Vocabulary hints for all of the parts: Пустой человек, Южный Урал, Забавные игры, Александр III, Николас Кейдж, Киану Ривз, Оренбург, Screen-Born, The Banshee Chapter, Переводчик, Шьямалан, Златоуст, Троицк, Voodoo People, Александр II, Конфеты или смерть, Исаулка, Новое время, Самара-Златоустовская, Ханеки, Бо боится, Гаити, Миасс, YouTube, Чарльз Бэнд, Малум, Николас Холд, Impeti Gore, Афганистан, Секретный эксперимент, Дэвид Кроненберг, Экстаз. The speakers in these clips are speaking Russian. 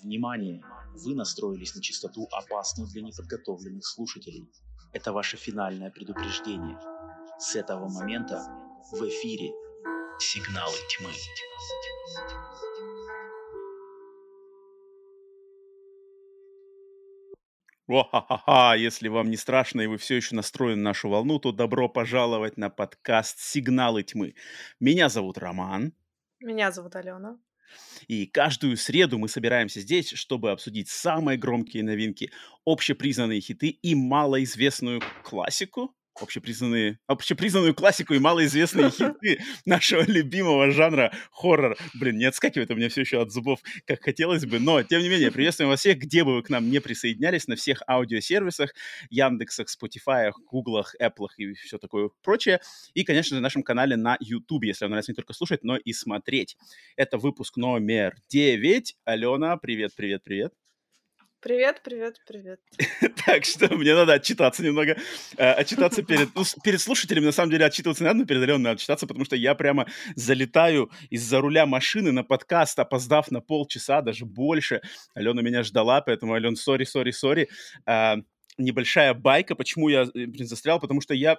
Внимание! Вы настроились на частоту, опасную для неподготовленных слушателей. Это ваше финальное предупреждение. С этого момента в эфире «Сигналы тьмы». О-ха-ха-ха! Если вам не страшно и вы все еще настроены на нашу волну, то добро пожаловать на подкаст «Сигналы тьмы». Меня зовут Роман. Меня зовут Алена. И каждую среду мы собираемся здесь, чтобы обсудить самые громкие новинки, общепризнанные хиты и малоизвестную классику. Общепризнанную классику и малоизвестные хиты нашего любимого жанра хоррор. Блин, не отскакивает у меня все еще от зубов, как хотелось бы. Но, тем не менее, приветствуем вас всех, где бы вы к нам не присоединялись, на всех аудиосервисах, Яндексах, Spotify, Гуглах, Эпплах и все такое прочее. И, конечно же, на нашем канале на YouTube, если вам нравится не только слушать, но и смотреть. Это выпуск номер 9. Алена, привет. Привет. Так что мне надо отчитаться немного. Отчитаться перед слушателями, на самом деле, отчитываться не надо, но перед Аленой надо отчитаться, потому что я прямо залетаю из-за руля машины на подкаст, опоздав на полчаса, даже больше. Алена меня ждала, поэтому, Ален, сори. Небольшая байка. Почему я, застрял? Потому что я...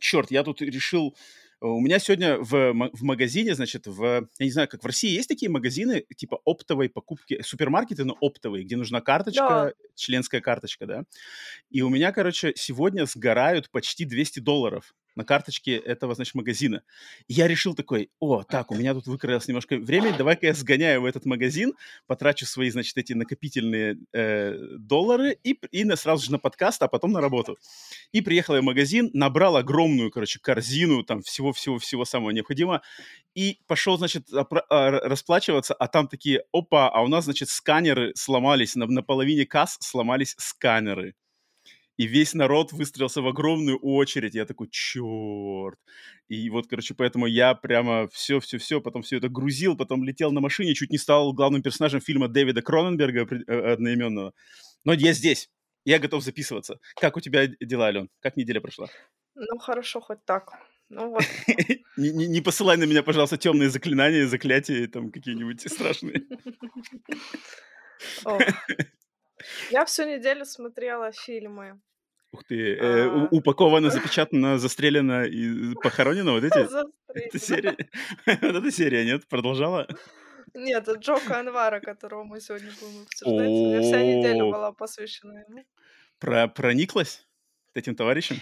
Черт, я тут решил... У меня сегодня в магазине, значит, я не знаю, как в России есть такие магазины, типа оптовой покупки, супермаркеты, но оптовые, где нужна карточка, да. Членская карточка, да. И у меня, короче, сегодня сгорают почти $200 на карточке этого, значит, магазина. И я решил такой, у меня тут выкроилось немножко времени, давай-ка я сгоняю в этот магазин, потрачу свои, значит, эти накопительные доллары и сразу же на подкаст, а потом на работу. И приехал я в магазин, набрал огромную, короче, корзину там всего-всего-всего самого необходимого, и пошел, значит, расплачиваться, а там такие, у нас, значит, сканеры сломались, на половине касс сломались сканеры. И весь народ выстроился в огромную очередь. Я такой, черт. И вот, короче, поэтому я прямо все, потом все это грузил, потом летел на машине, чуть не стал главным персонажем фильма Дэвида Кроненберга одноименного. Но я здесь, я готов записываться. Как у тебя дела, Ален? Как неделя прошла? Ну, хорошо, хоть так. Ну вот. Не посылай на меня, пожалуйста, темные заклинания, заклятия там какие-нибудь страшные. Я всю неделю смотрела фильмы. Ух ты, упаковано, запечатано, застрелено и похоронено, вот эти? Застрелено. Вот эта серия, нет? Продолжала? Нет, это Джоко Анвара, которого мы сегодня будем обсуждать. У меня вся неделя была посвящена ему. Прониклась этим товарищем?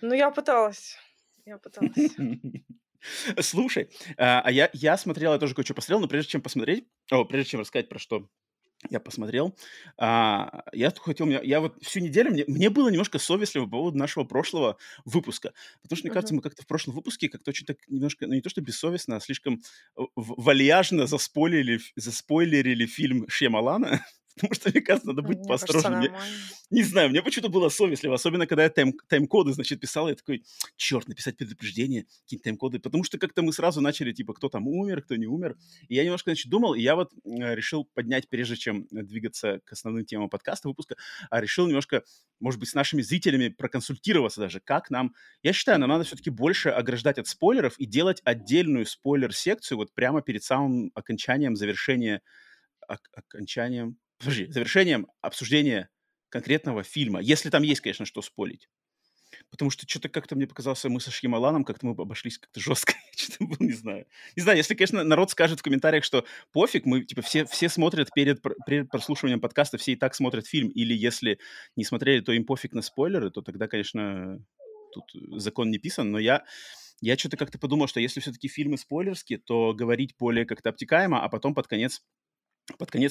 Ну, я пыталась. Слушай, а я смотрела, я тоже кое-что посмотрел, но прежде чем рассказать про что я посмотрел. Я вот всю неделю... Мне было немножко совестливо по поводу нашего прошлого выпуска. Потому что, мне кажется, мы как-то в прошлом выпуске как-то очень так немножко... Ну, не то что бессовестно, а слишком вальяжно заспойлерили фильм Шьямалана. Потому что, мне кажется, надо быть поосторожнее. Не знаю, мне почему-то было совестливо. Особенно, когда я тайм-коды, значит, писал. Я такой, черт, написать предупреждение, какие-нибудь тайм-коды. Потому что как-то мы сразу начали, типа, кто там умер, кто не умер. И я немножко, значит, думал. И я вот решил поднять, прежде чем двигаться к основным темам подкаста, выпуска, решил немножко, может быть, с нашими зрителями проконсультироваться даже. Как нам... Я считаю, нам надо все-таки больше ограждать от спойлеров и делать отдельную спойлер-секцию вот прямо перед самым окончанием, завершением обсуждения конкретного фильма. Если там есть, конечно, что спойлить. Потому что что-то как-то мне показалось, мы со Шьямаланом как-то мы обошлись как-то жестко. Что-то было, не знаю. Не знаю, если, конечно, народ скажет в комментариях, что пофиг, мы, типа, все смотрят перед прослушиванием подкаста, все и так смотрят фильм. Или если не смотрели, то им пофиг на спойлеры, то тогда, конечно, тут закон не писан. Но я что-то как-то подумал, что если все-таки фильмы спойлерские, то говорить более как-то обтекаемо, а потом под конец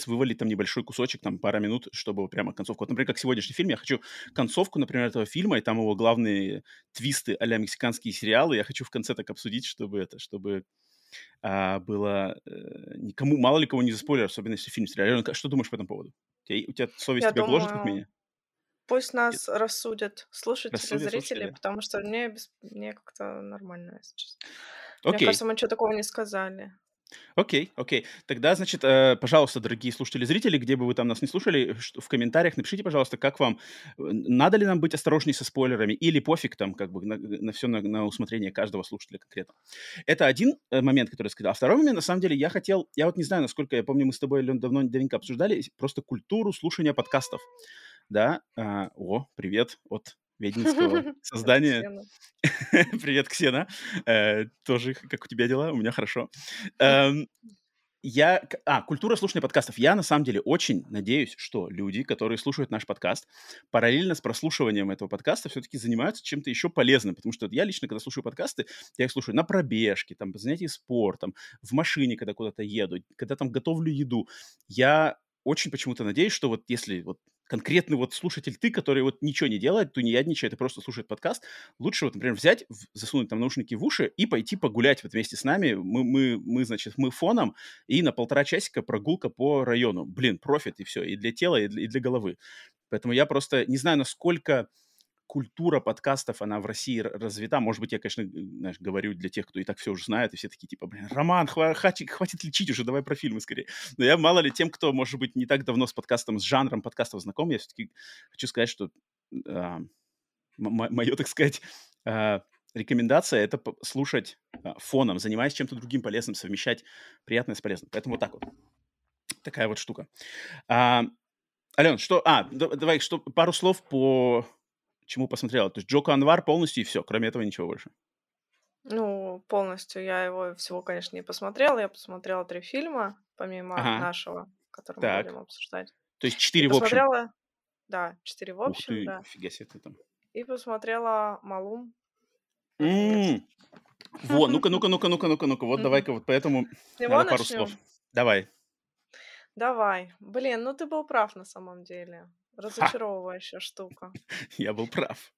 вывалить там небольшой кусочек, там пара минут, чтобы прямо концовку. Вот, например, как сегодняшний фильм, я хочу концовку, например, этого фильма, и там его главные твисты а-ля мексиканские сериалы, я хочу в конце так обсудить, чтобы было никому, мало ли кого не заспойлер, особенно если фильм сериал. Что думаешь по этому поводу? У тебя совесть я тебя думаю, гложет, как меня? Пусть нас рассудят зрители, потому что мне как-то нормально, если честно. Мне кажется, мы ничего такого не сказали. Окей. Тогда, значит, пожалуйста, дорогие слушатели, зрители, где бы вы там нас не слушали, в комментариях напишите, пожалуйста, как вам, надо ли нам быть осторожнее со спойлерами или пофиг там, как бы, на все на усмотрение каждого слушателя конкретно. Это один момент, который я сказал. А второй момент, на самом деле, я вот не знаю, насколько я помню, мы с тобой, Лен, давно наверняка обсуждали просто культуру слушания подкастов. Да, привет от ведьминского создания. Привет, Ксена. Тоже, как у тебя дела? У меня хорошо. Культура слушания подкастов. Я, на самом деле, очень надеюсь, что люди, которые слушают наш подкаст, параллельно с прослушиванием этого подкаста все-таки занимаются чем-то еще полезным. Потому что я лично, когда слушаю подкасты, я их слушаю на пробежке, там, по занятии спортом, в машине, когда куда-то еду, когда там готовлю еду. Я очень почему-то надеюсь, что вот если вот конкретный вот слушатель ты, который вот ничего не делает, тунеядничает и просто слушает подкаст, лучше вот, например, взять, засунуть там наушники в уши и пойти погулять вот вместе с нами. Мы фоном, и на 1,5 часика прогулка по району. Блин, профит, и все, и для тела, и для головы. Поэтому я просто не знаю, насколько культура подкастов, она в России развита. Может быть, я, конечно, знаешь, говорю для тех, кто и так все уже знает, и все такие, типа, блин, Роман, хватит лечить уже, давай про фильмы скорее. Но я, мало ли, тем, кто, может быть, не так давно с подкастом, с жанром подкастов знаком, я все-таки хочу сказать, что мое, так сказать, рекомендация — это слушать фоном, занимаясь чем-то другим полезным, совмещать приятное с полезным. Поэтому вот так вот. Такая вот штука. Ален, что... давай, что пару слов по... чему посмотрела? То есть Джоко Анвар полностью и все, кроме этого ничего больше? Ну, полностью я его всего, конечно, не посмотрела. Я посмотрела 3 фильма, помимо нашего, который мы будем обсуждать. То есть 4 в общем? Посмотрела... Да, 4 в общем, ты, да. Фига себе ты там. И посмотрела «Малум». Во, ну-ка, вот давай-ка вот поэтому надо пару слов. Давай. Блин, ну ты был прав на самом деле. Разочаровывающая штука. Я был прав.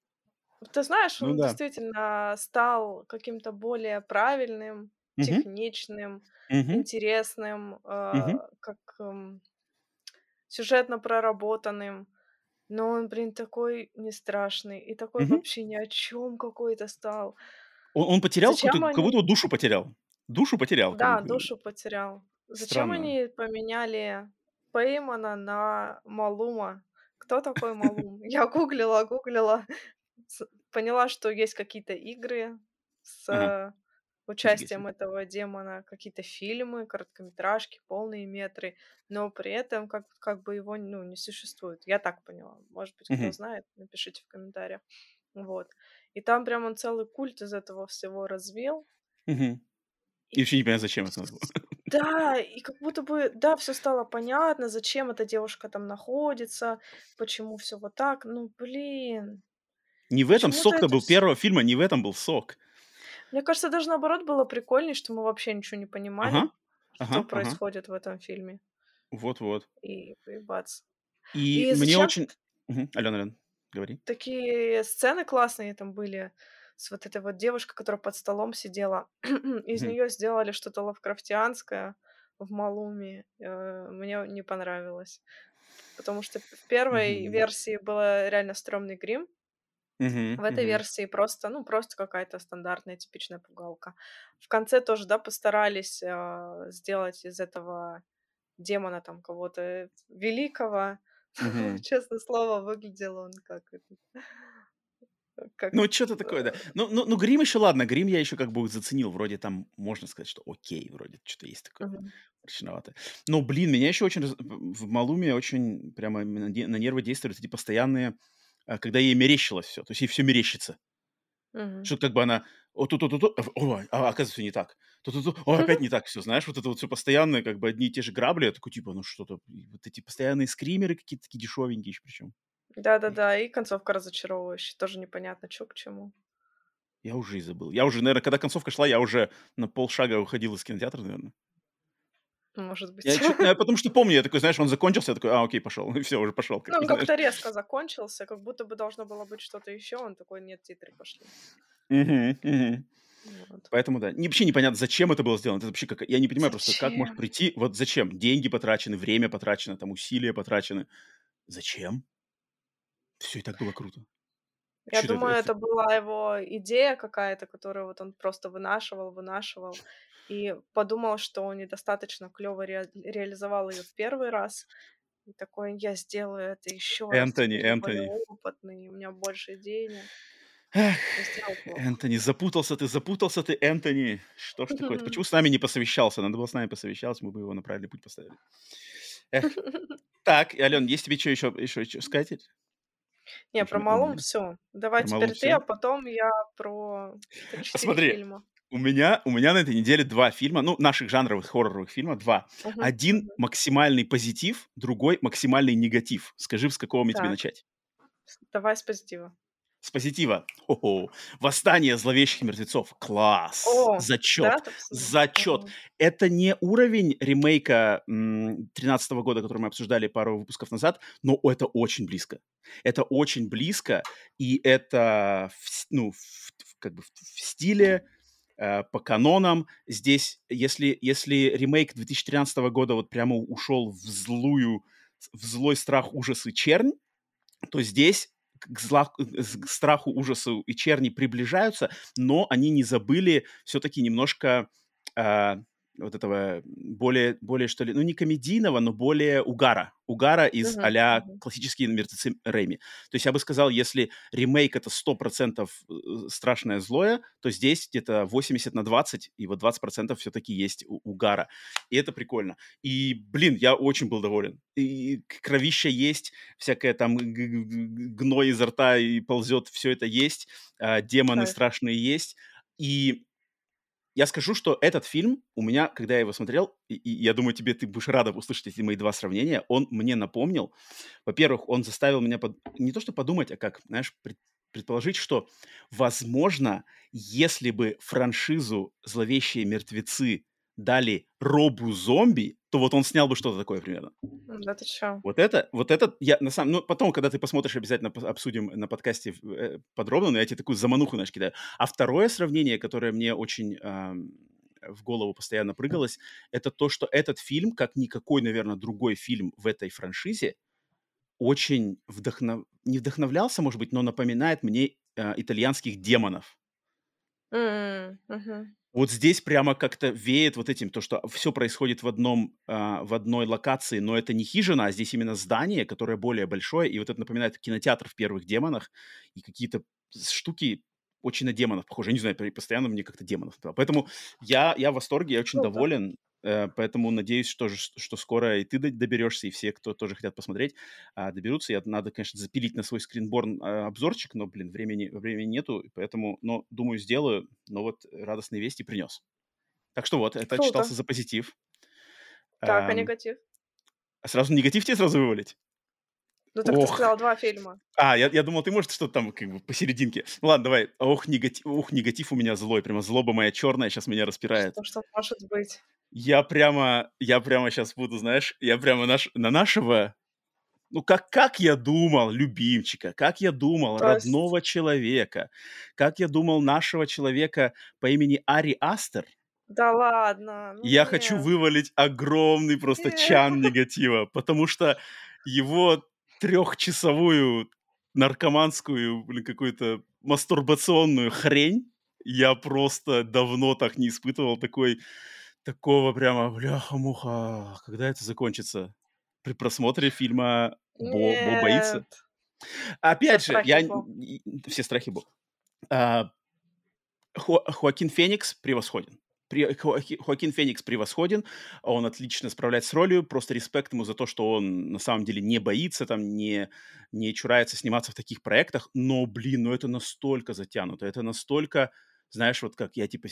Ты знаешь, он действительно стал каким-то более правильным, техничным, интересным, как сюжетно проработанным. Но он, блин, такой не страшный и такой вообще ни о чем какой-то стал. Он потерял кого-то душу потерял. Да, душу потерял. Зачем они поменяли Пеймана на Малума? Кто такой Малум? Я гуглила, поняла, что есть какие-то игры с участием этого демона, какие-то фильмы, короткометражки, полные метры, но при этом как бы его не существует. Я так поняла. Может быть, кто знает, напишите в комментариях. Вот. И там прям он целый культ из этого всего развил. И вообще не понятно, зачем это было. Да, и как будто бы, да, все стало понятно, зачем эта девушка там находится, почему все вот так, ну, блин. Не в этом сок-то был первого фильма, не в этом был сок. Мне кажется, даже наоборот было прикольнее, что мы вообще ничего не понимали, что происходит в этом фильме. Вот-вот. И бац. И мне очень... Алена, говори. Такие сцены классные там были. С вот этой вот девушкой, которая под столом сидела. Из нее сделали что-то лавкрафтианское в Малуме. Мне не понравилось. Потому что в первой версии был реально стрёмный грим. В этой версии просто какая-то стандартная, типичная пугалка. В конце тоже, да, постарались сделать из этого демона там кого-то великого. Честное слово, выглядел он как... Как... Ну, что-то такое, да. Ну, грим еще, ладно, грим я еще как бы заценил. Вроде там можно сказать, что окей, вроде что-то есть такое мрачноватое. Но, блин, меня еще очень... В Малуме очень прямо на нервы действуют эти постоянные... Когда ей мерещилось все, то есть ей все мерещится. Что-то как бы она... оказывается, не так. Опять не так все, знаешь, вот это вот все постоянное, как бы одни и те же грабли. Я такой, типа, ну что-то... Вот эти постоянные скримеры какие-то такие дешевенькие еще причем. Да-да-да, и концовка разочаровывающая. Тоже непонятно, что к чему. Я уже и забыл. Я уже, наверное, когда концовка шла, я уже на полшага уходил из кинотеатра, наверное. Может быть. Я потому что помню, я такой, знаешь, он закончился, я такой, окей, пошел, и все, уже пошел. Как, ну, он как-то резко закончился, как будто бы должно было быть что-то еще, он такой, нет, титры пошли. Вот. Поэтому, да, вообще непонятно, зачем это было сделано. Это вообще как... Я не понимаю просто, как может прийти, вот зачем? Деньги потрачены, время потрачено, там, усилия потрачены. Зачем? Все и так было круто. Я думаю, это была его идея какая-то, которую вот он просто вынашивал, и подумал, что он недостаточно клёво реализовал ее в первый раз. И такой, я сделаю это еще раз. Энтони. Опытный, у меня больше денег. Эх, Энтони, запутался ты, Энтони. Что ж такое? Почему с нами не посовещался? Надо было с нами посовещаться, мы бы его на правильный путь поставили. Эх. Так, Алён, есть тебе что еще сказать? Не, про Малум все. Давай теперь ты, а потом я про 4 фильма. У меня на этой неделе 2 фильма, наших жанровых хорроровых фильма 2. Один максимальный позитив, другой максимальный негатив. Скажи, с какого мне тебе начать? Давай с позитива. С позитива. О-о-о. «Восстание зловещих мертвецов». Класс. О, Зачет. Это не уровень ремейка 2013 года, который мы обсуждали пару выпусков назад, но это очень близко. И это в стиле, по канонам. Здесь, если ремейк 2013 года вот прямо ушел в злой страх, ужас и чернь, то здесь к страху, ужасу и черни приближаются, но они не забыли все-таки немножко вот этого более что ли, не комедийного, но более угара из а-ля классические мертвецы Рэйми. То есть я бы сказал, если ремейк — это 100% страшное злое, то здесь где-то 80/20, и вот 20% все-таки есть угара. И это прикольно. И, блин, я очень был доволен. И кровища есть, всякое там гной изо рта и ползет, все это есть, демоны страшные есть. И я скажу, что этот фильм у меня, когда я его смотрел, и я думаю, ты будешь рада услышать эти мои 2 сравнения, он мне напомнил. Во-первых, он заставил меня не то что подумать, а как, знаешь, предположить, что, возможно, если бы франшизу «Зловещие мертвецы» дали Робу Зомби, то вот он снял бы что-то такое примерно. Да ты чё? Вот это, я на самом... потом, когда ты посмотришь, обязательно обсудим на подкасте подробно, но я тебе такую замануху, знаешь, кидаю. А второе сравнение, которое мне очень в голову постоянно прыгалось, это то, что этот фильм, как никакой, наверное, другой фильм в этой франшизе, очень не вдохновлялся, может быть, но напоминает мне итальянских демонов. Вот здесь прямо как-то веет вот этим, то, что все происходит в одной локации, но это не хижина, а здесь именно здание, которое более большое, и вот это напоминает кинотеатр в первых демонах, и какие-то штуки очень на демонов похожи. Я не знаю, постоянно мне как-то демонов. Поэтому я в восторге, я очень доволен, поэтому надеюсь, что скоро и ты доберешься, и все, кто тоже хотят посмотреть, доберутся. Надо, конечно, запилить на свой скринборн обзорчик, но, блин, времени нету, поэтому, думаю, сделаю. Но вот радостные вести принес. Так что вот, это отчитался за позитив. Так, а негатив? А сразу негатив тебе сразу вывалить? Так ты сказал 2 фильма. Я думал, ты можешь что-то там как бы посерединке. Ладно, давай. Негатив у меня злой. Прямо злоба моя черная сейчас меня распирает. Что может быть? Я прямо сейчас буду, знаешь, я прямо на нашего, как я думал, любимчика, как я думал, родного человека, как я думал, нашего человека по имени Ари Астер. Да ладно. Я хочу вывалить огромный просто чан негатива, потому что его 3-часовую наркоманскую, блин, какую-то мастурбационную хрень я просто давно так не испытывал такого прямо, бляха-муха, когда это закончится? При просмотре фильма Бо боится. Опять все же, все страхи Бог. Хоакин Феникс превосходен. Хоакин Феникс превосходен, он отлично справляется с ролью, просто респект ему за то, что он на самом деле не боится, там, не чурается сниматься в таких проектах, но, блин, это настолько затянуто, это настолько, знаешь, вот как я типа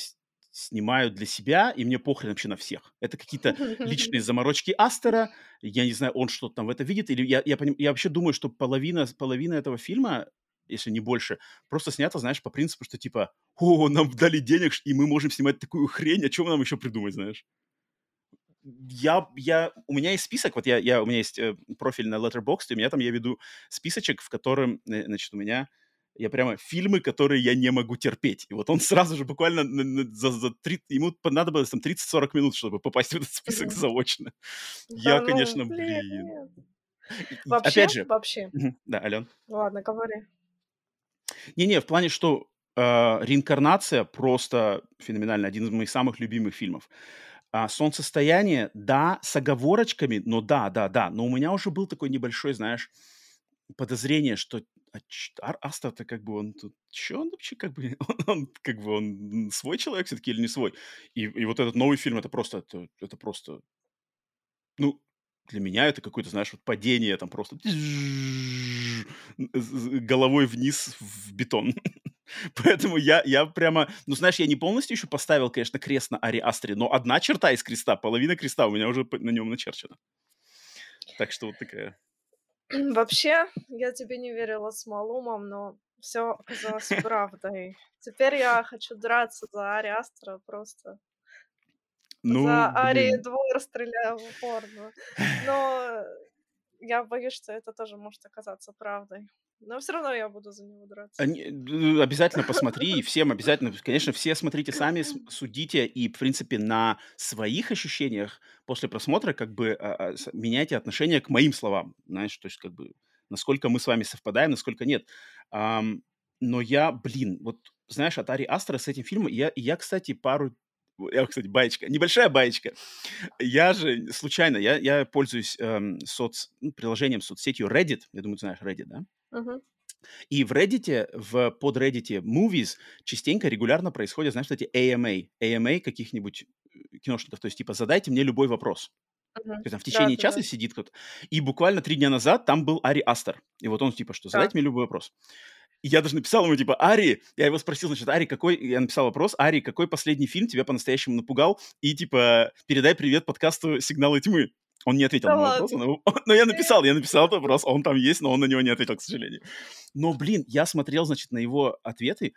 снимаю для себя, и мне похрен вообще на всех. Это какие-то личные заморочки Астера, я не знаю, он что-то там в это видит, или я вообще думаю, что половина этого фильма, если не больше, просто снято, знаешь, по принципу, что типа, нам дали денег, и мы можем снимать такую хрень, о чем нам еще придумать, знаешь? У меня есть список, вот у меня есть профиль на Letterboxd, и у меня там я веду списочек, в котором, значит, у меня прямо фильмы, которые я не могу терпеть. И вот он сразу же буквально ему понадобилось там 30-40 минут, чтобы попасть в этот список заочно. Я, конечно, блин. Вообще, опять же. Да, Ален. Ладно, говори. Не-не, в плане, что «Реинкарнация» просто феноменально. Один из моих самых любимых фильмов. «Солнцестояние», да, с оговорочками, но да. Но у меня уже был такой небольшой, знаешь, подозрение, что Астер-то как бы он тут... Чё он вообще как бы... Он свой человек все-таки или не свой? И вот этот новый фильм, это просто... Ну, для меня это какое-то, знаешь, вот падение там просто головой вниз в бетон. Поэтому я прямо... Ну, знаешь, я не полностью еще поставил, конечно, крест на Ари Астере, но одна черта из креста, половина креста у меня уже на нем начерчена. Так что вот такая... Вообще, я тебе не верила с Малумом, но все оказалось правдой. Теперь я хочу драться за Ари Астера просто. Ну, за Ари Двор стреляю в упор. Но я боюсь, что это тоже может оказаться правдой. Но все равно я буду за него драться. Обязательно посмотри, всем обязательно. Конечно, все смотрите сами, судите. И, в принципе, на своих ощущениях после просмотра как бы меняйте отношение к моим словам. Знаешь, то есть как бы насколько мы с вами совпадаем, насколько нет. Но я, вот знаешь, от Ари Астера с этим фильмом... Я, кстати, баечка, небольшая баечка. Я же случайно, я пользуюсь приложением, соцсетью Reddit. Я думаю, ты знаешь Reddit, да? Uh-huh. И в Reddit, в подреддите Movies частенько, регулярно происходят, знаешь, эти AMA каких-нибудь киношников, то есть типа «задайте мне любой вопрос». Uh-huh. То есть там в течение часа сидит кто-то. И буквально 3 дня назад там был Ари Астер. И вот он типа, что «задайте мне любой вопрос». И я даже написал ему, типа, Ари, я его спросил, значит, Ари, я написал вопрос, Ари, какой последний фильм тебя по-настоящему напугал? И, типа, передай привет подкасту «Сигналы тьмы». Он не ответил на вопрос, но я написал этот вопрос, он там есть, но он на него не ответил, к сожалению. Но, я смотрел, значит, на его ответы,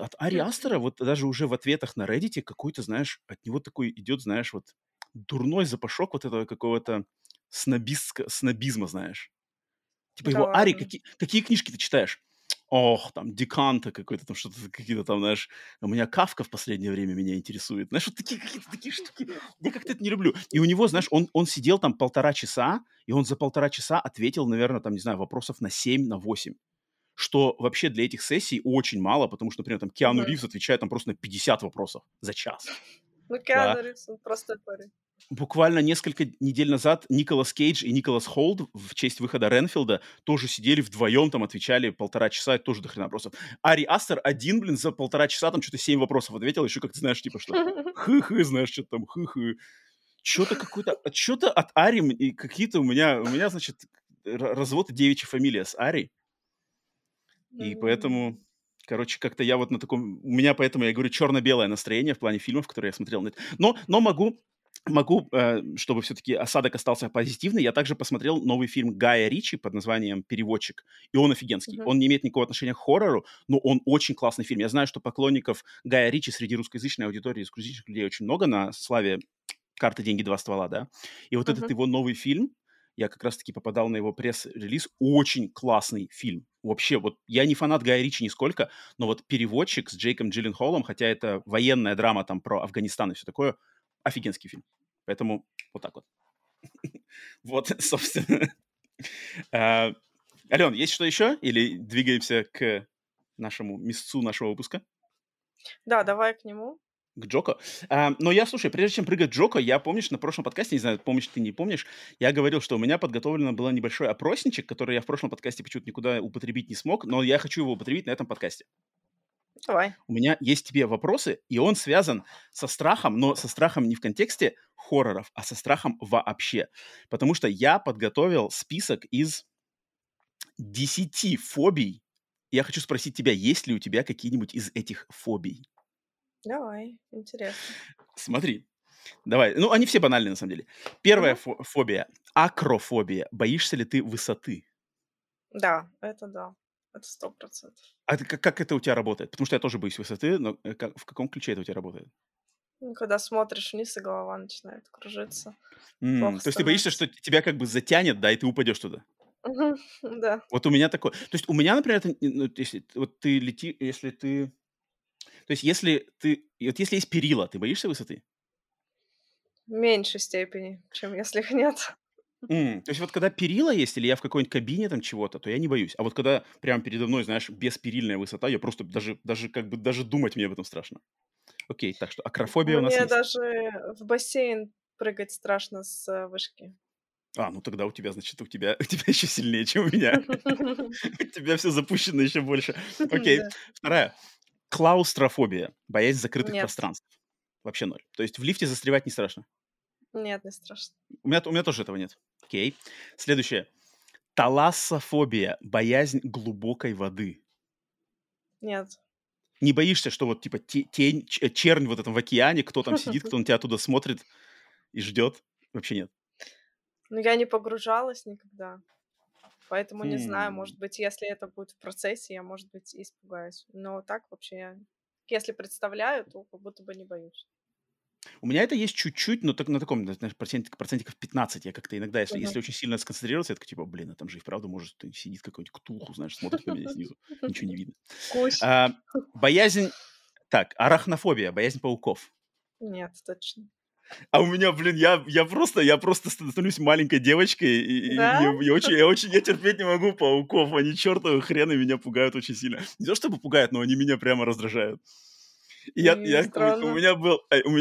от Ари Астера, вот даже уже в ответах на Reddit какой-то, знаешь, от него такой идет, знаешь, вот дурной запашок вот этого какого-то снобизма, знаешь. Типа его, Ари, какие книжки ты читаешь? Ох, там, Деканта какой-то, там что-то, какие-то там, знаешь, у меня Кафка в последнее время меня интересует. Знаешь, вот такие штуки, я как-то это не люблю. И у него, знаешь, он сидел там 1,5 часа, и он за 1,5 часа ответил, наверное, там, не знаю, вопросов на 7, на 8. Что вообще для этих сессий очень мало, потому что, например, там Киану Ривз отвечает там просто на 50 вопросов за час. Ну, Киану Ривз, он простой парень. Буквально несколько недель назад Николас Кейдж и Николас Холд в честь выхода Ренфилда тоже сидели вдвоем, там отвечали 1,5 часа, тоже до хрена вопросов. Ари Астер один, за 1,5 часа там что-то 7 вопросов ответил, еще как-то, знаешь, типа что хы-хы, знаешь, что-то там хы-хы. Что-то от Ари и какие-то у меня, значит, развод и девичья фамилия с Ари. И поэтому... Короче, как-то я вот на таком... У меня поэтому, я говорю, черно-белое настроение в плане фильмов, которые я смотрел. Но могу, чтобы все-таки осадок остался позитивный, я также посмотрел новый фильм Гая Ричи под названием «Переводчик». И он офигенский. Uh-huh. Он не имеет никакого отношения к хоррору, но он очень классный фильм. Я знаю, что поклонников Гая Ричи среди русскоязычной аудитории, русскоязычных людей очень много на славе «Карты, деньги, два ствола», да? И вот этот его новый фильм, я как раз-таки попадал на его пресс-релиз, очень классный фильм. Вообще, вот я не фанат Гая Ричи нисколько, но вот «Переводчик» с Джейком Джилленхолом, хотя это военная драма там про Афганистан и все такое, офигенский фильм. Поэтому вот так вот. Вот, собственно. Ален, есть что еще? Или двигаемся к нашему мясцу нашего выпуска? Да, давай к нему. К Джоко. Но я, слушай, прежде чем прыгать к Джоко, я, помнишь, на прошлом подкасте, не знаю, помнишь ты, не помнишь, я говорил, что у меня подготовлено был небольшой опросничек, который я в прошлом подкасте почему-то никуда употребить не смог, но я хочу его употребить на этом подкасте. Давай. У меня есть тебе вопросы, и он связан со страхом, но со страхом не в контексте хорроров, а со страхом вообще. Потому что я подготовил список из 10 фобий. Я хочу спросить тебя, есть ли у тебя какие-нибудь из этих фобий? Давай, интересно. Смотри, давай. Ну, они все банальные, на самом деле. Первая фобия – акрофобия. Боишься ли ты высоты? Да. Это 100%. А как это у тебя работает? Потому что я тоже боюсь высоты, но в каком ключе это у тебя работает? Ну, когда смотришь вниз, и голова начинает кружиться. То есть ты боишься, что тебя как бы затянет, да, и ты упадешь туда? Да. Вот у меня такое. То есть у меня, например, это, ну, если вот ты летишь, если ты... То есть, если есть перила, ты боишься высоты? В меньшей степени, чем если их нет. То есть вот когда перила есть, или я в какой-нибудь кабине там чего-то, то я не боюсь. А вот когда прямо передо мной, знаешь, бесперильная высота, я просто даже думать мне об этом страшно. Окей, так что акрофобия у нас есть. Мне даже в бассейн прыгать страшно с вышки. А, ну тогда у тебя еще сильнее, чем у меня. У тебя все запущено еще больше. Окей, вторая. Клаустрофобия. Боязнь закрытых пространств. Вообще ноль. То есть в лифте застревать не страшно? Нет, не страшно. У меня тоже этого нет. Окей. Следующее. Талассофобия. Боязнь глубокой воды. Нет. Не боишься, что вот типа тень, чернь вот этом в океане, кто там сидит, кто на тебя оттуда смотрит и ждет? Вообще нет. Ну, я не погружалась никогда. Поэтому не знаю, может быть, если это будет в процессе, я, может быть, испугаюсь. Но так вообще я, если представляю, то как будто бы не боюсь. У меня это есть чуть-чуть, но так, на таком, знаешь, процентиков 15. Я как-то иногда, если очень сильно сконцентрироваться, я такой, типа, блин, а там же и вправду может сидит какой-нибудь ктулху, знаешь, смотрит на меня снизу. Ничего не видно. Боязнь... Так, арахнофобия, боязнь пауков. Нет, точно. А у меня, блин, я просто становлюсь маленькой девочкой, и я терпеть не могу пауков. Они чертовы хрены меня пугают очень сильно. Не то чтобы пугают, но они меня прямо раздражают. И у меня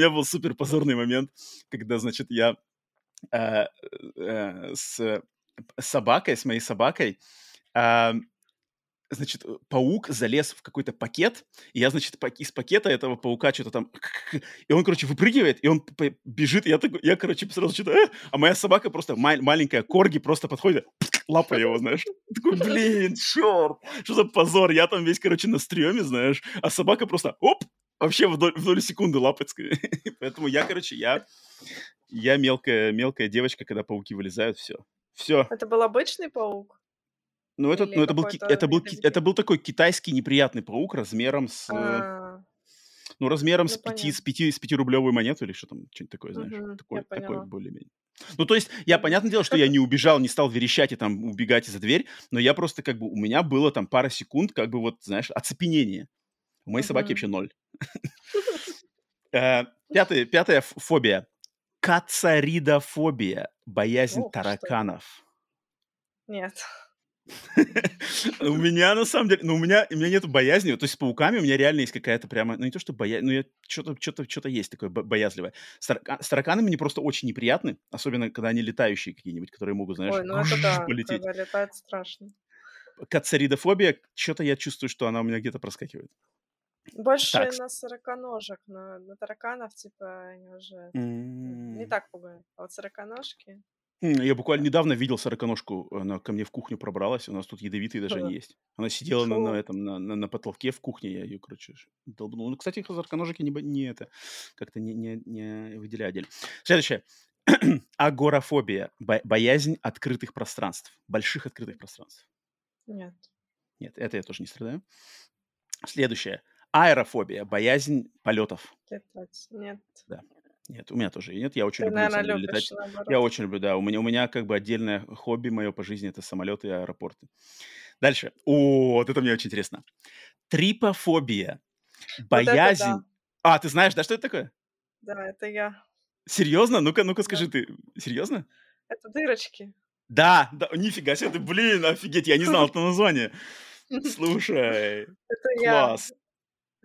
был супер позорный момент, когда, значит, я с моей собакой, значит, паук залез в какой-то пакет, и я, значит, из пакета этого паука что-то там... И он, короче, выпрыгивает, и он бежит, и я, короче, сразу что-то... А моя собака просто, маленькая корги, просто подходит, лапает его, знаешь. Такой, блин, черт, что за позор. Я там весь, короче, на стреме, знаешь, а собака просто, оп, вообще в долю секунды лапает. Поэтому я мелкая девочка, когда пауки вылезают, все. Это был обычный паук? Ну, это был такой китайский неприятный паук размером с... Ну, размером с 5-рублевую монету или что там, что-нибудь такое, знаешь. Такое более-менее. Ну, то есть, понятное дело, что я не убежал, не стал верещать и там убегать из-за дверь, но я просто как бы... У меня было там пара секунд, как бы вот, знаешь, оцепенение. У моей собаки вообще ноль. Пятая фобия. Кацаридофобия. Боязнь тараканов. Нет. У меня, на самом деле, у меня нет боязни, то есть с пауками у меня реально есть какая-то прямо, ну не то что боязнь, но что-то есть такое боязливое. С тараканами мне просто очень неприятны, особенно когда они летающие какие-нибудь, которые могут, знаешь, полететь. Когда летает, страшно. Кацаридофобия, что-то я чувствую, что она у меня где-то проскакивает. Больше так. На сороконожек, на тараканов, типа, они уже не так пугают, а вот сороконожки... Я буквально недавно видел сороконожку, она ко мне в кухню пробралась, у нас тут ядовитые даже они есть. Она сидела на потолке в кухне, я ее, короче, долбнул. Ну, кстати, сороконожек я не выделяю отдельно. Следующее. Агорафобия. Боязнь открытых пространств. Больших открытых пространств. Нет. Нет, это я тоже не страдаю. Следующее. Аэрофобия. Боязнь полетов. Нет. Да. Нет, у меня тоже нет. Я очень люблю летать. Я очень люблю, да. У меня как бы отдельное хобби мое по жизни – это самолеты и аэропорты. Дальше. О, вот это мне очень интересно. Трипофобия. Боязнь. Вот это, да. А, ты знаешь, да, что это такое? Да, это я. Серьезно? Ну-ка, скажи ты. Серьезно? Это дырочки. Да, нифига себе, ты, блин, офигеть, я не знал это название. Слушай, класс.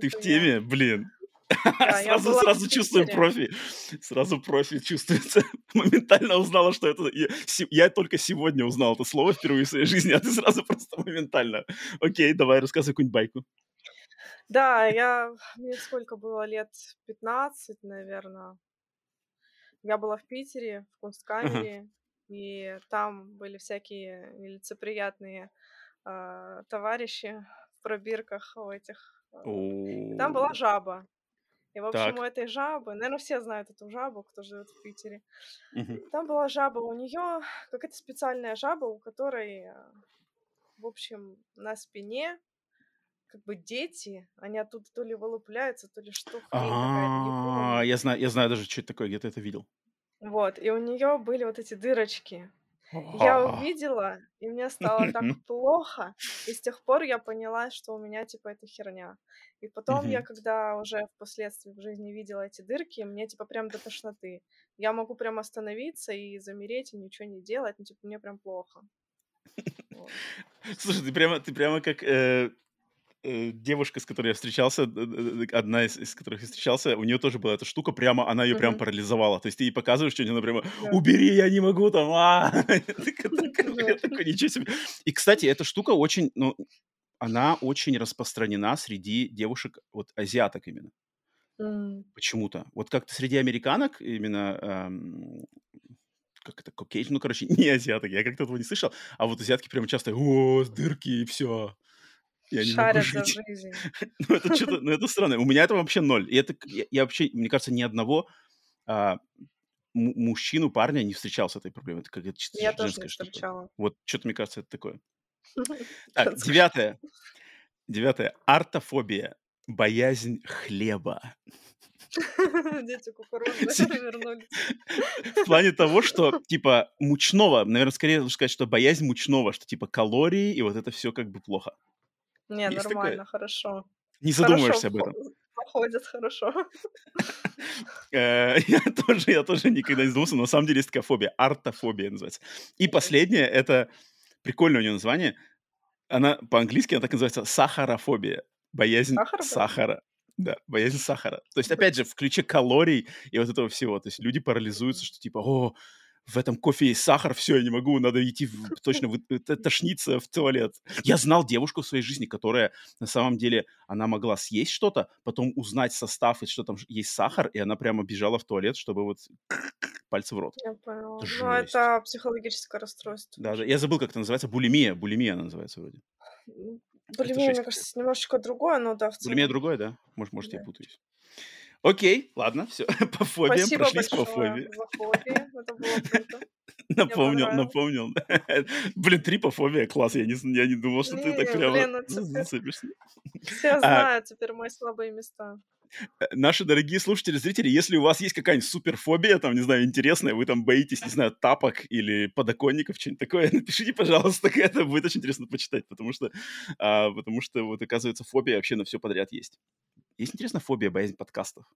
Ты в теме, блин. Да, сразу чувствую профи. Сразу профи чувствуется. Моментально узнала, что это... Я только сегодня узнал это слово впервые в своей жизни, а ты сразу просто моментально. Окей, давай, рассказывай какую-нибудь байку. Да, мне сколько было лет? 15, наверное. Я была в Питере, в Кунсткамере, и там были всякие нелицеприятные товарищи в пробирках в этих. И там была жаба. И, в общем, у этой жабы, наверное, все знают эту жабу, кто живет в Питере. Там была жаба, у нее какая-то специальная жаба, у которой, в общем, на спине как бы дети, они оттуда то ли вылупляются, то ли что. Я знаю даже, что это такое, где-то это видел. Вот, и у нее были вот эти дырочки. Я увидела, и мне стало так плохо, и с тех пор я поняла, что у меня, типа, это херня. И потом я, когда уже впоследствии в жизни видела эти дырки, мне, типа, прям до тошноты. Я могу прям остановиться и замереть, и ничего не делать, ну, типа, мне прям плохо. Вот. Слушай, ты прямо как... девушка, с которой я встречался, одна из которых я встречался, у нее тоже была эта штука, прямо, она ее прям парализовала. То есть ты ей показываешь что-нибудь, она прямо, убери, я не могу там, такой, ничего себе. И, кстати, эта штука очень, ну, она очень распространена среди девушек, вот, азиаток именно. Почему-то. Вот как-то среди американок именно... как это, кокейдж, ну, короче, не азиаток, я как-то этого не слышал, а вот азиатки прямо часто, дырки и все. Я не могу жить. Ну, это что-то, это странно. У меня это вообще ноль. И это, я вообще, мне кажется, ни одного мужчину, парня не встречал с этой проблемой. Это какая-то чисто женская штука. Я тоже не встречала. Вот что-то, мне кажется, это такое. Так, 9. 9. Артофобия. Боязнь хлеба. Дети кукурузные вернулись. В плане того, что, типа, мучного, наверное, скорее лучше сказать, что боязнь мучного, что, типа, калории и вот это все как бы плохо. Не, есть нормально, такое? Хорошо. Не задумываешься об этом. Походят хорошо. Я тоже никогда не задумывался, но на самом деле есть такая фобия. Артофобия называется. И последнее, это прикольное у нее название. Она по-английски, она так называется сахарофобия. Боязнь сахара. Да, боязнь сахара. То есть, опять же, в ключе калорий и вот этого всего. То есть люди парализуются, что типа, в этом кофе есть сахар, все, я не могу, надо идти точно тошниться в туалет. Я знал девушку в своей жизни, которая на самом деле, она могла съесть что-то, потом узнать состав, и что там есть сахар, и она прямо бежала в туалет, чтобы вот пальцы в рот. Я поняла. Ну, это психологическое расстройство. Даже я забыл, как это называется, булимия. Булимия она называется вроде. Булимия, мне кажется, немножечко другое, но да, в целом. Булимия другое, да? Может, да. Я путаюсь. Окей, ладно, все, по фобиям прошлись по фобии. Спасибо большое за фобии, это было круто. Напомнил. Блин, 3 по фобии, класс, я не думал, что ты так прямо зацепишься. Все знают теперь мои слабые места. Наши дорогие слушатели, зрители, если у вас есть какая-нибудь суперфобия, там, не знаю, интересная, вы там боитесь, не знаю, тапок или подоконников, что-нибудь такое, напишите, пожалуйста, это будет очень интересно почитать, потому что вот, оказывается, фобия вообще на все подряд есть. Есть, интересно, фобия, боязнь подкастов?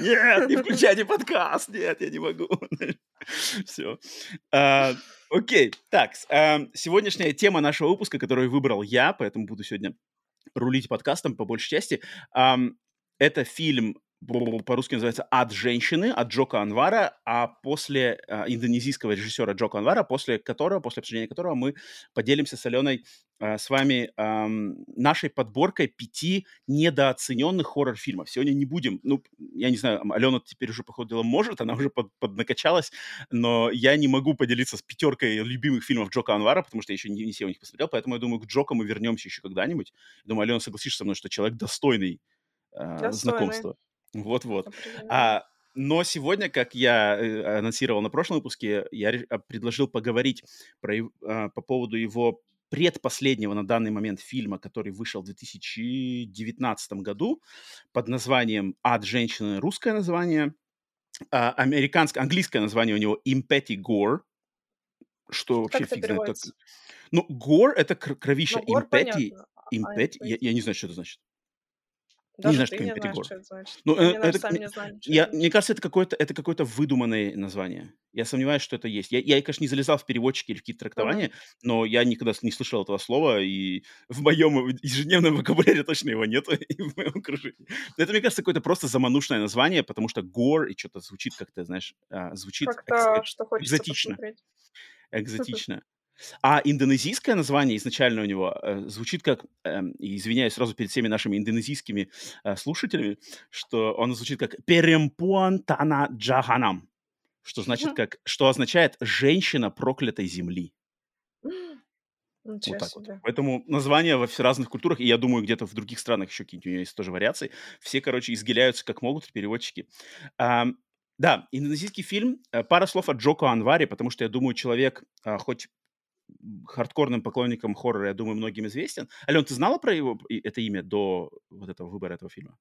Нет, не включайте подкаст, нет, я не могу. Все. Окей, так, сегодняшняя тема нашего выпуска, которую выбрал я, поэтому буду сегодня рулить подкастом по большей части, это фильм, по-русски называется «От женщины», от Джоко Анвара, а после индонезийского режиссера Джоко Анвара, после обсуждения которого мы поделимся с Аленой с вами нашей подборкой 5 недооцененных хоррор-фильмов. Сегодня не будем, ну, я не знаю, Алена теперь уже, походу, дела может, она уже поднакачалась, но я не могу поделиться с 5 любимых фильмов Джоко Анвара, потому что я еще не все у них посмотрел, поэтому я думаю, к Джоко мы вернемся еще когда-нибудь. Думаю, Алена согласишься со мной, что человек достойный знакомства. Вот-вот. Но сегодня, как я анонсировал на прошлом выпуске, я предложил поговорить по поводу его предпоследнего на данный момент фильма, который вышел в 2019 году под названием «Ад женщины», русское название. Английское название у него «Impeti Gore». Что вообще фиг знает. Как... Ну, «Gore» — это кровища. «Impeti», я не знаю, что это значит. Даже не знаешь, не знаешь, что это значит. Ну, мне кажется, это какое-то выдуманное название. Я сомневаюсь, что это есть. Я, конечно, не залезал в переводчики или в какие-то трактования, но я никогда не слышал этого слова, и в моем ежедневном вокабуляре точно его нету, и в моем окружении. Но это, мне кажется, какое-то просто заманушное название, потому что gore и что-то звучит как-то, знаешь, звучит как-то, что экзотично. Посмотреть. Экзотично. А индонезийское название изначально у него звучит как, извиняюсь сразу перед всеми нашими индонезийскими слушателями, что оно звучит как «Перемпуан Тана Джаханам», что означает «женщина проклятой земли». Вот так вот. Поэтому названия во разных культурах, и я думаю, где-то в других странах еще какие-нибудь у него есть тоже вариации, все, короче, изгиляются как могут переводчики. Да, индонезийский фильм. Пара слов о Джоко Анваре, потому что, я думаю, человек хоть... хардкорным поклонником хоррора, я думаю, многим известен. Ален, ты знала про его это имя до вот этого выбора этого фильма?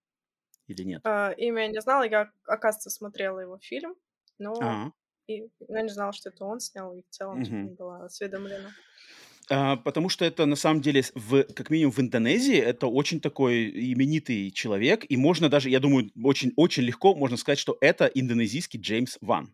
Или нет? Имя я не знала, я, оказывается, смотрела его фильм, но И я не знала, что это он снял, и в целом не была осведомлена. Потому что это, на самом деле, как минимум в Индонезии, это очень такой именитый человек, и можно даже, я думаю, очень легко можно сказать, что это индонезийский Джеймс Ван.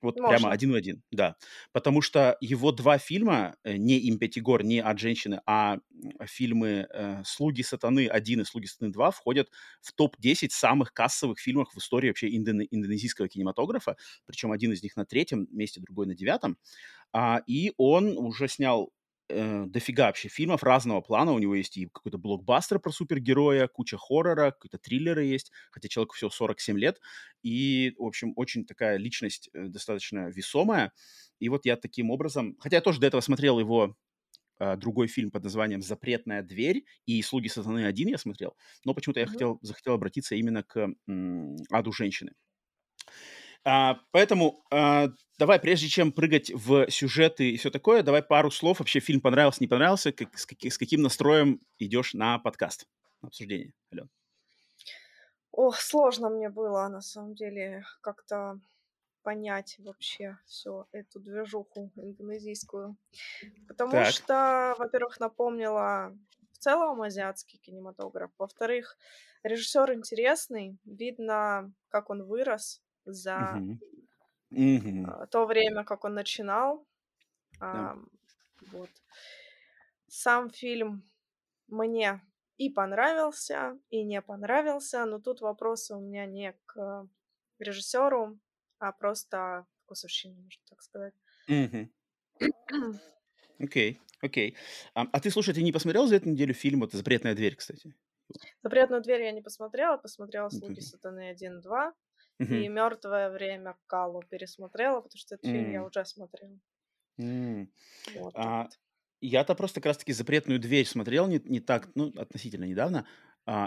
Вот можно. Прямо один в один, да. Потому что его два фильма, не «Импетигор», не «От женщины», а фильмы «Слуги сатаны 1» и «Слуги сатаны 2» входят в топ-10 самых кассовых фильмов в истории вообще индонезийского кинематографа. Причем один из них на 3-м месте, другой на 9-м. И он уже снял дофига вообще фильмов разного плана. У него есть и какой-то блокбастер про супергероя, куча хоррора, какие-то триллеры есть, хотя человеку всего 47 лет. И, в общем, очень такая личность достаточно весомая. И вот я таким образом... Хотя я тоже до этого смотрел его другой фильм под названием «Запретная дверь» и «Слуги сатаны 1» я смотрел, но почему-то я захотел обратиться именно к «Аду женщины». Поэтому давай, прежде чем прыгать в сюжеты и все такое, давай пару слов. Вообще фильм понравился, не понравился? С каким настроем идешь на подкаст, на обсуждение, Алена? Ох, сложно мне было, на самом деле, как-то понять вообще всю эту движуху индонезийскую. Потому что, во-первых, напомнила в целом азиатский кинематограф. Во-вторых, режиссер интересный. Видно, как он вырос за то время, как он начинал. Вот. Сам фильм мне и понравился, и не понравился, но тут вопросы у меня не к режиссеру, а просто вкусовщине, можно так сказать. Окей, окей. А ты, слушай, ты не посмотрел за эту неделю фильм вот «Запретная дверь», кстати? «Запретную дверь» я не посмотрела, посмотрела «Слуги сатаны 1-2». И «Мертвое время» Калу пересмотрела, потому что этот фильм я уже смотрела. Вот, вот. Я-то просто как раз-таки «Запретную дверь» смотрел не так, ну, относительно недавно,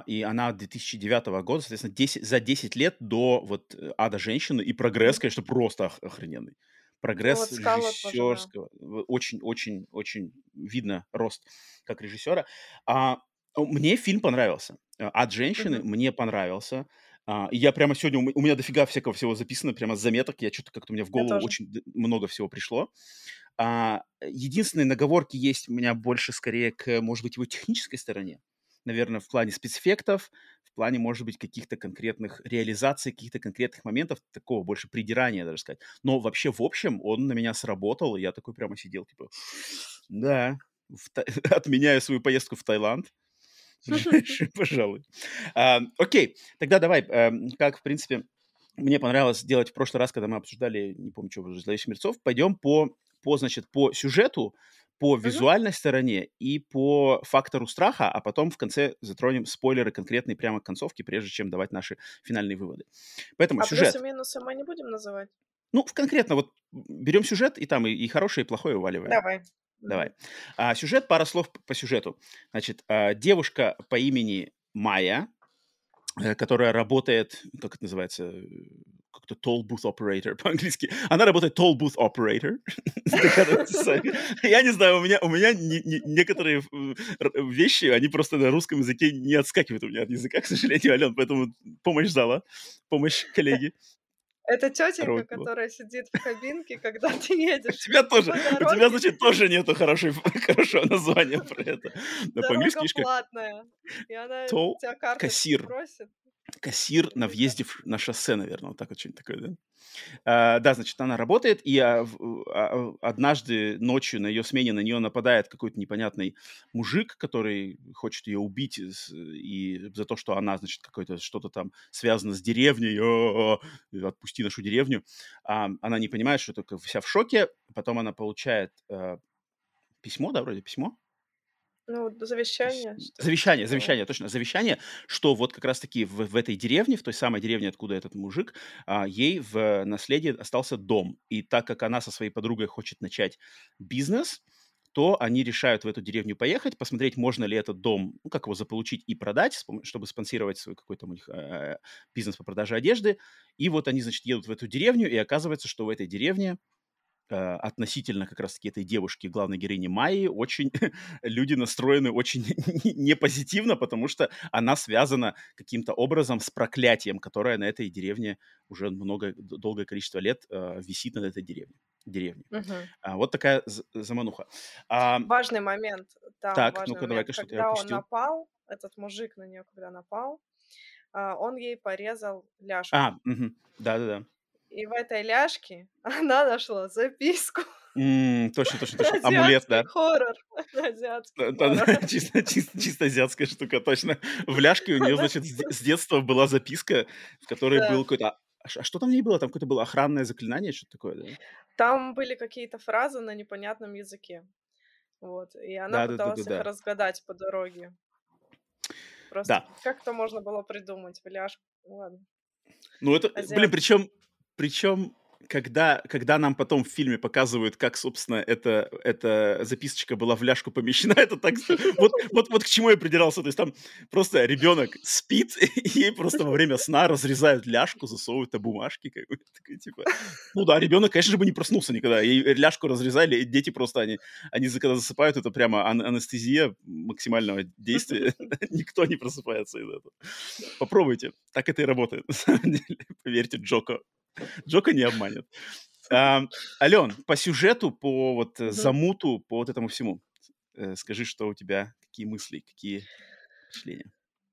и она 2009 года, соответственно, за 10 лет до вот «Ада женщины», и прогресс, конечно, просто охрененный. Прогресс режиссерского. Очень-очень-очень видно рост как режиссера. Мне фильм понравился. «Ад женщины» мне понравился. И я прямо сегодня, у меня дофига всякого всего записано, прямо с заметок, я что-то как-то у меня в голову очень много всего пришло. Единственные наговорки есть у меня больше скорее к, может быть, его технической стороне, наверное, в плане спецэффектов, в плане, может быть, каких-то конкретных реализаций, каких-то конкретных моментов, такого больше придирания, даже сказать. Но вообще, в общем, он на меня сработал, и я такой прямо сидел, типа, да, отменяю свою поездку в Таиланд. Пожалуй. Окей, тогда давай, как, в принципе, мне понравилось делать в прошлый раз, когда мы обсуждали, не помню, что, «Зловещих мертвецов», пойдем значит, по сюжету, по визуальной стороне и по фактору страха, а потом в конце затронем спойлеры конкретные прямо к концовке, прежде чем давать наши финальные выводы. Поэтому сюжет. А плюсы-минусы мы не будем называть? Ну, конкретно вот берем сюжет и там и хорошее, и плохое уваливаем. Давай. Сюжет, пара слов по сюжету. Значит, девушка по имени Майя, которая работает, как это называется, как-то toll booth operator по-английски. Она работает toll booth operator. Я не знаю, у меня некоторые вещи, они просто на русском языке не отскакивают у меня от языка, к сожалению, Ален, поэтому помощь зала, помощь коллеги. Это тетенька, которая сидит в кабинке, когда ты едешь. У тебя, значит, тоже нету хорошего названия про это. Дорога платная. И она тебя карточку просит. Кассир на въезде на шоссе, наверное, вот так вот что-нибудь такое, да? Да, значит, она работает, и однажды ночью на ее смене на нее нападает какой-то непонятный мужик, который хочет ее убить и за то, что она, значит, какое-то что-то там связано с деревней, отпусти нашу деревню. Она не понимает, что только вся в шоке, потом она получает письмо, да, вроде письмо? Ну, завещание. Завещание, точно, завещание, что вот как раз-таки в этой деревне, в той самой деревне, откуда этот мужик, ей в наследие остался дом. И так как она со своей подругой хочет начать бизнес, то они решают в эту деревню поехать, посмотреть, можно ли этот дом, ну, как его заполучить и продать, чтобы спонсировать свой какой-то у них бизнес по продаже одежды. И вот они, значит, едут в эту деревню, и оказывается, что в этой деревне относительно как раз-таки этой девушки, главной героини Майи, очень люди настроены очень непозитивно, потому что она связана каким-то образом с проклятием, которое на этой деревне уже долгое количество лет висит над этой деревней. Угу. Вот такая замануха. Важный момент. Да, так, важный ну-ка, давай-ка, что-то я упустил. Когда он напал, этот мужик на нее, когда напал, он ей порезал ляжку. Угу. Да-да-да. И в этой ляжке она нашла записку. Точно. Амулет, да. Хоррор. Азиатский хоррор. Чисто азиатская штука, точно. В ляжке у нее, значит, с детства была записка, в которой был какой-то... А что там в ней было? Там какое-то было охранное заклинание, что-то такое, да? Там были какие-то фразы на непонятном языке. Вот. И она пыталась их разгадать по дороге. Просто как-то можно было придумать в ляжку. Ладно. Ну это... Блин, причем, когда нам потом в фильме показывают, как, собственно, эта записочка была в ляжку помещена, это так... Вот к чему я придирался. То есть там просто ребенок спит, и ей просто во время сна разрезают ляжку, засовывают на бумажки. Такой, типа... Ну да, ребенок, конечно же, бы не проснулся никогда. Ей ляжку разрезали, и дети просто, они когда засыпают, это прямо анестезия максимального действия. Никто не просыпается из этого. Попробуйте. Так это и работает, на самом деле. Поверьте, Джоко не обманет. Ален, по сюжету, по вот замуту, по вот этому всему, скажи, что у тебя, какие мысли, какие впечатления?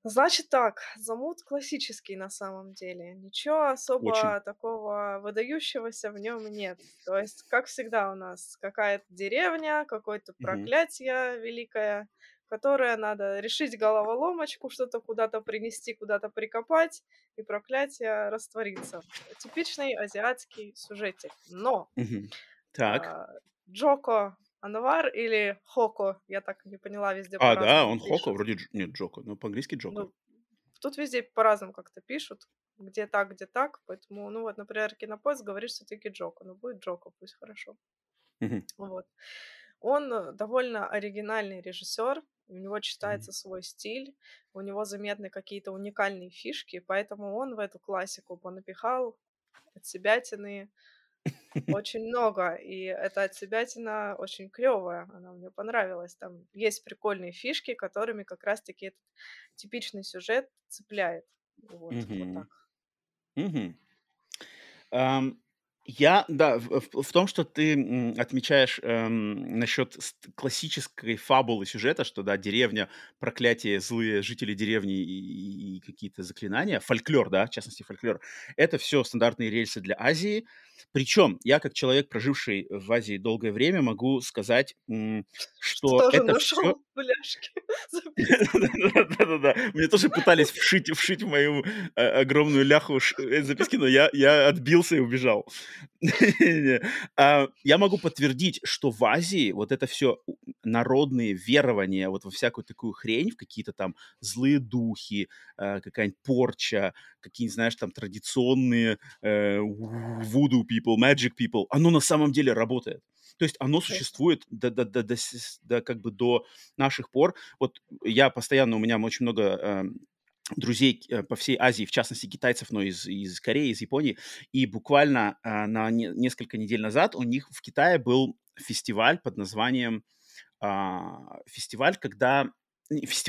Значит так, замут классический на самом деле. Ничего особо такого выдающегося в нем нет. То есть, как всегда у нас, какая-то деревня, какое-то проклятие великое, которое надо решить головоломочку, что-то куда-то принести, куда-то прикопать, и проклятие растворится. Типичный азиатский сюжетик. Но Джоко Анвар или Хоко, я так не поняла, везде по-разному. Да, он пишут. Хоко, вроде нет, Джоко, но по-английски Джоко. Ну, тут везде по-разному как-то пишут, где так, поэтому, ну вот, например, Кинопоиск говорит, что все-таки Джоко, но будет Джоко, пусть хорошо. Вот. Он довольно оригинальный режиссер, у него читается свой стиль, у него заметны какие-то уникальные фишки, поэтому он в эту классику понапихал отсебятины очень много, и эта отсебятина очень клевая, она мне понравилась. Там есть прикольные фишки, которыми как раз-таки этот типичный сюжет цепляет. Вот, вот так. В том, что ты отмечаешь насчет классической фабулы сюжета, что, да, деревня, проклятие, злые жители деревни и какие-то заклинания, фольклор, да, в частности фольклор, это все стандартные рельсы для Азии. Причем я, как человек, проживший в Азии долгое время, могу сказать, что это нашел в ляжке. Да-да-да. Мне тоже пытались вшить в мою огромную ляху записки, но я отбился и убежал. Я могу подтвердить, что в Азии вот это все народные верования, вот во всякую такую хрень, в какие-то там злые духи, какая-нибудь порча, какие-нибудь, знаешь, там традиционные Voodoo People, Magic People, оно на самом деле работает. То есть оно существует как бы до наших пор. Вот я постоянно, у меня очень много... друзей по всей Азии, в частности китайцев, но из Кореи, из Японии. И буквально несколько недель назад у них в Китае был фестиваль под названием... по-китайски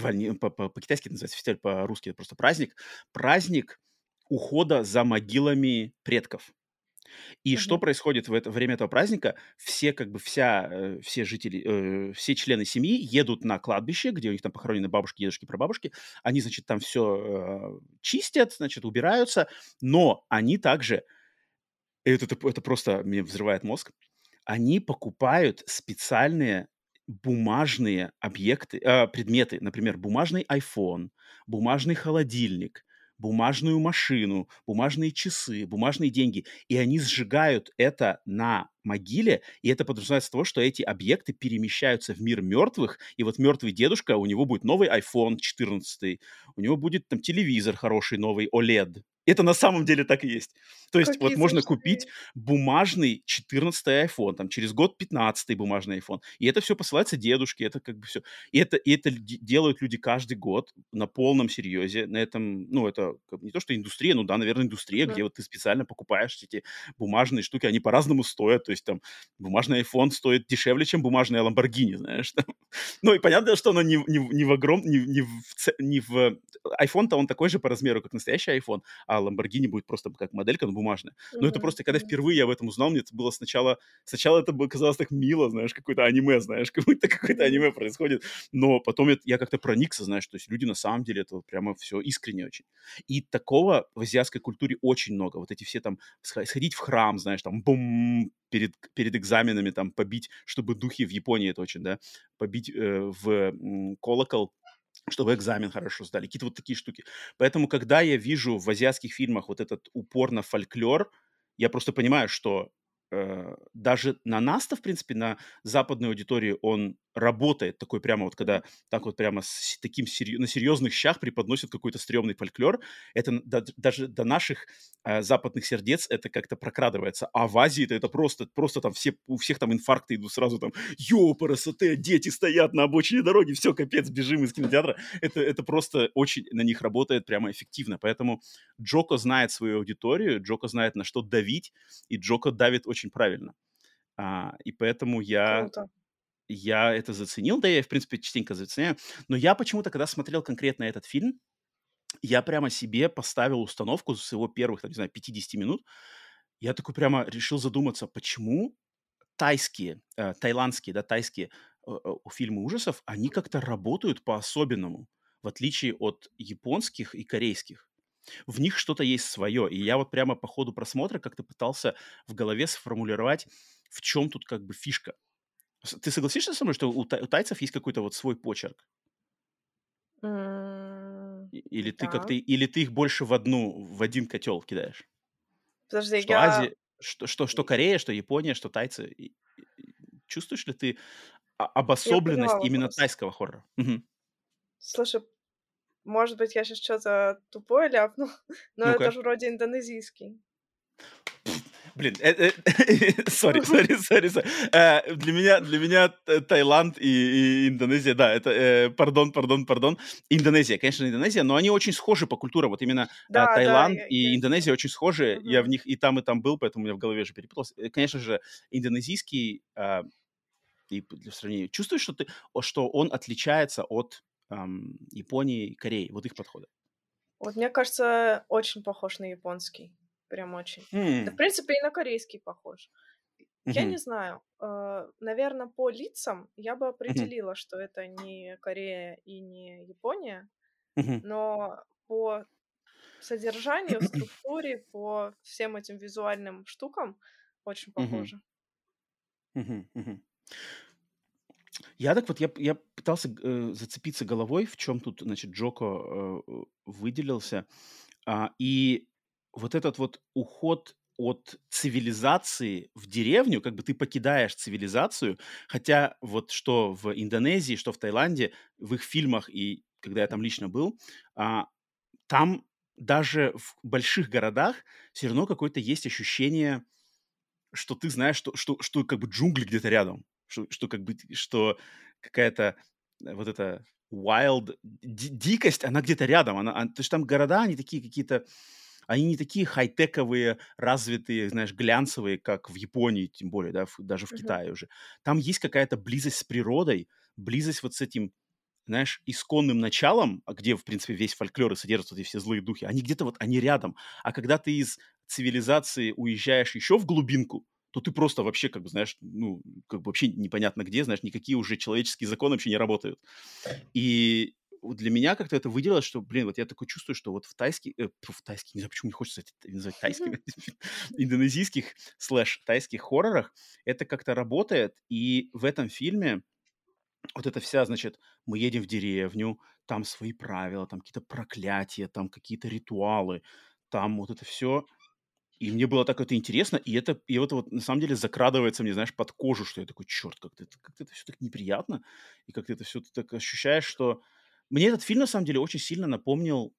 это называется фестиваль, по-русски это просто праздник. Праздник ухода за могилами предков. И что происходит во время этого праздника? Все, как бы, все жители, все члены семьи едут на кладбище, где у них там похоронены бабушки, дедушки, прабабушки. Они, значит, там все чистят, значит, убираются, но они также, это просто мне взрывает мозг, они покупают специальные бумажные предметы, например, бумажный iPhone, бумажный холодильник, бумажную машину, бумажные часы, бумажные деньги, и они сжигают это на могиле, и это подразумевается того, что эти объекты перемещаются в мир мертвых, и вот мертвый дедушка, у него будет новый iPhone 14, у него будет там телевизор хороший новый OLED, Это на самом деле так и есть. То есть вот можно купить бумажный 14-й iPhone, там через год 15-й бумажный iPhone. И это все посылается дедушке, это как бы все. И это делают люди каждый год на полном серьезе. На этом, ну, это не то, что индустрия, ну да, наверное, индустрия, где вот ты специально покупаешь эти бумажные штуки, они по-разному стоят. То есть там бумажный iPhone стоит дешевле, чем бумажная Lamborghini, знаешь. Там. Ну и понятно, что оно не в огромном, не в... iPhone-то он такой же по размеру, как настоящий iPhone, а Lamborghini будет просто как моделька, но бумажная. Но это просто, когда впервые я об этом узнал, мне это было сначала это казалось так мило, знаешь, какое-то аниме, знаешь, как будто какое-то аниме происходит, но потом я как-то проникся, знаешь, то есть люди на самом деле это прямо все искренне очень. И такого в азиатской культуре очень много. Вот эти все там, сходить в храм, знаешь, там, бум, перед экзаменами там побить, чтобы духи в Японии это очень, да, побить в колокол, чтобы экзамен хорошо сдали, какие-то вот такие штуки. Поэтому, когда я вижу в азиатских фильмах вот этот упор на фольклор, я просто понимаю, что даже на нас-то, в принципе, на западной аудитории он работает такой прямо вот, когда так вот прямо с таким на серьезных щах преподносят какой-то стрёмный фольклор, это даже до наших западных сердец это как-то прокрадывается. А в Азии-то это просто там у всех там инфаркты идут сразу там, йо, парасоте, дети стоят на обочине дороги, все, капец, бежим из кинотеатра. Это просто очень на них работает прямо эффективно. Поэтому Джоко знает свою аудиторию, Джоко знает, на что давить, и Джоко давит очень правильно. И поэтому я это заценил, да, я, в принципе, частенько заценяю, но я почему-то, когда смотрел конкретно этот фильм, я прямо себе поставил установку с его первых, там, не знаю, 50 минут, я такой прямо решил задуматься, почему тайландские фильмы ужасов, они как-то работают по-особенному, в отличие от японских и корейских. В них что-то есть свое, и я вот прямо по ходу просмотра как-то пытался в голове сформулировать, в чем тут как бы фишка. Ты согласишься со мной, что у тайцев есть какой-то вот свой почерк? Или ты как-то, или ты их больше в один котел кидаешь? Подожди, что Азия, что Корея, что Япония, что тайцы. Чувствуешь ли ты обособленность именно тайского хоррора? Угу. Слушай, может быть, я сейчас что-то тупое ляпну, но ну-ка. Это же вроде индонезийский. Блин, сори. Для меня Таиланд и Индонезия, да, это, пардон. Индонезия, конечно, Индонезия, но они очень схожи по культуре. Вот именно Таиланд и Индонезия очень схожи. Угу. Я в них и там был, поэтому у меня в голове же перепуталось. Конечно же, индонезийский, и для сравнения, чувствуешь, что он отличается от Японии и Кореи, вот их подходы? Вот мне кажется, очень похож на японский. Прям очень. Да, в принципе, и на корейский похож. Я не знаю. Наверное, по лицам я бы определила, что это не Корея и не Япония, но по содержанию, структуре, по всем этим визуальным штукам очень похоже. Я так вот, я пытался зацепиться головой, в чем тут, значит, Джоко выделился, и вот этот вот уход от цивилизации в деревню, как бы ты покидаешь цивилизацию, хотя вот что в Индонезии, что в Таиланде, в их фильмах, и когда я там лично был, там даже в больших городах все равно какое-то есть ощущение, что ты знаешь, что как бы джунгли где-то рядом, что как бы, что какая-то вот эта wild, дикость, она где-то рядом, то есть там города, они такие какие-то, они не такие хай-тековые, развитые, знаешь, глянцевые, как в Японии, тем более, да, даже в Китае уже. Там есть какая-то близость с природой, близость вот с этим, знаешь, исконным началом, где, в принципе, весь фольклор и содержатся вот эти все злые духи, они где-то вот, они рядом. А когда ты из цивилизации уезжаешь еще в глубинку, то ты просто вообще, как бы, знаешь, ну, как бы вообще непонятно где, знаешь, никакие уже человеческие законы вообще не работают. И для меня как-то это выделилось, что, блин, вот я такое чувствую, что вот в тайских, не знаю, почему не хочется это называть тайскими, индонезийских /тайских хоррорах, это как-то работает, и в этом фильме вот эта вся, значит, мы едем в деревню, там свои правила, там какие-то проклятия, там какие-то ритуалы, там вот это все. И мне было так это интересно, и это вот на самом деле закрадывается мне, знаешь, под кожу, что я такой, черт, как-то это все так неприятно, и как-то это все так ощущаешь, что... Мне этот фильм, на самом деле, очень сильно напомнил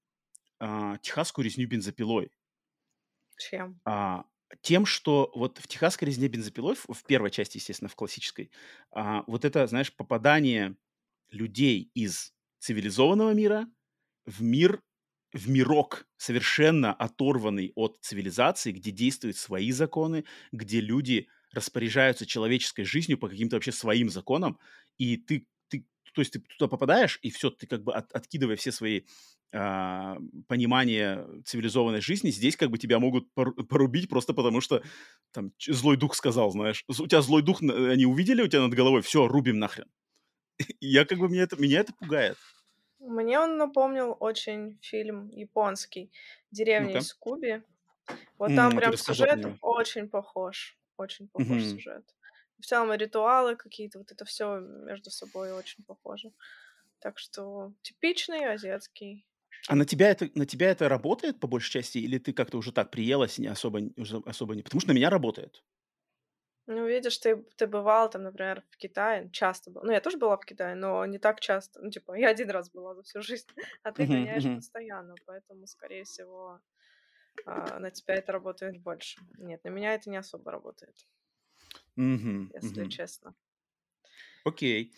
«Техасскую резню бензопилой». Чем? Тем, что вот в «Техасской резне бензопилой», в первой части, естественно, в классической, вот это, знаешь, попадание людей из цивилизованного мира в мир, в мирок, совершенно оторванный от цивилизации, где действуют свои законы, где люди распоряжаются человеческой жизнью по каким-то вообще своим законам, и ты туда попадаешь, и все, ты как бы откидывая все свои понимания цивилизованной жизни, здесь как бы тебя могут порубить просто потому, что там злой дух сказал, знаешь, у тебя злой дух, они увидели у тебя над головой, все, рубим нахрен. Я как бы, меня это пугает. Мне он напомнил очень фильм японский «Деревня из Куби». Вот там прям сюжет очень похож сюжет. В целом и ритуалы какие-то, вот это все между собой очень похоже. Так что типичный азиатский. А на тебя это работает по большей части? Или ты как-то уже так приелась, не особо? Потому что на меня работает. Ну, видишь, ты бывал там, например, в Китае, часто был. Ну, я тоже была в Китае, но не так часто. Ну, типа, я один раз была за всю жизнь, а ты гоняешь постоянно, поэтому, скорее всего, на тебя это работает больше. Нет, на меня это не особо работает, если честно. Окей.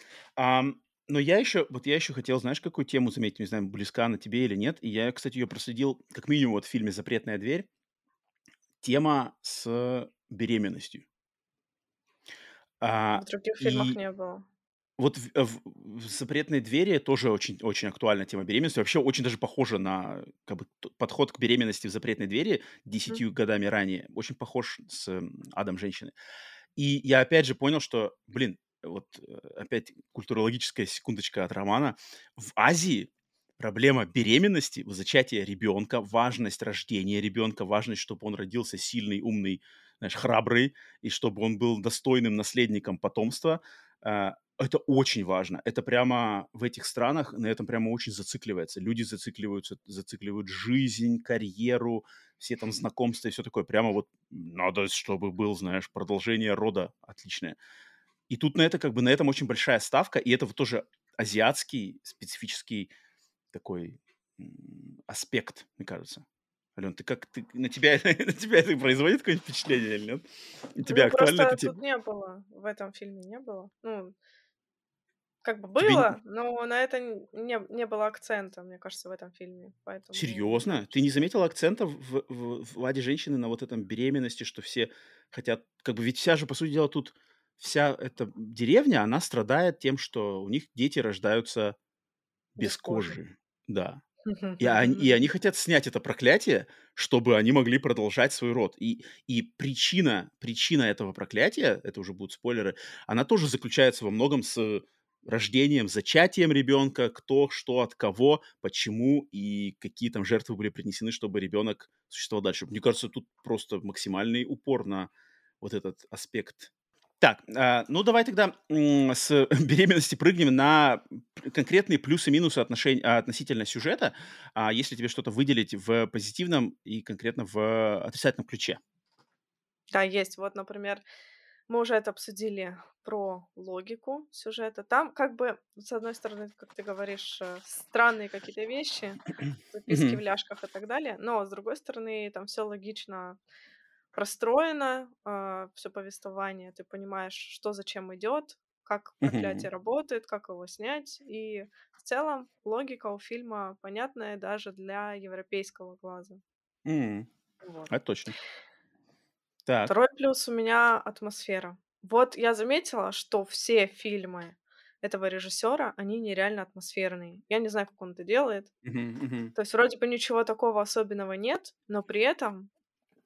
Но я еще хотел, знаешь, какую тему заметить, не знаю, близка она тебе или нет. И я, кстати, ее проследил, как минимум, вот в фильме «Запретная дверь». Тема с беременностью. В других фильмах не было. Вот в «Запретной двери» тоже очень, очень актуальна тема беременности. Вообще очень даже похожа на как бы, подход к беременности в «Запретной двери» 10 годами ранее. Очень похож с «Адом женщины». И я опять же понял, что, блин, вот опять культурологическая секундочка от Романа. В Азии проблема беременности, зачатия ребенка, важность рождения ребенка, важность, чтобы он родился сильный, умный, знаешь, храбрый, и чтобы он был достойным наследником потомства, это очень важно. Это прямо в этих странах на этом прямо очень зацикливается. Люди зацикливают жизнь, карьеру, все там знакомства и все такое. Прямо вот надо, чтобы был, знаешь, продолжение рода отличное. И тут на это как бы на этом очень большая ставка, и это вот тоже азиатский специфический такой аспект, мне кажется. Алён, на тебя это производит какое-нибудь впечатление или нет? У тебя актуально эта тема? Тут не было, в этом фильме не было. Ну, как бы было, но на это не было акцента, мне кажется, в этом фильме. Поэтому... Серьезно? Ты не заметила акцента в «Аде женщины» на вот этом беременности, что все хотят... Как бы ведь вся же, по сути дела, тут... Вся эта деревня, она страдает тем, что у них дети рождаются без кожи. Да. И они хотят снять это проклятие, чтобы они могли продолжать свой род. И причина этого проклятия, это уже будут спойлеры, она тоже заключается во многом с рождением, зачатием ребенка, кто, что, от кого, почему и какие там жертвы были принесены, чтобы ребенок существовал дальше. Мне кажется, тут просто максимальный упор на вот этот аспект. Так, ну давай тогда с беременности прыгнем на конкретные плюсы-минусы относительно сюжета, если тебе что-то выделить в позитивном и конкретно в отрицательном ключе. Да, есть. Вот, например, мы уже это обсудили про логику сюжета. Там как бы, с одной стороны, как ты говоришь, странные какие-то вещи, записки в ляжках и так далее, но, с другой стороны, там все логично простроено, все повествование, ты понимаешь, что зачем идет, как проклятие работает, как его снять, и в целом логика у фильма понятная даже для европейского глаза. Вот. Это точно. Так. Второй плюс у меня атмосфера. Вот я заметила, что все фильмы этого режиссера, они нереально атмосферные. Я не знаю, как он это делает. То есть вроде бы ничего такого особенного нет, но при этом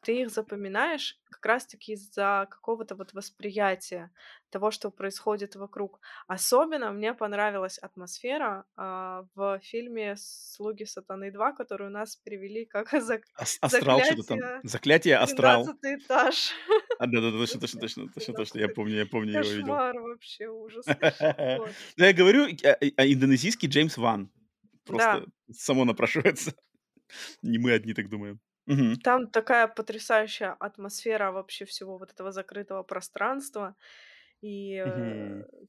ты их запоминаешь как раз-таки из-за какого-то вот восприятия того, что происходит вокруг. Особенно мне понравилась атмосфера в фильме «Слуги сатаны 2», который у нас перевели как «Заклятие астрал». 13-й этаж. А, да, точно, я помню его видео. Кошмар вообще, ужас. Да, я говорю, индонезийский Джеймс Ван. Просто само напрашивается. Не мы одни так думаем. Там такая потрясающая атмосфера вообще всего вот этого закрытого пространства и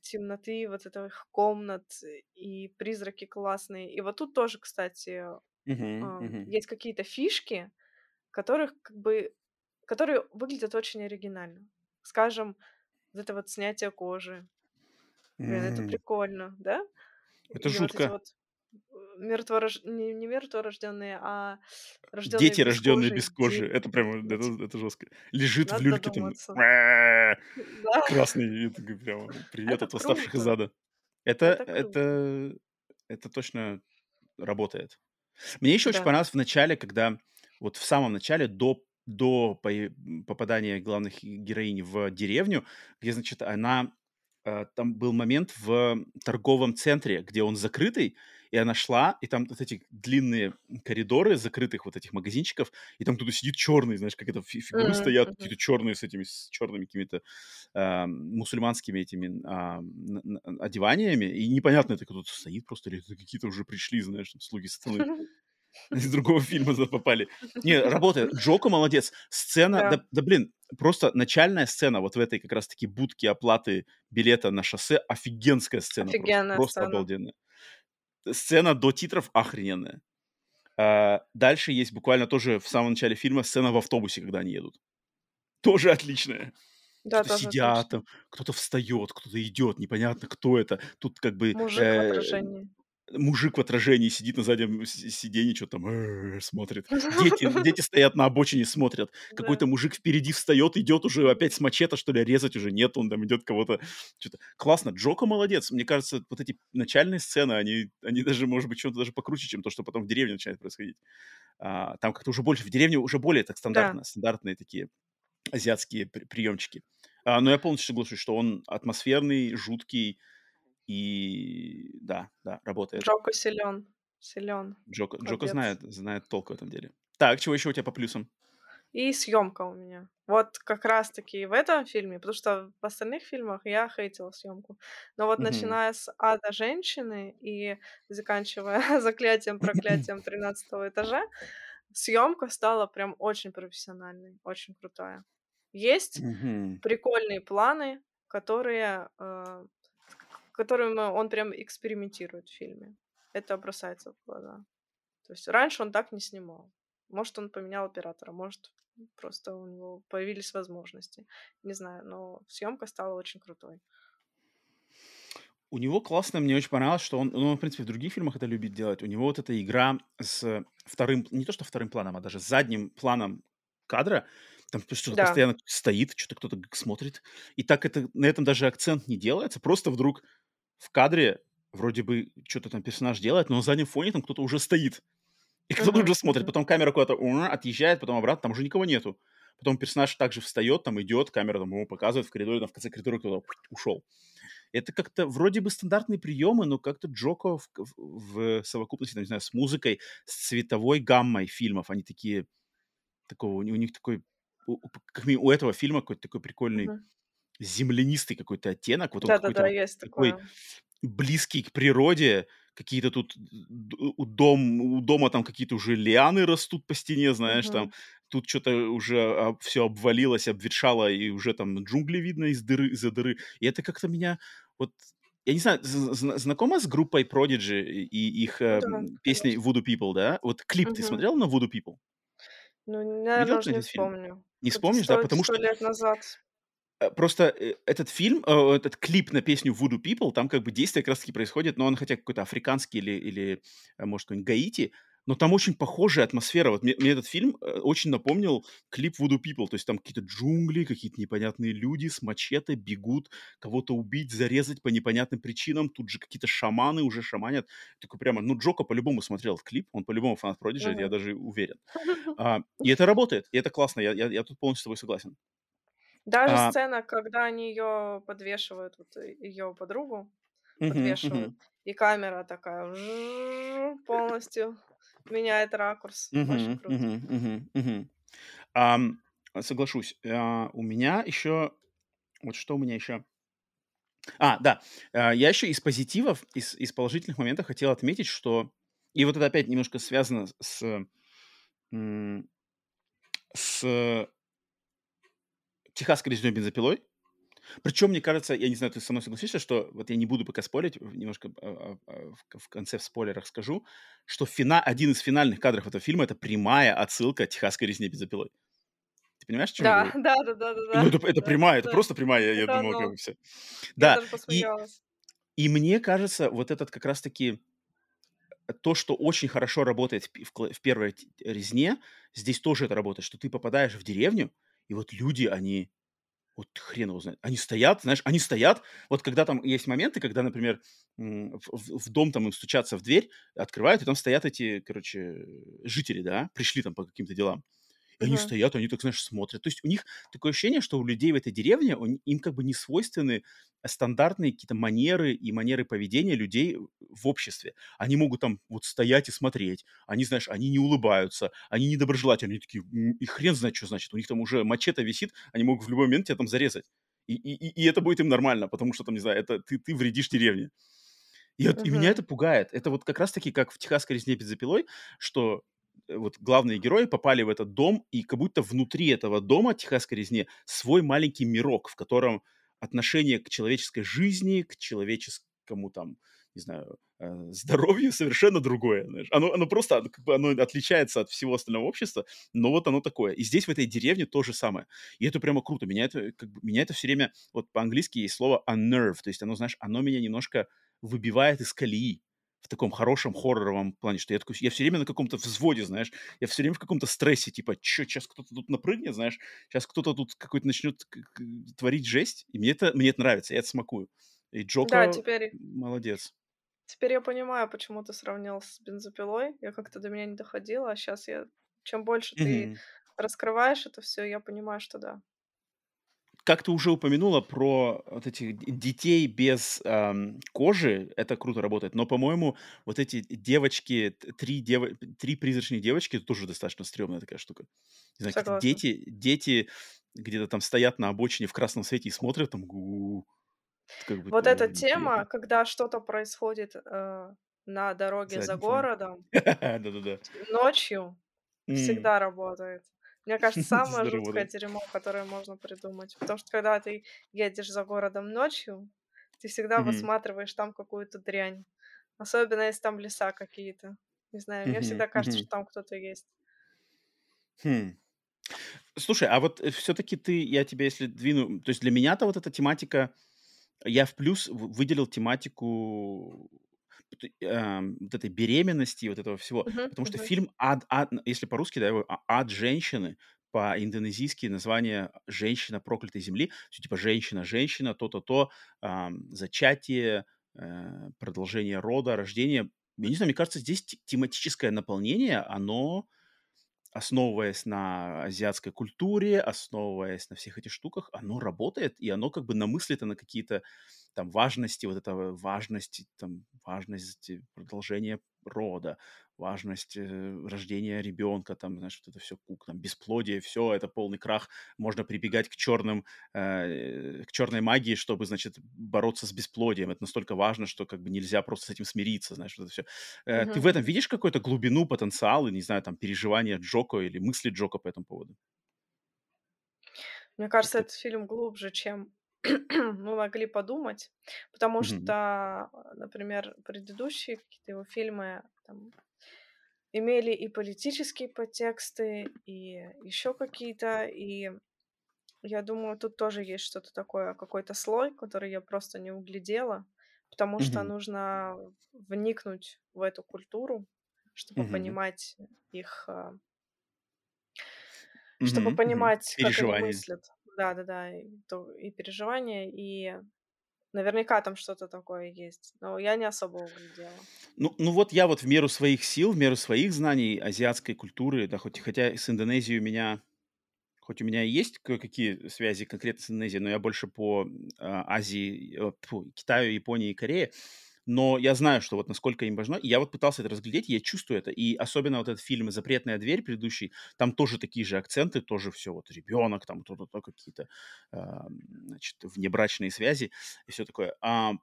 темноты вот этих комнат, и призраки классные. И вот тут тоже, кстати, есть какие-то фишки, которые выглядят очень оригинально. Скажем, вот это вот снятие кожи. Блин, это прикольно, да? Это жутко. Вот не мертворожденные, а рожденные дети, рожденные без кожи. Дети. Это прям это жестко. Лежит надо в люльке додуматься. Там красный, прямо привет от восставших из ада. Это точно работает. Мне еще очень понравилось в начале, когда вот в самом начале до попадания главных героини в деревню, где, значит, она... Там был момент в торговом центре, где он закрытый, и она шла, и там вот эти длинные коридоры закрытых вот этих магазинчиков, и там кто-то сидит черный, знаешь, как это фигуры стоят, какие-то черные с черными какими-то мусульманскими этими одеваниями, и непонятно, это кто-то стоит просто, или какие-то уже пришли, знаешь, там, слуги сатаны. Из другого фильма попали. Не, работает. Джоко молодец. Сцена, блин, просто начальная сцена вот в этой как раз-таки будке оплаты билета на шоссе, офигенская сцена. Просто обалденная. Сцена до титров охрененная. Дальше есть буквально тоже в самом начале фильма сцена в автобусе, когда они едут. Тоже отличная. Да, кто-то сидят, там, кто-то встает, кто-то идет, непонятно, кто это. Тут как бы... Мужик в отражении. Мужик в отражении сидит на заднем сиденье, что-то там смотрит. Дети стоят на обочине, смотрят. Какой-то мужик впереди встает, идет уже опять с мачете, что ли, резать уже нет. Он там идет кого-то. Что-то. Классно. Джоко молодец. Мне кажется, вот эти начальные сцены, они даже, может быть, чем-то даже покруче, чем то, что потом в деревне начинает происходить. Там как-то уже больше. В деревне уже более так стандартные такие азиатские приемчики. Но я полностью соглашусь, что он атмосферный, жуткий, и да, работает. Джоко силен. Джоко знает толк в этом деле. Так, чего еще у тебя по плюсам? И съемка у меня. Вот как раз-таки в этом фильме, потому что в остальных фильмах я хейтила съемку. Но вот начиная с «Ада женщины» и заканчивая «Заклятием, проклятием 13-го этажа», съемка стала прям очень профессиональной, очень крутая. Есть прикольные планы, которым он прям экспериментирует в фильме. Это бросается в глаза. То есть раньше он так не снимал. Может, он поменял оператора, может, просто у него появились возможности. Не знаю, но съемка стала очень крутой. У него классно, мне очень понравилось, что он, в принципе, в других фильмах это любит делать. У него вот эта игра с вторым, не то что вторым планом, а даже задним планом кадра. Там что-то постоянно стоит, что-то кто-то смотрит. И так это, на этом даже акцент не делается. Просто вдруг в кадре вроде бы что-то там персонаж делает, но на заднем фоне там кто-то уже стоит. И кто-то уже смотрит. Потом камера куда-то отъезжает, потом обратно, там уже никого нету. Потом персонаж также встает, там идет, камера там ему показывает в коридоре, там в конце коридора кто-то ушел. Это как-то вроде бы стандартные приемы, но как-то Джоко в совокупности, там, не знаю, с музыкой, с цветовой гаммой фильмов. Они такие... У этого фильма какой-то такой прикольный землянистый какой-то оттенок. Вот он есть такой близкий к природе. Какие-то тут у дома там какие-то уже лианы растут по стене, знаешь, там. Тут что-то уже все обвалилось, обветшало, и уже там джунгли видно из-за дыры. И это как-то меня... Вот, я не знаю, знакома с группой Prodigy и их песней Voodoo People, да? Вот клип ты смотрел на Voodoo People? Ну, я даже не вспомню. Не вспомнишь, да? Потому что лет назад. Просто этот клип на песню Voodoo People, там как бы действие как раз-таки происходит, но он хотя какой-то африканский или может, какой-нибудь Гаити, но там очень похожая атмосфера. Вот мне этот фильм очень напомнил клип Voodoo People, то есть там какие-то джунгли, какие-то непонятные люди с мачете бегут, кого-то убить, зарезать по непонятным причинам, тут же какие-то шаманы уже шаманят. Такой прямо, Джоко по-любому смотрел этот клип, он по-любому фанат Prodigy, я даже уверен. И это работает, и это классно, я тут полностью с тобой согласен. Даже сцена, когда они ее подвешивают, вот ее подругу подвешивают, и камера такая полностью меняет ракурс. Очень круто. Соглашусь. У меня еще... Вот что у меня еще... Я еще из позитивов, из положительных моментов хотел отметить, что... И вот это опять немножко связано с Техасской резней бензопилой. Причем, мне кажется, я не знаю, ты со мной согласишься, что вот я не буду пока спойлить, немножко в конце в спойлерах скажу, что один из финальных кадров этого фильма — это прямая отсылка «Техасской резни бензопилой». Ты понимаешь, что я говорю? Да. Ну, это прямая, это просто прямая, я думал, как бы все. Да. Я даже посмеялась. И мне кажется, вот этот как раз-таки... То, что очень хорошо работает в первой резне, здесь тоже это работает, что ты попадаешь в деревню, и вот люди, они... Вот хрен его знает. Они стоят, знаешь, они стоят. Вот когда там есть моменты, когда, например, в дом там им стучатся в дверь, открывают, и там стоят эти, короче, жители, да, пришли там по каким-то делам. И они стоят, они так, знаешь, смотрят. То есть у них такое ощущение, что у людей в этой деревне, им как бы не свойственны стандартные какие-то манеры и манеры поведения людей в обществе. Они могут там вот стоять и смотреть. Они, знаешь, они не улыбаются, они недоброжелательны. Они такие, и хрен знает, что значит. У них там уже мачете висит, они могут в любой момент тебя там зарезать. И это будет им нормально, потому что там, не знаю, это ты вредишь деревне. И меня это пугает. Это вот как раз-таки как в «Техасской резне бензопилой», что... Вот главные герои попали в этот дом, и как будто внутри этого дома техасской резни свой маленький мирок, в котором отношение к человеческой жизни, к человеческому там, не знаю, здоровью совершенно другое. Знаешь. Оно просто как бы, оно отличается от всего остального общества, но вот оно такое. И здесь, в этой деревне, то же самое. И это прямо круто. Меня это все время, вот по-английски есть слово unnerve, то есть оно, знаешь, оно меня немножко выбивает из колеи. В таком хорошем хорроровом плане, что я такой, я все время на каком-то взводе, знаешь, я все время в каком-то стрессе, типа, что, сейчас кто-то тут напрыгнет, знаешь, сейчас кто-то тут какой-то начнет творить жесть, и мне это нравится, я это смакую. И Джоко молодец. Теперь я понимаю, почему ты сравнил с бензопилой, я как-то до меня не доходила, а сейчас я, чем больше ты раскрываешь это все, я понимаю, что да. Как ты уже упомянула про вот этих детей без кожи, это круто работает, но, по-моему, вот эти девочки, три призрачные девочки, это тоже достаточно стрёмная такая штука. Не знаю, дети где-то там стоят на обочине в красном свете и смотрят там. Как бы, вот эта тема, когда что-то происходит на дороге за городом, ночью, всегда работает. Мне кажется, самое жуткое дерьмо, которое можно придумать. Потому что, когда ты едешь за городом ночью, ты всегда высматриваешь там какую-то дрянь. Особенно, если там леса какие-то. Не знаю, мне всегда кажется, что там кто-то есть. Слушай, а вот все-таки я тебя, если двину... То есть для меня-то вот эта тематика... Я в плюс выделил тематику... вот этой беременности, вот этого всего. Потому что фильм, если по-русски, да, его «Ад женщины», по-индонезийски название «Женщина проклятой земли», все типа «женщина», то-то-то, зачатие, продолжение рода, рождение. Я не знаю, мне кажется, здесь тематическое наполнение, оно, основываясь на азиатской культуре, основываясь на всех этих штуках, оно работает, и оно как бы намыслит на какие-то там важности, вот эта важность продолжения рода, важность рождения ребенка, там, знаешь, вот это все там, бесплодие, все, это полный крах, можно прибегать к черной магии, чтобы, значит, бороться с бесплодием, это настолько важно, что как бы нельзя просто с этим смириться, знаешь, вот это все. Ты в этом видишь какую-то глубину, потенциал, и, не знаю, там, переживания Джоко или мысли Джоко по этому поводу? Мне кажется, этот фильм глубже, чем мы могли подумать, потому что, например, предыдущие какие-то его фильмы там, имели и политические подтексты, и еще какие-то, и я думаю, тут тоже есть что-то такое, какой-то слой, который я просто не углядела, потому что нужно вникнуть в эту культуру, чтобы понимать их, чтобы понимать, как они мыслят. Да, и переживания, и наверняка там что-то такое есть, но я не особо углядела. Ну вот я вот в меру своих сил, в меру своих знаний азиатской культуры, да, хотя с Индонезией у меня есть кое-какие связи конкретно с Индонезией, но я больше по Азии, Китаю, Японии и Корее, но я знаю, что вот насколько им важно, и я вот пытался это разглядеть, я чувствую это, и особенно вот этот фильм «Запретная дверь» предыдущий, там тоже такие же акценты, тоже все, вот ребенок, там то-то-то, какие-то, значит, внебрачные связи и все такое.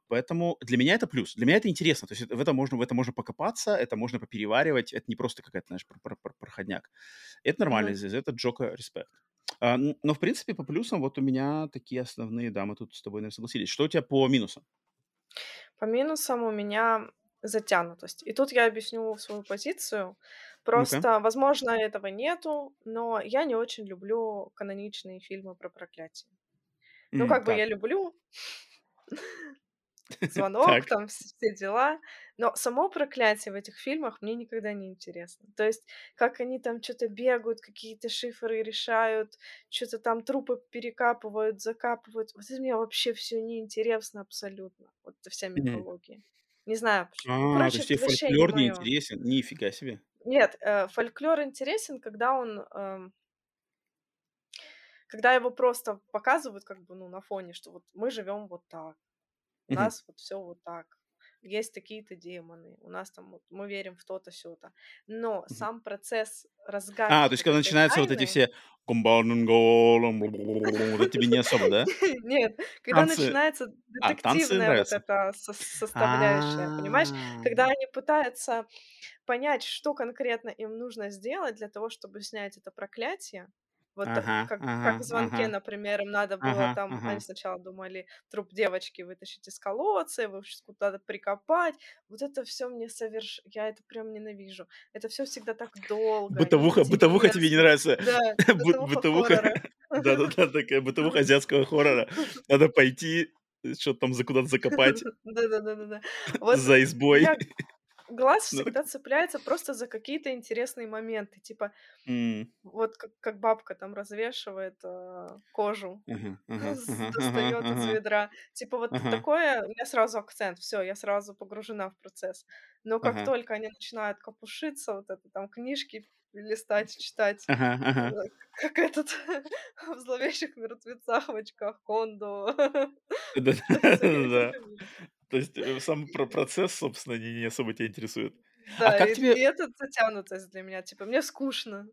Поэтому для меня это плюс, для меня это интересно, то есть в этом можно покопаться, это можно попереваривать, это не просто какая-то, знаешь, проходняк. Это нормально, за это Джоко респект. Но, в принципе, по плюсам вот у меня такие основные, да, мы тут с тобой, наверное, согласились. Что у тебя по минусам? По минусам у меня затянутость. И тут я объясню свою позицию. Просто, возможно, этого нету, но я не очень люблю каноничные фильмы про проклятие. Ну, как бы я люблю... Звонок, там все дела. Но само проклятие в этих фильмах мне никогда не интересно. То есть, как они там что-то бегают, какие-то шифры решают, что-то там трупы перекапывают, закапывают. Вот это мне вообще все неинтересно абсолютно. Вот эта вся мифология. Не знаю, почему. Короче, то есть фольклор не интересен? Нифига себе. Нет, фольклор интересен, когда он... Когда его просто показывают как бы, ну, на фоне, что вот мы живем вот так. У нас вот все вот так. Есть такие-то демоны. У нас там вот мы верим в то-то, сё-то. Но сам процесс разгадки... А, то есть когда начинаются тайны... вот эти все... Вот тебе не особо, да? Нет, когда начинается детективная вот эта составляющая, понимаешь? Когда они пытаются понять, что конкретно им нужно сделать для того, чтобы снять это проклятие. Вот как в «Звонке», например, им надо было они сначала думали труп девочки вытащить из колодца, его куда-то прикопать. Вот это все мне я это прям ненавижу. Это все всегда так долго. Бытовуха тебе не нравится? Да, бытовуха. Да-да-да, такая бытовуха азиатского хоррора. Надо пойти, что-то там куда-то закопать. Да-да-да. За избой. Глаз всегда цепляется просто за какие-то интересные моменты, типа вот как бабка там развешивает кожу, достает из ведра, типа вот такое, у меня сразу акцент, все, я сразу погружена в процесс. Но как только они начинают копушиться, вот это там книжки листать, читать, как этот в «Зловещих мертвецах» в очках Кондо. Да-да-да. То есть сам процесс, собственно, не особо тебя интересует. Да, а как тебе... и это затянутость для меня. Типа, мне скучно.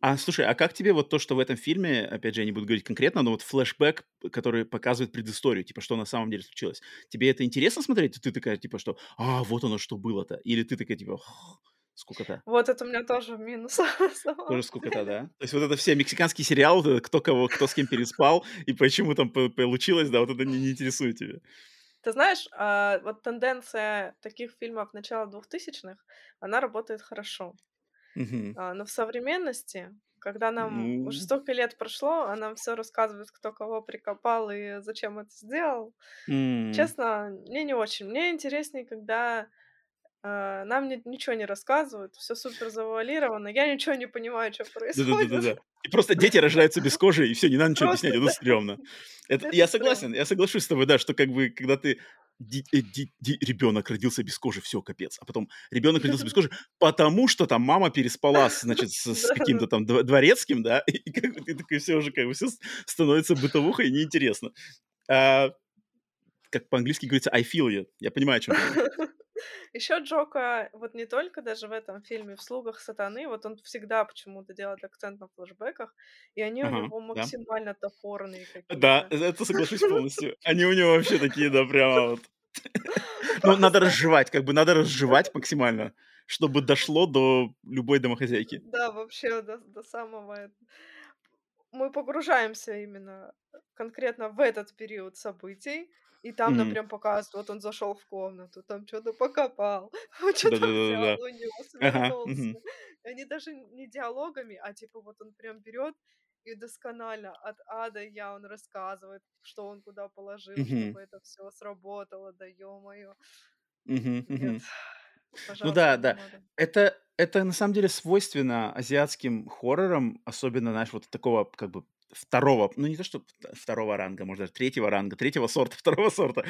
А, слушай, а как тебе вот то, что в этом фильме, опять же, я не буду говорить конкретно, но вот флешбэк, который показывает предысторию, типа, что на самом деле случилось. Тебе это интересно смотреть? Ты такая, типа, что, вот оно, что было-то. Или ты такая, типа, скукота. Вот это у меня тоже минус. Тоже скукота, да? То есть вот это все мексиканские сериалы, кто с кем переспал, и почему там получилось, да, вот это не интересует тебя. Ты знаешь, вот тенденция таких фильмов начала 2000-х, она работает хорошо. Но в современности, когда нам уже столько лет прошло, а нам все рассказывают, кто кого прикопал и зачем это сделал, честно, мне не очень. Мне интереснее, когда нам ничего не рассказывают, все супер завуалировано, я ничего не понимаю, что происходит. Да-да-да. И просто дети рождаются без кожи, и все, не надо ничего объяснять, это стрёмно. Я согласен, я соглашусь с тобой, да, что как бы, когда ты ребенок родился без кожи, все, капец. А потом ребенок родился без кожи, потому что там мама переспала, значит, с каким-то там дворецким, да, и как бы ты такой, все уже как бы все становится бытовухой, неинтересно. Как по-английски говорится, I feel you. Я понимаю, о чем ты. Еще Джоко, вот не только даже в этом фильме, в «Слугах сатаны», вот он всегда почему-то делает акцент на флешбэках, и они у него максимально топорные какие-то. Да, это соглашусь полностью. Они у него вообще такие, да, прямо вот. Но надо разжевать, как бы надо разжевать максимально, чтобы дошло до любой домохозяйки. Да, вообще до самого... Мы погружаемся именно конкретно в этот период событий, и там нам прям показывают, вот он зашел в комнату, там что-то покопал, вот что-то взял у него, свернулся. Они даже не диалогами, а типа вот он прям берет и досконально от А до Я он рассказывает, что он куда положил, чтобы это все сработало, да ё-моё. Нет, пожалуйста, ну да. Это на самом деле свойственно азиатским хоррорам, особенно, знаешь, вот такого как бы второго, ну не то что второго ранга, может даже третьего ранга, третьего сорта, второго сорта.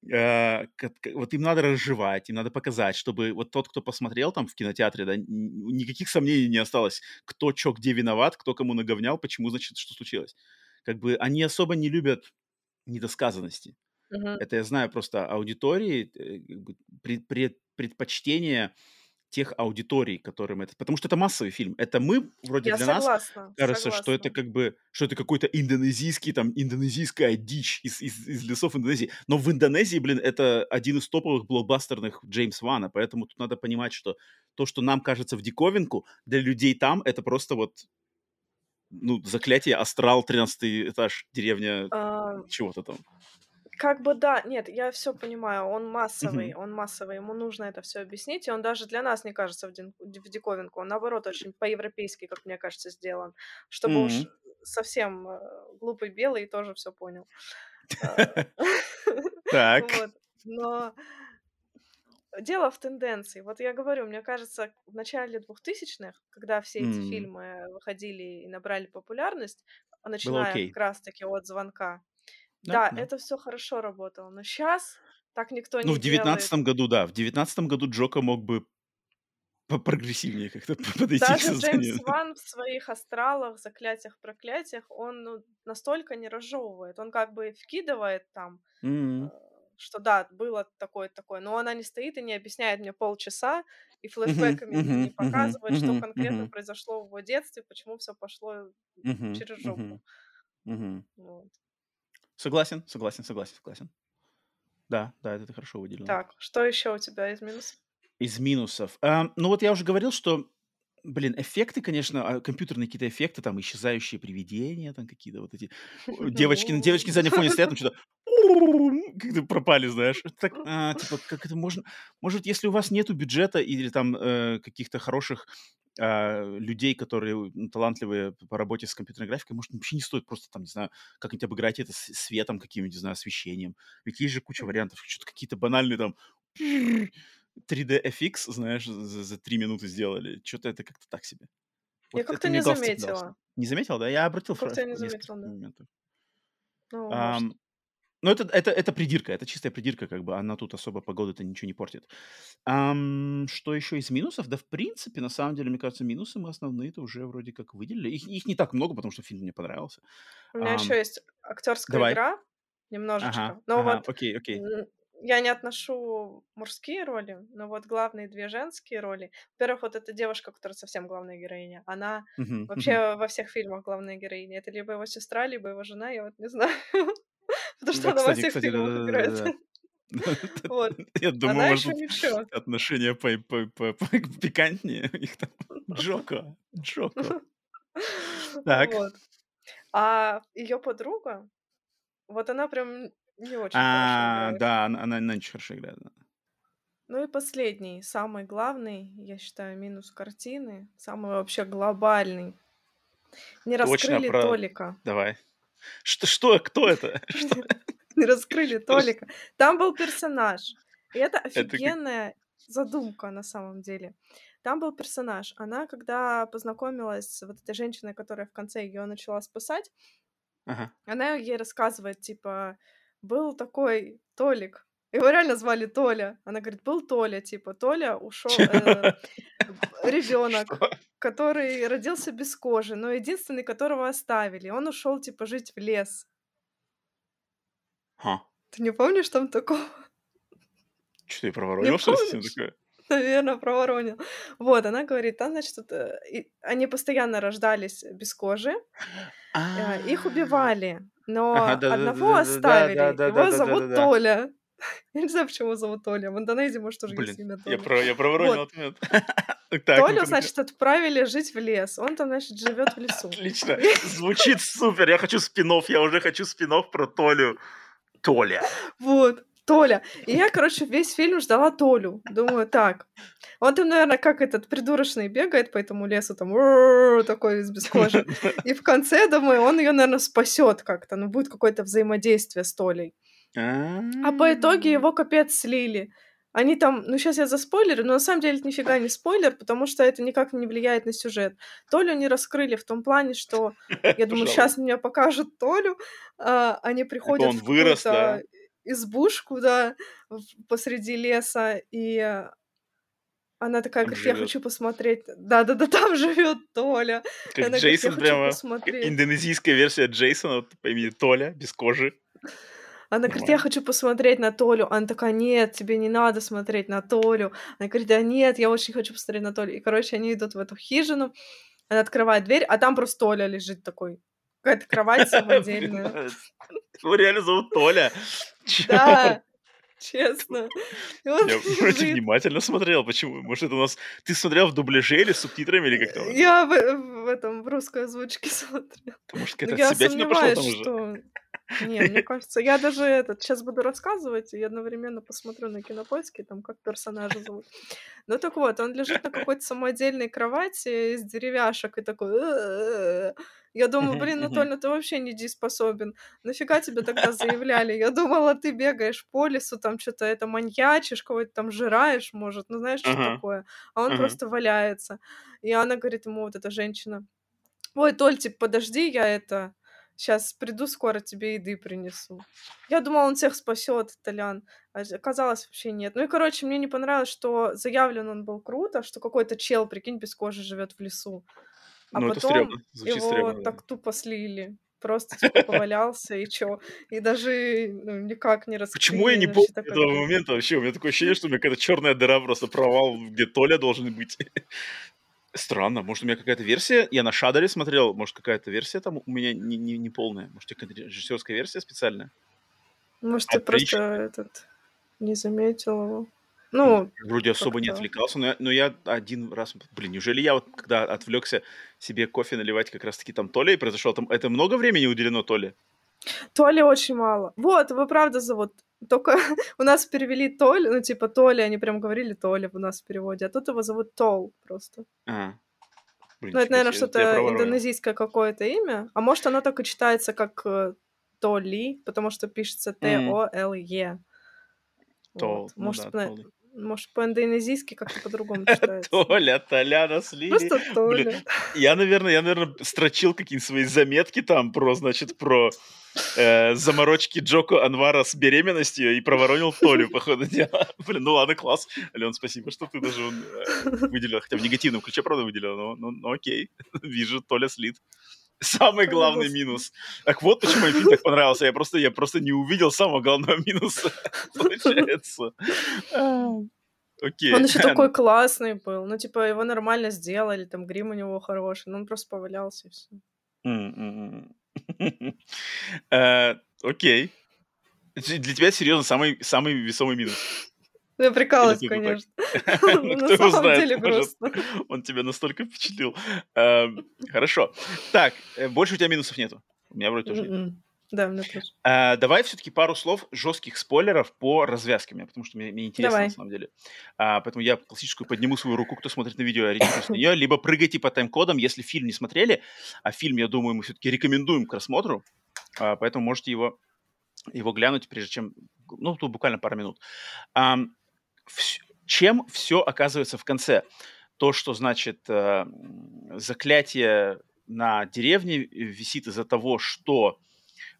Вот им надо разжевать, им надо показать, чтобы вот тот, кто посмотрел там в кинотеатре, да, никаких сомнений не осталось, кто чё где виноват, кто кому наговнял, почему, значит, что случилось. Как бы они особо не любят недосказанности. Это я знаю просто аудитории, предпочтение тех аудиторий, которым это... Потому что это массовый фильм. Это мы, вроде я для согласна, нас, кажется, согласна. Что это как бы... Что это какой-то индонезийский, там, индонезийская дичь из лесов Индонезии. Но в Индонезии, блин, это один из топовых блокбастерных Джеймс Вана. Поэтому тут надо понимать, что то, что нам кажется в диковинку, для людей там это просто вот ну, заклятие, астрал, 13-й этаж, деревня, чего-то там. Как бы да, нет, я все понимаю, он массовый, ему нужно это все объяснить, и он даже для нас не кажется в диковинку, он наоборот очень по-европейски, как мне кажется, сделан, чтобы уж совсем глупый белый тоже все понял. Так. Но дело в тенденции. Вот я говорю, мне кажется, в начале 2000-х, когда все эти фильмы выходили и набрали популярность, начиная как раз-таки от «Звонка», Да, это все хорошо работало, но сейчас так никто не делает. Ну, в 19 году, да, в 19 году Джоко мог бы попрогрессивнее как-то подойти к созданию. Даже Джеймс Ван в своих астралах, заклятиях, проклятиях, он настолько не разжевывает, он как бы вкидывает там, что да, было такое-такое, но она не стоит и не объясняет мне полчаса, и флешбэками не показывает, что конкретно произошло в его детстве, почему все пошло через жопу. Вот. Согласен. Да, это хорошо выделено. Так, что еще у тебя из минусов? Из минусов. Ну вот я уже говорил, что, эффекты, конечно, компьютерные какие-то эффекты, там, исчезающие привидения, там какие-то вот эти девочки на заднем фоне стоят, там что-то как-то пропали, знаешь. Так, типа, как это можно? Может, если у вас нету бюджета или там каких-то хороших людей, которые талантливые по работе с компьютерной графикой, может, вообще не стоит просто там, не знаю, как-нибудь обыграть это светом каким-нибудь, не знаю, освещением. Ведь есть же куча вариантов. Что-то какие-то банальные там 3D-FX, знаешь, за 3 минуты сделали. Что-то это как-то так себе. Я вот как-то не заметила. Не заметила, да? Я обратил моментов. Ну, но это придирка, это чистая придирка, как бы, она тут особо погоды-то ничего не портит. Что еще из минусов? Да, в принципе, на самом деле, мне кажется, минусы мы основные-то уже вроде как выделили. Их не так много, потому что фильм мне понравился. У меня еще есть актерская игра, немножечко. Окей. Я не отношу мужские роли, но вот главные две женские роли. Во-первых, вот эта девушка, которая совсем главная героиня, она вообще во всех фильмах главная героиня. Это либо его сестра, либо его жена, я вот не знаю. Потому что она во всех фильмах играет. Я думаю, может, отношения попикантнее у них там. Джоко. Так. А ее подруга, вот она прям не очень хорошо играет. Да, она не очень хорошо играет. Ну и последний, самый главный, я считаю, минус картины, самый вообще глобальный. Не раскрыли Толика. Давай. Что? Кто это? Не раскрыли Толика. Там был персонаж. И это офигенная задумка на самом деле. Там был персонаж. Она, когда познакомилась с вот этой женщиной, которая в конце ее начала спасать, она ей рассказывает, типа, был такой Толик. Его реально звали Толя. Она говорит, был Толя, типа, Толя ушел ребенок, который родился без кожи, но единственный, которого оставили. Он ушел, типа, жить в лес. Ты не помнишь там такого? Что, ты проворонил что-то такое? Наверное, проворонил. Вот, она говорит, там, значит, они постоянно рождались без кожи, их убивали, но одного оставили, его зовут Толя. Я не знаю, почему зовут Толя. В Индонезии, может, уже есть имя Толя. Я проворонил ответ. Толю, значит, отправили жить в лес. Он там, значит, живет в лесу. Отлично. Звучит супер. Я хочу спин-офф. Я уже хочу спин-офф про Толю. Толя. Вот. Толя. И я, короче, весь фильм ждала Толю. Думаю, так. Он там, наверное, как этот придурочный бегает по этому лесу, там, такой из без кожи. И в конце, думаю, он ее, наверное, спасет как-то. Ну, будет какое-то взаимодействие с Толей. А по итоге его капец слили. Они там, ну сейчас я заспойлерю, но на самом деле это нифига не спойлер, потому что это никак не влияет на сюжет. Толю не раскрыли в том плане, что, я думаю, сейчас мне покажут Толю, они приходят в какую-то избушку, да, посреди леса, и она такая, говорит, я хочу посмотреть. Да, там живет Толя. Как Джейсон прямо, индонезийская версия Джейсона по имени Толя, без кожи. Она говорит, я хочу посмотреть на Толю. Она такая, нет, тебе не надо смотреть на Толю. Она говорит, да нет, я очень хочу посмотреть на Толю. И, короче, они идут в эту хижину, она открывает дверь, а там просто Толя лежит такой. Какая-то кровать самодельная. Его реально зовут Толя. Да. честно. Я вроде внимательно смотрел. Почему? Может, это у нас... Ты смотрел в дубляже или с субтитрами, или как-то? Я в этом, в русской озвучке смотрела. Потому что это от себя тебе пошло там уже. Не, мне кажется, я даже сейчас буду рассказывать, и одновременно посмотрю на Кинопоиске, там, как персонажа зовут. Ну так вот, он лежит на какой-то самодельной кровати из деревяшек и такой... Я думаю, блин, Анатольевна, ты вообще не дееспособен. Нафига тебя тогда заявляли? Я думала, ты бегаешь по лесу, там что-то это маньячишь, кого-то там жираешь, может, ну знаешь, что такое. А он просто валяется. И она говорит ему, вот эта женщина, ой, Толь, типа, подожди, я сейчас приду, скоро тебе еды принесу. Я думала, он всех спасет, Толян. Оказалось, вообще нет. Ну и, короче, мне не понравилось, что заявлен он был круто, что какой-то чел, прикинь, без кожи живет в лесу. А ну, потом его так тупо слили. Просто типа повалялся, и чё? И даже никак не раскрыли. Почему я не помню этого момента вообще? У меня такое ощущение, что у меня какая-то черная дыра, просто провал, где Толя должен быть. Странно, может, у меня какая-то версия, я на Шадере смотрел, может, какая-то версия там у меня не полная, может, какая-то режиссерская версия специальная? Может, отлично. Ты просто не заметил его? Ну, вроде особо не отвлекался, но я один раз, блин, неужели я вот когда отвлекся себе кофе наливать как раз-таки там Толе, и произошло там, это много времени уделено Толе? Толе очень мало. Вот, его правда зовут. Только у нас перевели Толь, ну, типа, Толя, они прям говорили Толя у нас в переводе, а тут его зовут Тол просто. Ага. Блин, ну, это, наверное, что-то индонезийское какое-то имя, а может, оно так и читается, как Толи, потому что пишется T-O-L-E. Тол, вот. Может, по-индонезийски как-то по-другому читается. Толя, наслили. Просто Толя. Блин, я, наверное, строчил какие-нибудь свои заметки там про заморочки Джоко Анвара с беременностью и проворонил Толю, походу, дела. Блин, ну ладно, класс. Ален, спасибо, что ты даже выделила, хотя в негативном ключе, правда, выделила, но окей. Вижу, Толя слит. Самый главный минус. Так вот, почему мне фильм так понравился. Я просто не увидел самого главного минуса, получается. Окей. Он еще такой классный был. Ну, типа, его нормально сделали, там грим у него хороший, но он просто повалялся и все. Окей. Для тебя, серьезно, самый весомый минус? Я прикалываюсь, конечно. На самом деле грустно. Он тебя настолько впечатлил. Хорошо. Так, больше у тебя минусов нету. У меня вроде тоже нет. Да, у меня тоже. Давай все-таки пару слов жестких спойлеров по развязке, потому что мне интересно на самом деле. Поэтому я классическую подниму свою руку, кто смотрит на видео, ориентируйтесь на нее, либо прыгайте по тайм-кодам, если фильм не смотрели. А фильм, я думаю, мы все-таки рекомендуем к рассмотру, поэтому можете его глянуть, прежде чем... Ну, тут буквально пару минут. Чем все оказывается в конце? То, что, значит, заклятие на деревне висит из-за того, что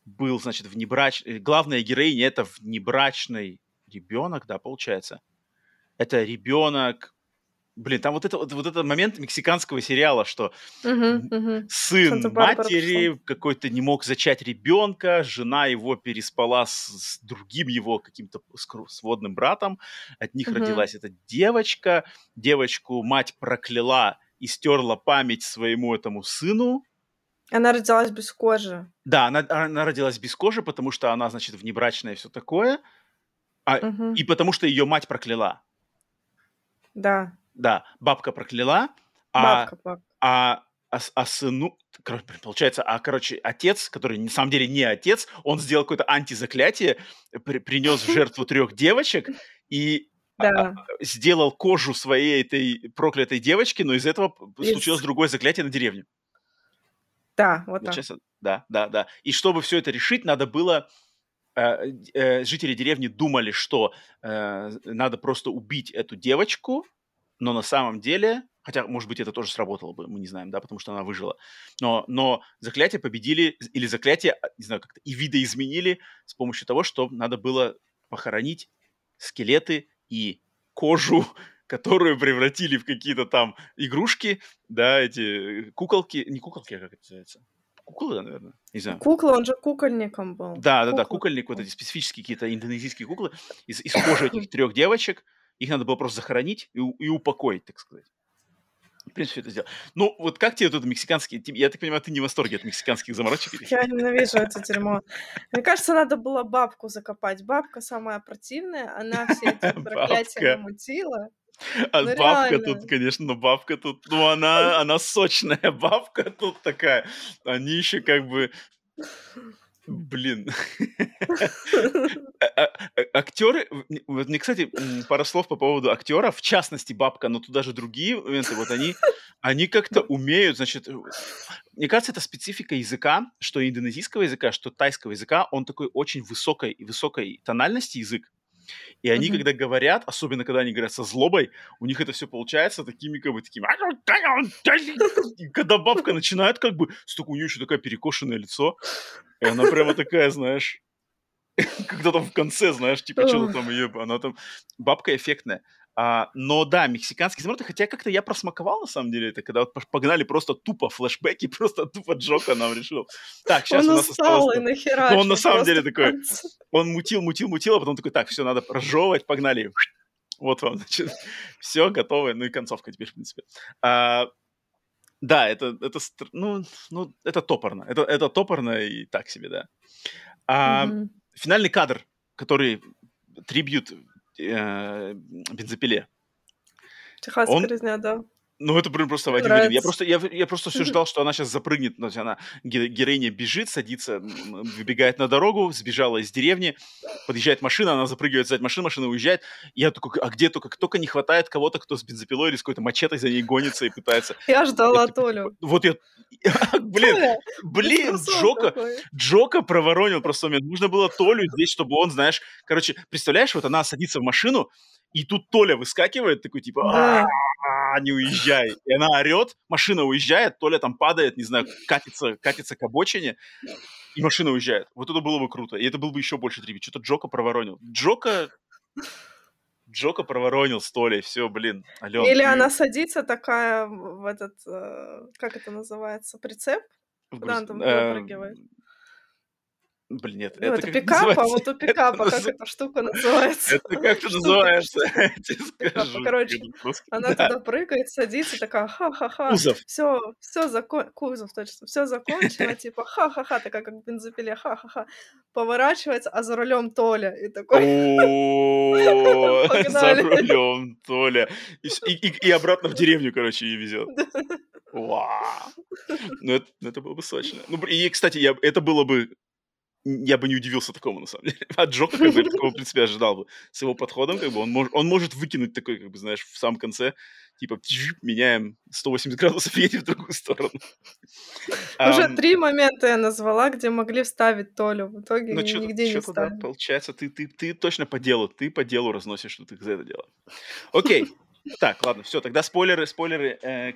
был, значит, внебрачный... Главная героиня — это внебрачный ребенок, да, получается? Это ребенок... Блин, там вот этот момент мексиканского сериала, что сын матери какой-то не мог зачать ребенка, жена его переспала с другим его каким-то сводным братом, от них родилась эта девочка, девочку мать прокляла и стерла память своему этому сыну. Она родилась без кожи. Да, она родилась без кожи, потому что она, значит, внебрачная и все такое, и потому что ее мать прокляла. Да. Да, бабка прокляла, сыну, получается, короче, отец, который на самом деле не отец, он сделал какое-то антизаклятие, принес в жертву 3 девочек и сделал кожу своей этой проклятой девочки, но из этого случилось другое заклятие на деревню. Да, вот так. Да. И чтобы все это решить, надо было... Жители деревни думали, что надо просто убить эту девочку, но на самом деле, хотя, может быть, это тоже сработало бы, мы не знаем, да, потому что она выжила, но заклятие победили, или заклятие, не знаю, как-то и видоизменили с помощью того, что надо было похоронить скелеты и кожу, которую превратили в какие-то там игрушки, да, эти куколки, не куколки, а как это называется? Куклы, наверное, не знаю. Кукла, он же кукольником был. Да, кукольник, вот эти специфические какие-то индонезийские куклы из кожи этих 3 девочек. Их надо было просто захоронить и упокоить, так сказать. В принципе, это сделал. Ну, вот как тебе тут мексиканские... Я так понимаю, ты не в восторге от мексиканских заморочек? Я ненавижу это дерьмо. Мне кажется, надо было бабку закопать. Бабка самая противная, она все эти проклятия намутила. А ну, бабка реально. Тут, конечно, но бабка тут... Ну, она сочная бабка тут такая. Они еще как бы... Блин. Актеры... Вот мне, кстати, пару слов по поводу актера. В частности, бабка, но туда же другие моменты. Вот они как-то умеют, значит... Мне кажется, это специфика языка, что индонезийского языка, что тайского языка. Он такой очень высокой тональности язык. И они, когда говорят, особенно когда они говорят со злобой, у них это все получается такими, как бы, такими... И когда бабка начинает, как бы, столько у нее еще такое перекошенное лицо, и она прямо такая, знаешь, когда там в конце, знаешь, типа, что-то там ее... Она там... Бабка эффектная. Но да, мексиканские замороты, хотя как-то я просмаковал, на самом деле, это когда вот погнали просто тупо флешбеки, просто тупо Джоко нам решил. Так, сейчас у нас осталось... Он на самом деле такой... Он мутил, а потом такой, так, все, надо прожевывать, погнали. Вот вам, значит, все, готовы. Ну и концовка теперь, в принципе. Да, это топорно. Это топорно и так себе, да. Финальный кадр, который трибьют... бензопиле. Техасская резня, да. Ну, это просто в один уверен. Я просто все ждал, что она сейчас запрыгнет. Она, героиня, бежит, садится, выбегает на дорогу, сбежала из деревни, подъезжает машина, она запрыгивает сзади машины, машина уезжает. Я такой, а где только не хватает кого-то, кто с бензопилой или с какой-то мачетой за ней гонится и пытается... Я ждала Толю. Вот я... Блин, Джоко проворонил просто момент. Нужно было Толю здесь, чтобы он, знаешь... Короче, представляешь, вот она садится в машину, и тут Толя выскакивает, такой типа... не уезжай. И она орет, машина уезжает, Толя там падает, не знаю, катится к обочине, и машина уезжает. Вот это было бы круто. И это было бы еще больше трибьют. Что-то Джоко проворонил. Джоко проворонил с Толей. Все, блин. Алён, или она садится такая в этот, как это называется, прицеп? Куда она там выпрыгивает? Блин, нет. Ну, это пикап, а вот у пикапа как эта штука называется? Это как это называется? Короче, она туда прыгает, садится, такая ха-ха-ха. Кузов. Все закончено. Кузов, точно. Все закончено, типа ха-ха-ха, такая как в бензопиле, ха-ха-ха. Поворачивается, а за рулем Толя. И такой... За рулем Толя. И обратно в деревню, короче, ей везет. Вау. Ну, это было бы сочно. Ну, и, кстати, это было бы... Я бы не удивился такому, на самом деле. А Джоко, как бы, такого, в принципе, ожидал бы. С его подходом, как бы, он может выкинуть такой, как бы, знаешь, в самом конце, типа, меняем 180 градусов, едем в другую сторону. Уже три момента я назвала, где могли вставить Толю. В итоге нигде не вставили. Да, получается, ты точно по делу, разносишь, что ты за это дело. Окей. Так, ладно, все, тогда спойлеры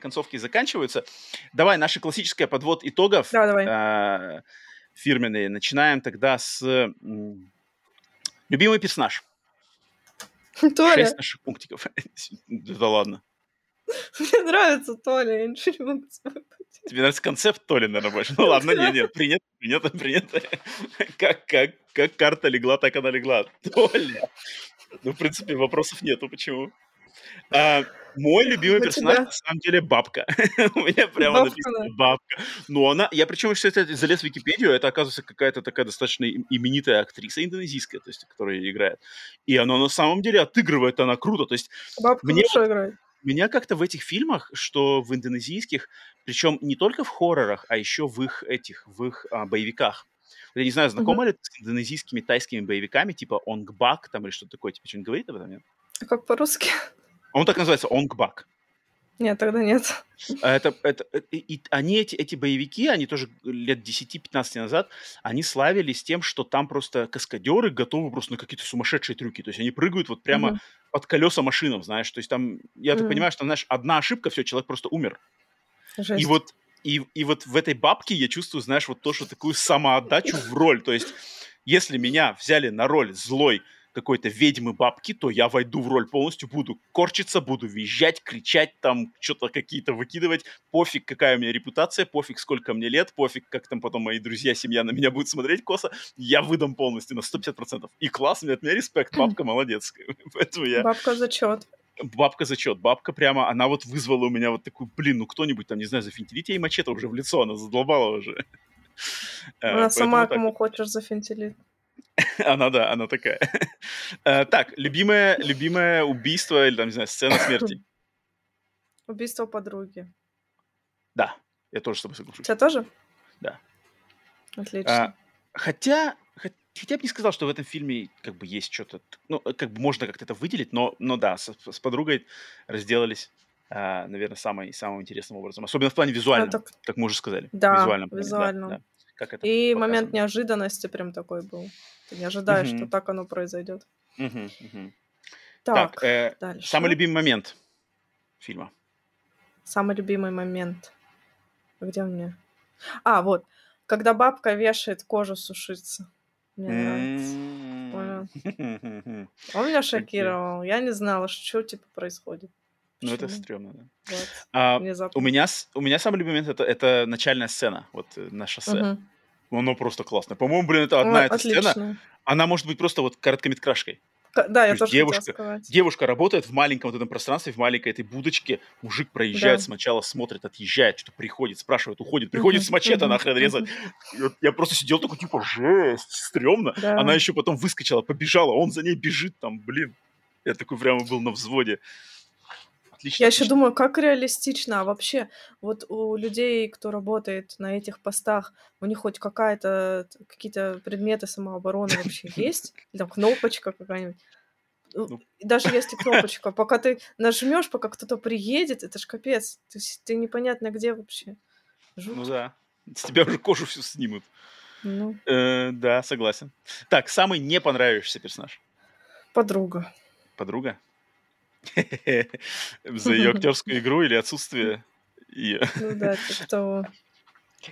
концовки заканчиваются. Давай, наша классическая подвод итогов. Да, давай. Фирменные. Начинаем тогда с любимый персонаж. Толя. 6 наших пунктиков. Да ладно. Мне нравится Толя, я ничего не могу сказать. Тебе нравится концепт Толи, наверное, больше? Ну ладно, нет, принято. Как карта легла, так она легла. Толя. Ну, в принципе, вопросов нету, почему. Мой любимый персонаж, на самом деле, бабка. У меня прямо написано бабка. Но она... Я причем, кстати, залез в Википедию, это, оказывается, какая-то такая достаточно именитая актриса индонезийская, то есть, которая играет. И она на самом деле отыгрывает, она круто. То есть, бабка лучше играет. Меня как-то в этих фильмах, что в индонезийских, причем не только в хоррорах, а еще в их боевиках. Я не знаю, знакома ли ты с индонезийскими, тайскими боевиками, типа «Онгбак» там или что-то такое? Типа, что-нибудь говорит об этом, нет? Как по-русски? Он так называется, «Онгбак». Нет, тогда нет. Они, эти боевики, они тоже лет 10-15 назад, они славились тем, что там просто каскадеры готовы просто на какие-то сумасшедшие трюки. То есть они прыгают вот прямо под колеса машинам, знаешь. То есть там, я так понимаю, что, знаешь, одна ошибка, все, человек просто умер. Жесть. И вот в этой бабке я чувствую, знаешь, вот то, что такую самоотдачу в роль. То есть если меня взяли на роль злой какой-то ведьмы-бабки, то я войду в роль полностью, буду корчиться, буду визжать, кричать, там, что-то какие-то выкидывать, пофиг, какая у меня репутация, пофиг, сколько мне лет, пофиг, как там потом мои друзья, семья на меня будут смотреть косо, я выдам полностью на 150%. И класс, мне от меня респект, бабка молодец. Поэтому я... Бабка зачет. Бабка зачет, бабка прямо, она вот вызвала у меня вот такую, блин, ну кто-нибудь там, не знаю, зафинтилите ей мачете уже в лицо, она задолбала уже. Она сама кому хочешь зафинтилить. Она, да, она такая. Так, любимое убийство или, там, не знаю, сцена смерти? Убийство подруги. Да, я тоже с тобой соглашусь. У тебя тоже? Да. Отлично. Хотя бы не сказал, что в этом фильме как бы есть что-то... Ну, как бы можно как-то это выделить, но да, с подругой разделались, наверное, самым интересным образом. Особенно в плане визуальном, так мы уже сказали. Да, визуально. Да. Как это и показано. Момент неожиданности прям такой был. Ты не ожидаешь, что так оно произойдет. Так, дальше. Самый любимый момент фильма. Самый любимый момент. Где у меня? А, вот. Когда бабка вешает кожу сушиться. Мне нравится. Он меня шокировал. Я не знала, что типа происходит. Ну, это стрёмно, да. Вот. У меня самый любимый момент это начальная сцена, вот на шоссе. Оно просто классное. По-моему, блин, это одна эта сцена. Она может быть просто вот короткометражкой. Да, я тоже хотела сказать. Девушка работает в маленьком вот этом пространстве, в маленькой этой будочке. Мужик проезжает сначала, смотрит, отъезжает, что-то приходит, спрашивает, уходит. Приходит с мачете нахрен резать. Я просто сидел такой, типа, жесть, стрёмно. Да. Она еще потом выскочила, побежала, он за ней бежит там, блин. Я такой прямо был на взводе. Отлично. Еще думаю, как реалистично. А вообще, вот у людей, кто работает на этих постах, у них хоть какие-то предметы самообороны вообще есть? Или там кнопочка какая-нибудь? Ну. Даже если кнопочка, пока ты нажмешь, пока кто-то приедет, это ж капец. Ты непонятно где вообще. Жуть. Ну да. С тебя уже кожу всю снимут. Ну. Да, согласен. Так, самый не понравившийся персонаж? Подруга. Подруга? За ее актерскую игру или отсутствие ее. Ну да, что...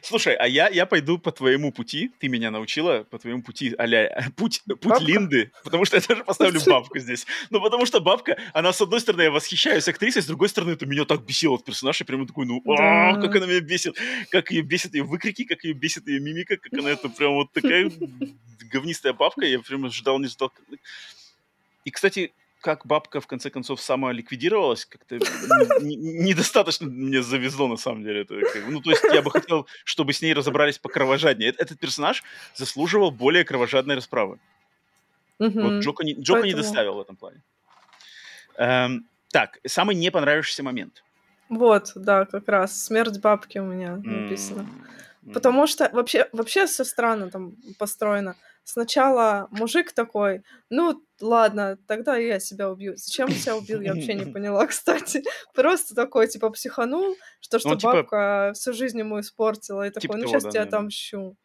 Слушай, а я пойду по твоему пути, ты меня научила, по твоему пути, а-ля путь Линды, потому что я даже поставлю бабку здесь. Ну, потому что бабка, она, с одной стороны, я восхищаюсь актрисой, с другой стороны, это меня так бесило от персонажа, прямо такой, ну, как она меня бесит, как ее бесит ее выкрики, как ее бесит ее мимика, как она это прям вот такая говнистая бабка, я прямо ждал, не ждал. И, кстати... Как бабка, в конце концов, сама ликвидировалась, как-то недостаточно мне завезло, на самом деле. Ну, то есть я бы хотел, чтобы с ней разобрались покровожаднее. Этот персонаж заслуживал более кровожадной расправы. Вот Джоко не доставил в этом плане. Так, самый не понравившийся момент. Вот, да, как раз. Смерть бабки у меня написано. Потому что вообще все странно там построено. Сначала мужик такой, ну, ладно, тогда я себя убью. Зачем себя убил, я вообще не поняла, кстати. Просто такой, типа, психанул, что бабка всю жизнь ему испортила. И такой, ну, сейчас тебя отомщу.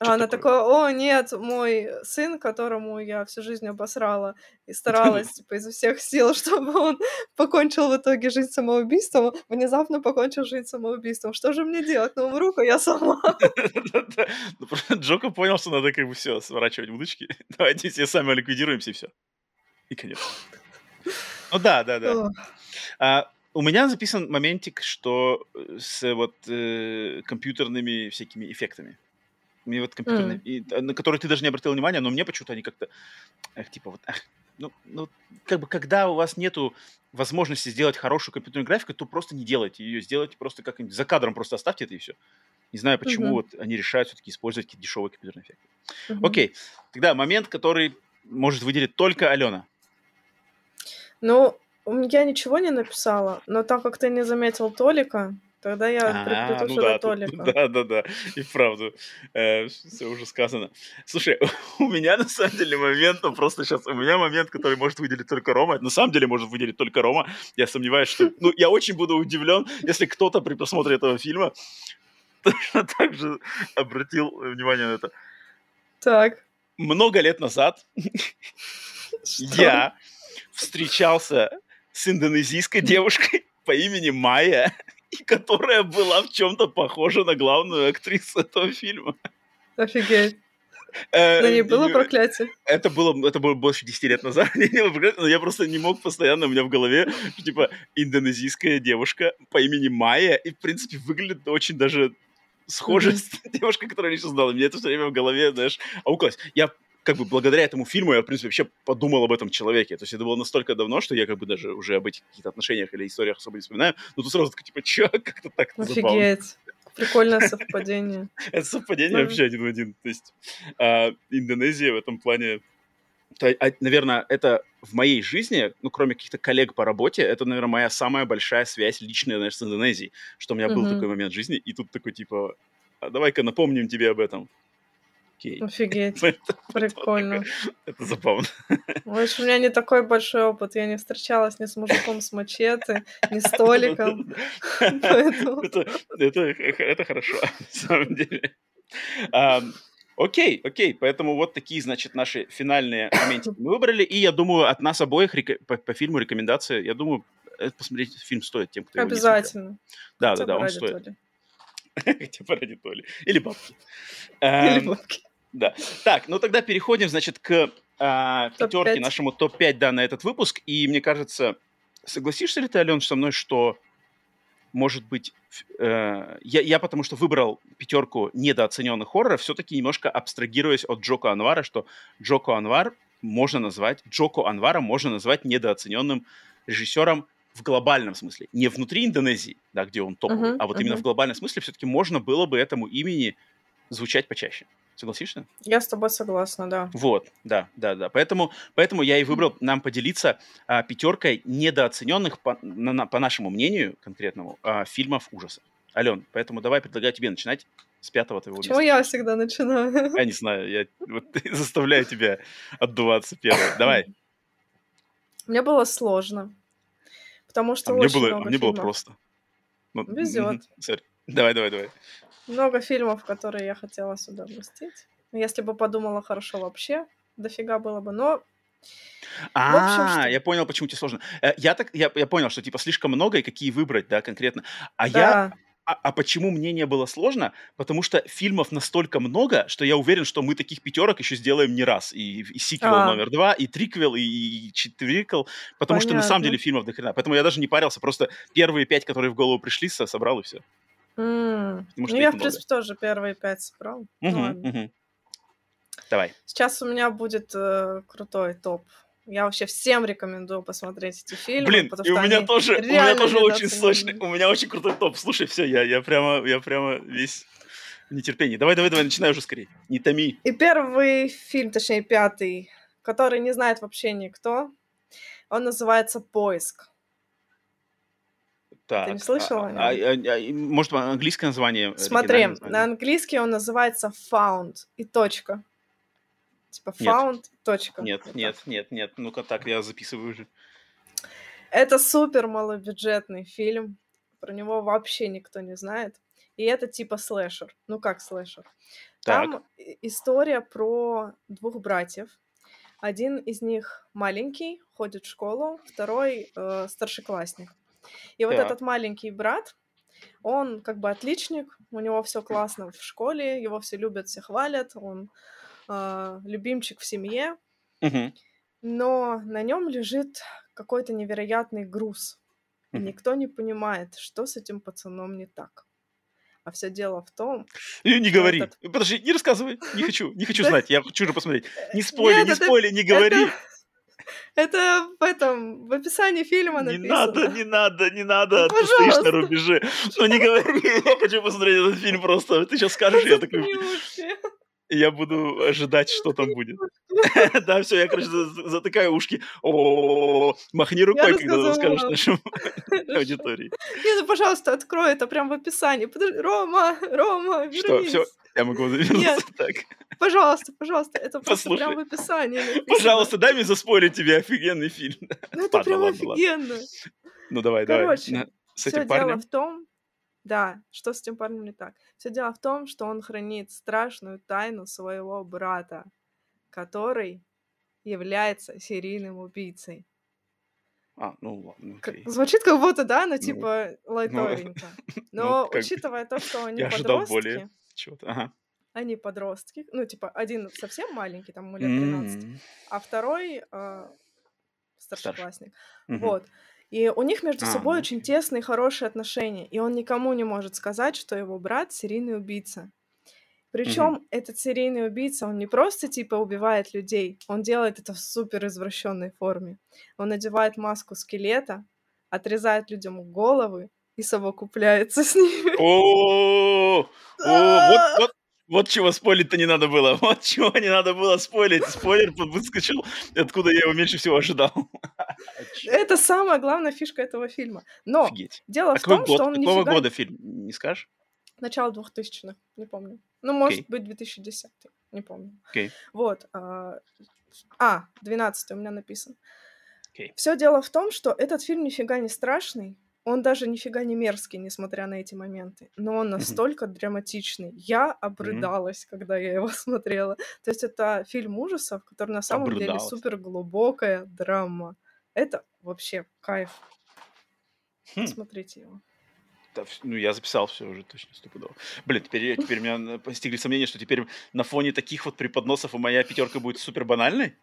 А она такая, о, нет, мой сын, которому я всю жизнь обосрала и старалась, типа, изо всех сил, чтобы он покончил в итоге жизнь самоубийством, внезапно покончил жизнь самоубийством. Что же мне делать? Ну, умру-ка я сама. Джоко понял, что надо как бы все сворачивать удочки. Давайте все сами ликвидируемся, и все. И конец. Ну да. У меня записан моментик, что с вот компьютерными всякими эффектами. Мне вот компьютерные, на которые ты даже не обратил внимания, но мне почему-то они как-то, как бы, когда у вас нету возможности сделать хорошую компьютерную графику, то просто не делайте ее, сделайте просто как-нибудь, за кадром просто оставьте это и все. Не знаю, почему вот они решают все-таки использовать какие-то дешевые компьютерные эффекты. Окей, тогда момент, который может выделить только Алена. Ну, я ничего не написала, но так как ты не заметил Толика... Тогда я предпочитаю Толика. Да. И правда. Все уже сказано. Слушай, у меня на самом деле момент, который может выделить только Рома. На самом деле может выделить только Рома. Я сомневаюсь, что... Ну, я очень буду удивлен, если кто-то при просмотре этого фильма точно так же обратил внимание на это. Так. Много лет назад я встречался с индонезийской девушкой по имени Майя, и которая была в чем-то похожа на главную актрису этого фильма. Офигеть. Но не было проклятия? Это было больше 10 лет назад. Но я просто не мог постоянно, у меня в голове, типа, индонезийская девушка по имени Майя, и, в принципе, выглядит очень даже схожа с девушкой, которую я лично знала. Мне это все время в голове, знаешь, аукалось. Я как бы благодаря этому фильму я, в принципе, вообще подумал об этом человеке. То есть это было настолько давно, что я как бы даже уже об этих каких-то отношениях или историях особо не вспоминаю. Но тут сразу такой, типа, чё, как-то так забавно. Офигеть. Прикольное совпадение. Это совпадение вообще один в один. То есть Индонезия в этом плане... Наверное, это в моей жизни, ну, кроме каких-то коллег по работе, это, наверное, моя самая большая связь личная, знаешь, с Индонезией, что у меня был такой момент в жизни, и тут такой, типа, а давай-ка напомним тебе об этом. Окей. Офигеть, прикольно. Это забавно. Больше у меня не такой большой опыт, я не встречалась ни с мужиком с мачете, ни с Толиком. Это хорошо, на самом деле. Окей, поэтому вот такие, значит, наши финальные моменты мы выбрали, и я думаю, от нас обоих по фильму рекомендации, я думаю, посмотреть фильм стоит тем, кто его не смотрел. Обязательно. Да, он стоит. Хотя бы ради Толи. Или бабки. Да. Так, ну тогда переходим, значит, к пятерке, нашему топ-5, да, на этот выпуск, и мне кажется, согласишься ли ты, Алён, со мной, что... Может быть, я потому что выбрал пятерку недооцененных хорроров, все-таки немножко абстрагируясь от Джоко Анвара, что Джоко Анвара можно назвать недооцененным режиссером в глобальном смысле. Не внутри Индонезии, да, где он топовый, а вот именно в глобальном смысле все-таки можно было бы этому имени звучать почаще. Согласишься? Я с тобой согласна, да. Вот, да. Поэтому я и выбрал нам поделиться пятеркой недооцененных, по нашему мнению конкретному, фильмов ужаса. Алён, поэтому давай предлагаю тебе начинать с пятого твоего места. Почему я всегда начинаю? Я не знаю, я вот заставляю тебя отдуваться первым. Давай. Мне было сложно, потому что очень много фильмов. Мне было просто. Везет. Давай. Много фильмов, которые я хотела сюда вместить. Если бы подумала хорошо вообще, дофига было бы, но... Я понял, почему тебе сложно. Я понял, что типа слишком много и какие выбрать, да, конкретно. А почему мне не было сложно? Потому что фильмов настолько много, что я уверен, что мы таких пятерок еще сделаем не раз. И сиквел номер 2, и триквел, и четверикл. Потому что на самом деле фильмов дохрена. Поэтому я даже не парился. Просто первые 5, которые в голову пришли, собрал и все. Ну, я, в принципе, тоже первые 5 собрал. Давай. Сейчас у меня будет крутой топ. Я вообще всем рекомендую посмотреть эти фильмы. Блин, потому и что у меня тоже очень сочный. У меня очень крутой топ. Слушай, все, я прямо весь в нетерпении. Давай, начинай уже скорее. Не томи. И первый фильм, точнее, 5, который не знает вообще никто, он называется «Поиск». Так, ты не слышала? Может, английское название? Смотри, на английский он называется Found и точка. Типа Found и точка. Нет. Ну-ка так, я записываю уже. Это супер малобюджетный фильм. Про него вообще никто не знает. И это типа слэшер. Ну как слэшер? Так. Там история про 2 братьев. Один из них маленький, ходит в школу, второй старшеклассник. И вот этот маленький брат, он как бы отличник, у него все классно в школе, его все любят, все хвалят, он любимчик в семье, но на нем лежит какой-то невероятный груз. И никто не понимает, что с этим пацаном не так. А все дело в том... Не говори, подожди, не рассказывай, не хочу знать, я хочу же посмотреть. Не спойли, не говори. Это в описании фильма написано. Не надо, ты стоишь на рубеже. Ну не говори, я хочу посмотреть этот фильм просто. Ты сейчас скажешь, я такой... Я буду ожидать, что там будет. Да, все, я, короче, затыкаю ушки. Махни рукой, когда скажешь нашему аудитории. Не, ну, пожалуйста, открой это прямо в описании. Рома, вернись. Что, все? Я могу завернуться так. Пожалуйста, это просто прямо в описании написано. Пожалуйста, дай мне заспойлить тебе офигенный фильм. Ну, это прям офигенно. Ну, давай. Короче, все дело в том... Да, что с этим парнем не так? Все дело в том, что он хранит страшную тайну своего брата, который является серийным убийцей. Окей. Звучит как будто, да, но типа лайтовенько. Но учитывая то, что они подростки, ну типа один совсем маленький, там ему лет 13, а второй старшеклассник. Вот. И у них между собой очень тесные, хорошие отношения. И он никому не может сказать, что его брат серийный убийца. Причем этот серийный убийца, он не просто типа убивает людей, он делает это в супер извращенной форме. Он надевает маску скелета, отрезает людям головы и совокупляется с ними. О, вот чего спойлить-то не надо было. Вот чего не надо было спойлить. Спойлер выскочил, откуда я его меньше всего ожидал. Это самая главная фишка этого фильма. Но офигеть. Дело в том, что он нифига... Какого года фильм, не скажешь? Начало 2000-х, не помню. Ну, может быть, 2010, не помню. Вот. 12 у меня написано. Все дело в том, что этот фильм нифига не страшный, он даже нифига не мерзкий, несмотря на эти моменты, но он настолько драматичный. Я обрыдалась, когда я его смотрела. То есть это фильм ужасов, который на самом деле суперглубокая драма. Это вообще кайф. Смотрите его. Ну, я записал все уже точно стопудово. Блин, теперь меня постигли сомнения, что теперь на фоне таких вот преподносов моя пятерка будет супер банальной.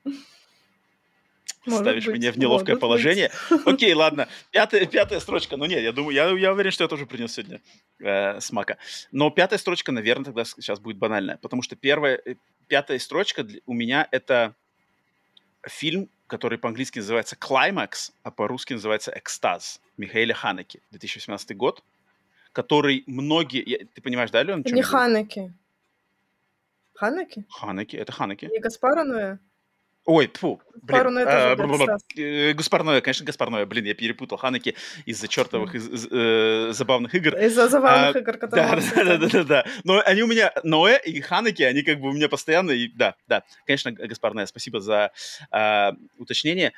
Ставишь меня в неловкое положение. Окей, ладно. Пятая строчка. Ну нет, я думаю, я уверен, что я тоже принес сегодня смака. Но пятая строчка, наверное, тогда сейчас будет банальная. Потому что пятая строчка у меня это фильм, который по-английски называется «Клаймакс», а по-русски называется «Экстаз» Михаэля Ханеки, 2018 год, который многие... Ты понимаешь, да, Лен? Не Ханеки. Ханеки? Ханеки, это Ханеки. Не Гаспара Ноэ? Ой, тьфу, блин. Гаспар Ноэ, конечно, Гаспар Ноэ. Блин, я перепутал Ханеки из-за чертовых забавных игр. Из-за забавных игр, которые... Да. Но они у меня... Ноэ и Ханеки, они как бы у меня постоянно... Да. Конечно, Гаспар Ноэ, спасибо за уточнение.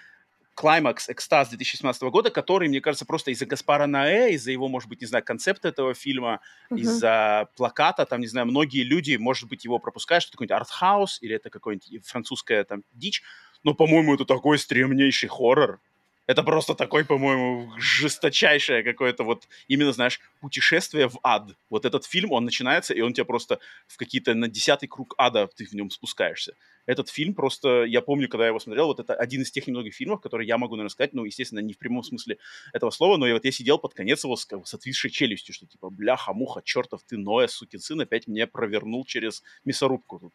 «Клаймакс», «Экстаз» 2017 года, который, мне кажется, просто из-за Гаспара Ноэ, из-за его, может быть, не знаю, концепта этого фильма, из-за плаката, там, не знаю, многие люди, может быть, его пропускают, что это какой-нибудь арт-хаус или это какой-нибудь французская там дичь, но, по-моему, это такой стремнейший хоррор. Это просто такой, по-моему, жесточайшее какое-то вот, именно, знаешь, путешествие в ад. Вот этот фильм, он начинается, и он тебя просто в какие-то на 10-й круг ада ты в нем спускаешься. Этот фильм просто, я помню, когда я его смотрел, вот это один из тех немногих фильмов, которые я могу, наверное, сказать, ну, естественно, не в прямом смысле этого слова, но я сидел под конец его с отвисшей челюстью, что типа, бляха-муха, чертов ты, Ноэ, сукин сын, опять меня провернул через мясорубку тут.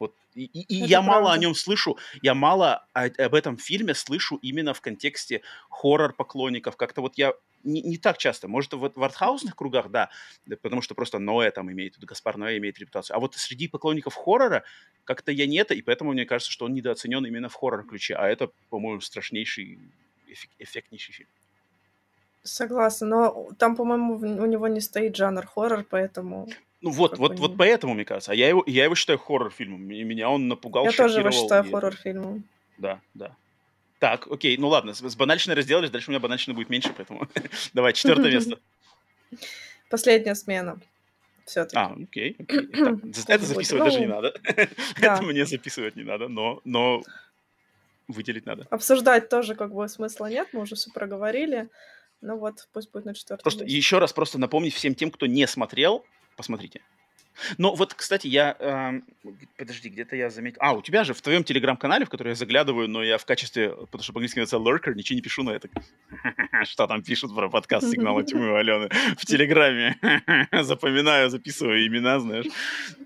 Вот. И я правда. Мало о нем слышу, я мало об этом фильме слышу именно в контексте хоррор-поклонников. Как-то вот я не так часто, может, вот в артхаусных кругах, да, потому что просто Ноэ там имеет, Гаспар Ноэ имеет репутацию. А вот среди поклонников хоррора как-то я не это, и поэтому мне кажется, что он недооценен именно в хоррор-ключе. А это, по-моему, страшнейший, эффектнейший фильм. Согласна, но там, по-моему, у него не стоит жанр хоррор, поэтому... Ну вот поэтому, мне кажется. А я его считаю хоррор-фильмом. И меня он напугал, шокировал. Я тоже его считаю хоррор-фильмом. Да. Так, окей, ну ладно, с банальщиной разделались, дальше у меня банальщина будет меньше, поэтому давай, 4-е место. Последняя смена. Все-таки. Окей. Это записывать даже не надо. Это мне записывать не надо, но выделить надо. Обсуждать тоже как бы смысла нет, мы уже все проговорили. Ну вот, пусть будет на 4-е. Просто еще раз просто напомнить всем тем, кто не смотрел, посмотрите. Но вот, кстати, подожди, где-то я заметил... у тебя же в твоем телеграм-канале, в который я заглядываю, но я в качестве... Потому что по-английски называется lurker, ничего не пишу, но я так... Что там пишут про подкаст «Сигналы тьмы» Алены в телеграме? Запоминаю, записываю имена, знаешь,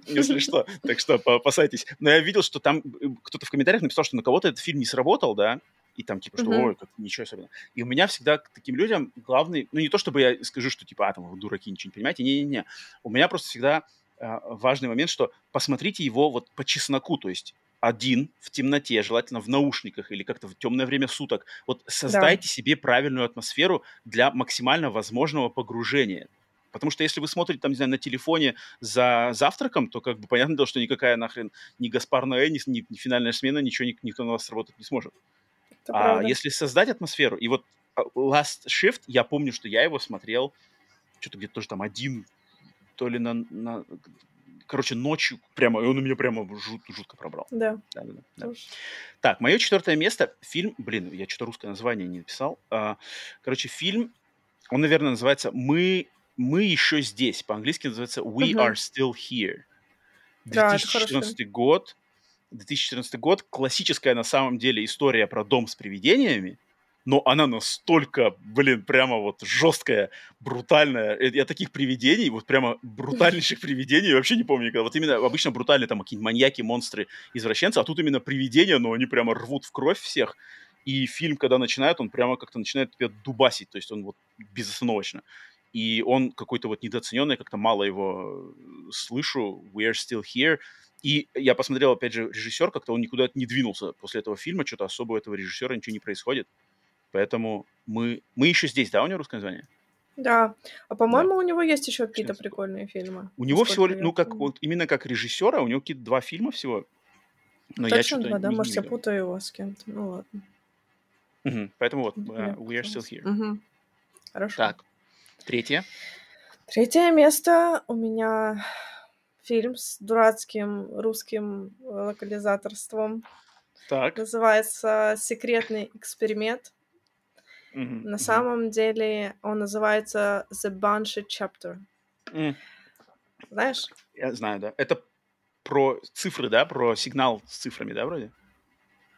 если что. Так что опасайтесь. Но я видел, что там кто-то в комментариях написал, что на кого-то этот фильм не сработал, да? И там типа, что ой, как, ничего особенного. И у меня всегда к таким людям главный... Ну, не то, чтобы я скажу, что типа, там, вы дураки, ничего не понимаете. Не-не-не. У меня просто всегда важный момент, что посмотрите его вот по чесноку, то есть один, в темноте, желательно в наушниках или как-то в темное время суток. Вот создайте себе правильную атмосферу для максимально возможного погружения. Потому что если вы смотрите, там, не знаю, на телефоне за завтраком, то, как бы, понятное дело, что никакая нахрен ни Гаспар Ноэ, ни финальная смена, ничего никто на вас сработать не сможет. Если создать атмосферу, и вот Last Shift, я помню, что я его смотрел, что-то где-то тоже там один, то ли короче, ночью прямо, и он у меня прямо жутко пробрал. Да. Так, мое 4-е место, фильм, блин, я что-то русское название не написал. Короче, фильм, он, наверное, называется «Мы еще здесь», по-английски называется «We are still here». 2014 год, классическая на самом деле история про дом с привидениями, но она настолько, блин, прямо вот жесткая, брутальная. Я таких привидений, вот прямо брутальнейших привидений вообще не помню никогда. Вот именно обычно брутальные там какие-нибудь маньяки, монстры, извращенцы, а тут именно привидения, но они прямо рвут в кровь всех. И фильм, когда начинает, он прямо как-то начинает тебя дубасить, то есть он вот безостановочно. И он какой-то вот недооцененный, как-то мало его слышу, «We are still here». И я посмотрел, опять же, режиссер, как-то он никуда не двинулся после этого фильма, что-то особо у этого режиссера ничего не происходит. Поэтому мы еще здесь, да, у него русское название? Да, а по-моему, да. У него есть еще какие-то прикольные фильмы. У него всего, ну, как вот именно как режиссера, у него какие-то 2 фильма всего. Но точно я что-то да, может, я путаю его с кем-то, ну ладно. Угу. Поэтому вот, «We are still here». Угу. Хорошо. Так, третье. Третье место у меня... Фильм с дурацким русским локализаторством. Так. Называется «Секретный эксперимент». Mm-hmm. На самом деле он называется «The Banshee Chapter». Mm. Знаешь? Я знаю, да. Это про цифры, да? Про сигнал с цифрами, да, вроде?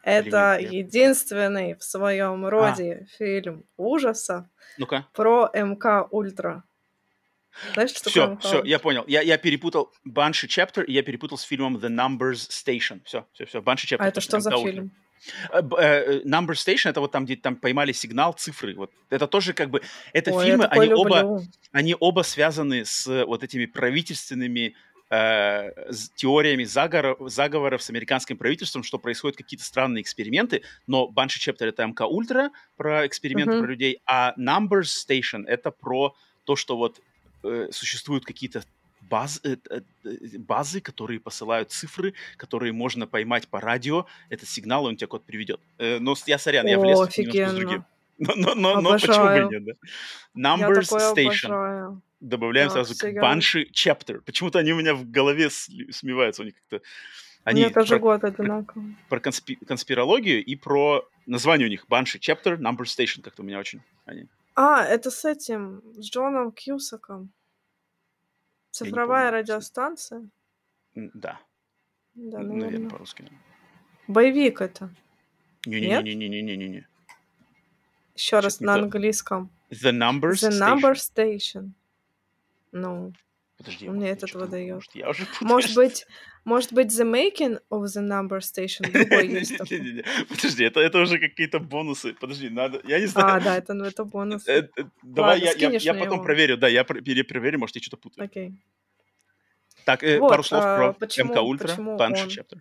Это единственный в своем роде фильм ужаса про МК Ультра. Знаешь, что Все, я понял. Я перепутал Banshee Chapter, и я перепутал с фильмом The Numbers Station. Все, Banshee Chapter. А это что за фильм? Numbers Station, это вот там, где там поймали сигнал, цифры. Вот. Это тоже как бы... Это фильмы, они оба связаны с вот этими правительственными с теориями заговоров с американским правительством, что происходят какие-то странные эксперименты, но Banshee Chapter — это МК Ультра, про эксперименты, про людей, а Numbers Station — это про то, что вот существуют какие-то базы, которые посылают цифры, которые можно поймать по радио. Этот сигнал, он тебя куда-то приведет. Но я, сорян, я влез немножко с другим. Но почему бы и нет? Да? Numbers Station. Обожаю. Добавляем сразу к Banshee Chapter. Почему-то они у меня в голове смеваются. Они как-то... Мне каждый год одинаково. Про конспирологию и про... Название у них Banshee Chapter, Numbers Station. Как-то у меня очень... это с этим, с Джоном Кьюсаком. Цифровая радиостанция. Да. Да, наверное, по-русски. Боевик это. Не-не-не-не-не-не-не. Еще раз на английском. The Numbers Station. Ну, подожди, мне этот выдает. Может быть, The Making of the Number Station другой есть. Подожди, это уже какие-то бонусы. Подожди, надо... Я не знаю. А, да, это бонусы. Давай я потом проверю. Да, я перепроверю, может, я что-то путаю. Окей. Так, пару слов про МК Ультра, Banshee Chapter.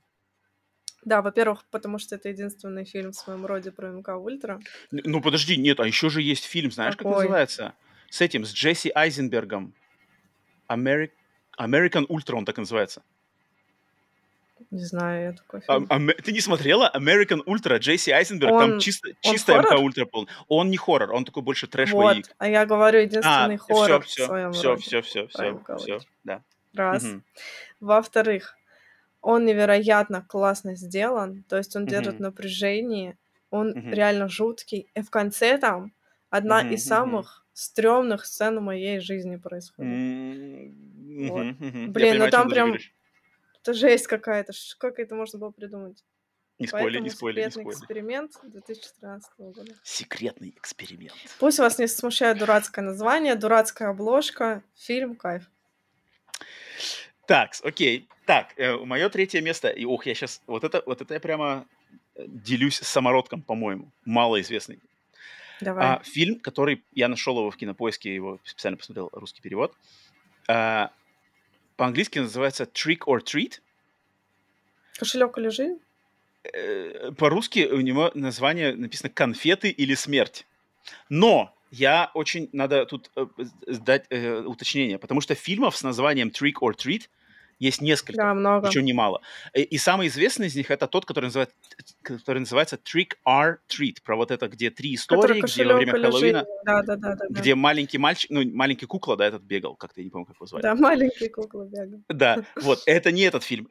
Да, во-первых, потому что это единственный фильм в своем роде про МК Ультра. Ну, подожди, нет, а еще же есть фильм, знаешь, как называется? С этим, с Джесси Айзенбергом. American Ultra, он так и называется. Не знаю, я такой фильм. Ты не смотрела American Ultra, Джесси Айзенберг? Там чисто МК Ультра полный. Он не хоррор, он такой больше трэш-боевик. Вот, а я говорю, единственный хоррор в своем роде. Все, да. Раз. Угу. Во-вторых, он невероятно классно сделан, то есть он держит напряжение, он реально жуткий. И в конце там одна из самых... стрёмных сцен в моей жизни происходит. Вот. Блин, ну там прям... Это жесть какая-то. Как это можно было придумать? Не спойлер. Секретный эксперимент 2013 года. Секретный эксперимент. Пусть вас не смущает дурацкое название, дурацкая обложка, фильм, кайф. Так, окей. Так, мое третье место. И я сейчас... Вот это я прямо делюсь самородком, по-моему. Малоизвестный. Фильм, который я нашел его в Кинопоиске, его специально посмотрел русский перевод. По-английски называется Trick or Treat. Кошелек или жизнь? По-русски у него название написано «Конфеты или смерть». Но я очень... Надо тут дать уточнение, потому что фильмов с названием Trick or Treat есть несколько, причем немало. И самый известный из них это тот, который называется Trick or Treat, про вот это, где 3 истории, где во время Хэллоуина, где маленький мальчик, маленький кукла, да, этот бегал, как-то я не помню, как его звали. Да, маленький кукла бегал. Да, вот, это не этот фильм.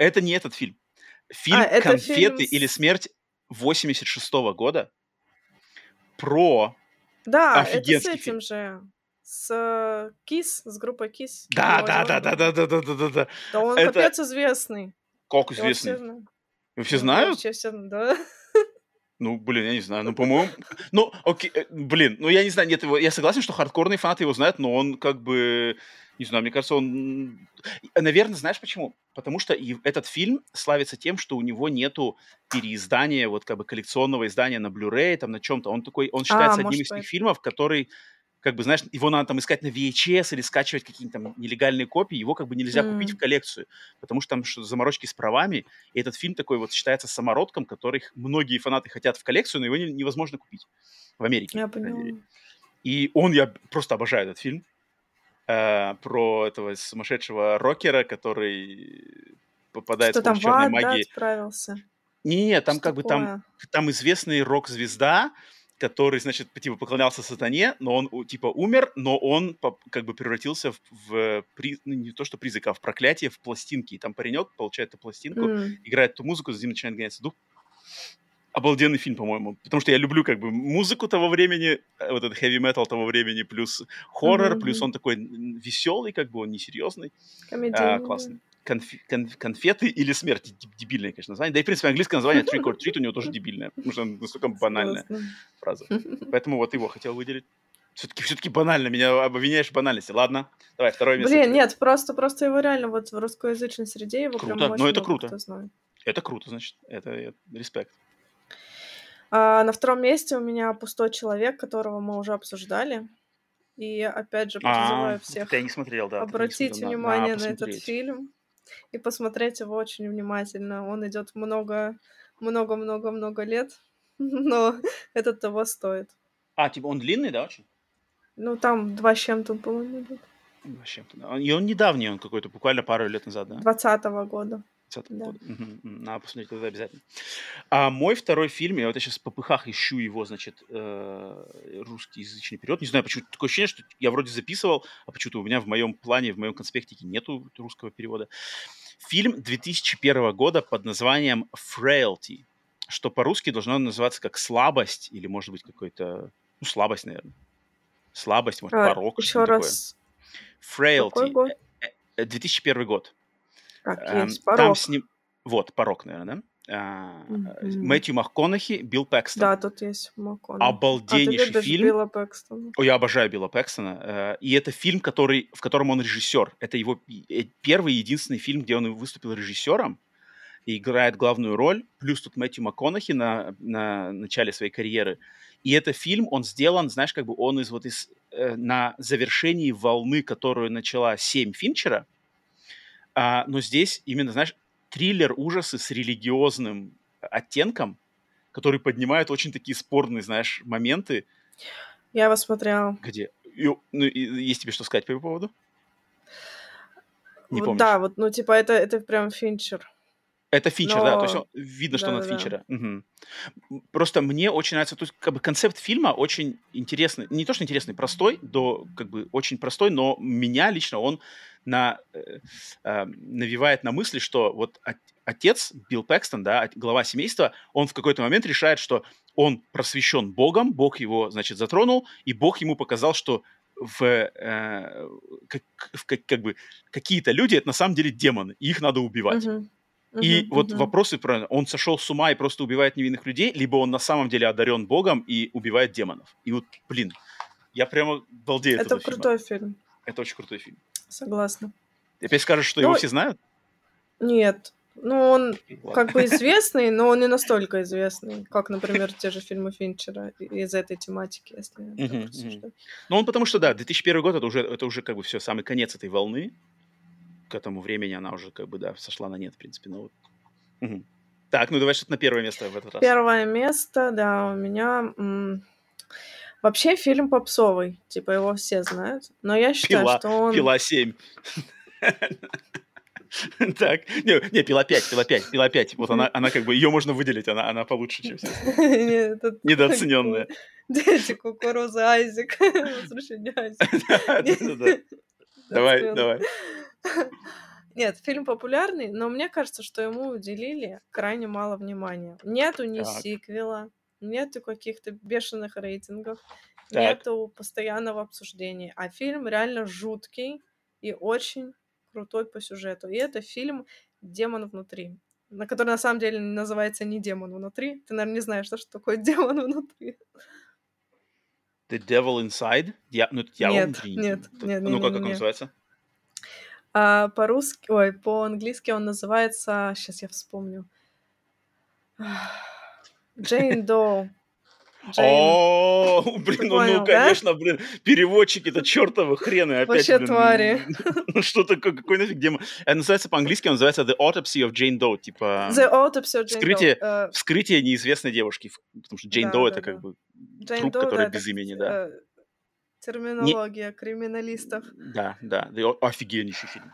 Фильм «Конфеты или смерть» 86-го года про офигенский это с этим же. С Kiss, с группой Kiss. Да. Да он капец известный. Как известный? Вы все знают? Вообще все, да. Ну, блин, я не знаю, ну, по-моему... Ну, окей, блин, ну, я не знаю, нет, его... я согласен, что хардкорные фанаты его знают, но он как бы... Не знаю, мне кажется, он... Наверное, знаешь почему? Потому что этот фильм славится тем, что у него нету переиздания, вот как бы коллекционного издания на Blu-ray, там на чем-то. Он такой, он считается одним из тех фильмов, который... Как бы, знаешь, его надо там искать на VHS или скачивать какие-нто там нелегальные копии, его как бы нельзя купить в коллекцию, потому что там заморочки с правами, и этот фильм такой вот считается самородком, которых многие фанаты хотят в коллекцию, но его невозможно купить в Америке. Я поняла. И я просто обожаю этот фильм про этого сумасшедшего рокера, который попадает в черной магии. Да, отправился. Нет, там как бы там известный рок-звезда, который, значит, типа поклонялся сатане, но он, типа, умер, но он как бы превратился не то что призрак, а в проклятие, в пластинки. И там паренек получает эту пластинку, играет эту музыку, за ним начинает гоняться дух. Обалденный фильм, по-моему, потому что я люблю как бы музыку того времени, вот этот хэви-метал того времени, плюс хоррор, плюс он такой веселый, как бы он несерьезный. Комедийный. Классный. Конфеты или смерть. Дебильное, конечно, название. Да и, в принципе, английское название Trick or Treat у него тоже дебильное, потому что она настолько банальная фраза. Поэтому вот его хотел выделить. Все-таки банально, меня обвиняешь в банальности. Ладно, давай, второе место. Блин, нет, просто его реально вот в русскоязычной среде его круто, прям очень это круто. Кто знает. Это круто, значит, это респект. На втором месте у меня «Пустой человек», которого мы уже обсуждали. И, опять же, призываю всех обратить внимание на этот фильм. И посмотреть его очень внимательно. Он идет много-много-много-много лет, но это того стоит. Типа он длинный, да, очень? Ну, там 2 с чем-то, по-моему, идет. 2 с чем-то, да. И он недавний, он какой-то, буквально пару лет назад, да? 20-го года. 20-го года. Надо посмотреть тогда обязательно. А мой второй фильм, я вот сейчас в попыхах ищу его, значит, русскоязычный период. Не знаю, почему такое ощущение, что я вроде записывал, а почему-то у меня в моем плане, в моем конспектике нету русского перевода. Фильм 2001 года под названием «Frailty», что по-русски должно называться как «Слабость» или, может быть, какой-то... Ну, «Слабость», наверное. «Слабость», может, «Порог». Еще раз. «Frailty». 2001 год. Там с ним... Вот, «Порог», наверное, да? Мэтью Макконахи, Билл Пэкстон. Да, тут есть Макконахи. Обалденнейший фильм. Билла Пэкстона. Я обожаю Билла Пэкстона. И это фильм, в котором он режиссер. Это его первый и единственный фильм, где он выступил режиссером и играет главную роль. Плюс тут Мэтью Макконахи на начале своей карьеры. И это фильм, он сделан, знаешь, как бы он на завершении волны, которую начала «Семь» Финчера. Но здесь именно, знаешь, триллер, ужасы с религиозным оттенком, который поднимает очень такие спорные, знаешь, моменты. Я его смотрела. Где? Есть тебе что сказать по его поводу? Не помнишь? Да, вот, ну, типа, это прям Финчер. Это Финчер, да, то есть видно, что он от Финчера. Угу. Просто мне очень нравится, то есть, как бы, концепт фильма очень интересный, не то что интересный, простой, как бы, очень простой, но меня лично он навевает на мысли, что вот отец, Билл Пэкстон, да, глава семейства, он в какой-то момент решает, что он просвещен Богом, Бог его, значит, затронул, и Бог ему показал, что как бы, какие-то люди — это на самом деле демоны, и их надо убивать. Угу. И вот вопросы про... Он сошел с ума и просто убивает невинных людей, либо он на самом деле одарен Богом и убивает демонов. И вот, блин, я прямо балдею от этого фильма. Это крутой фильм. Это очень крутой фильм. Согласна. Ты опять скажешь, что его все знают? Нет. Ну, он как бы известный, но он не настолько известный, как, например, те же фильмы Финчера из этой тематики, если так рассуждать. Ну, он потому что, да, 2001 год, это уже как бы все, самый конец этой волны. К этому времени она уже как бы, да, сошла на нет, в принципе. Ну, вот. Так, ну давай что-то на первое место в этот раз. Первое место, да, у меня... Вообще фильм попсовый, типа его все знают, но я считаю, что он... «Пила 7». Так, не, «Пила 5». Вот она как бы, ее можно выделить, она получше, чем все. Недооцененная. Дети кукурузы, Айзек. Возвращение Айзека. Давай. Нет, фильм популярный, но мне кажется, что ему уделили крайне мало внимания. Нету ни сиквела, нету каких-то бешеных рейтингов, нету постоянного обсуждения. А фильм реально жуткий и очень крутой по сюжету. И это фильм «Демон внутри». на который на самом деле называется не «Демон внутри». Ты, наверное, не знаешь, что такое «Демон внутри». «The Devil Inside»? Нет. Ну-ка, как он называется? По-русски... Ой, по-английски он называется... Сейчас я вспомню. Джейн Доу. О, блин, ну конечно, блин, переводчики, это чертовы хрены опять. Вообще твари. Ну что такое, какой нафиг демон? Это называется по-английски, он называется The Autopsy of Jane Doe, типа. The Autopsy of Jane Doe. Вскрытие неизвестной девушки, потому что Jane Doe это как бы труп, который без имени, да. Терминология криминалистов. Да, офигеннейший фильм.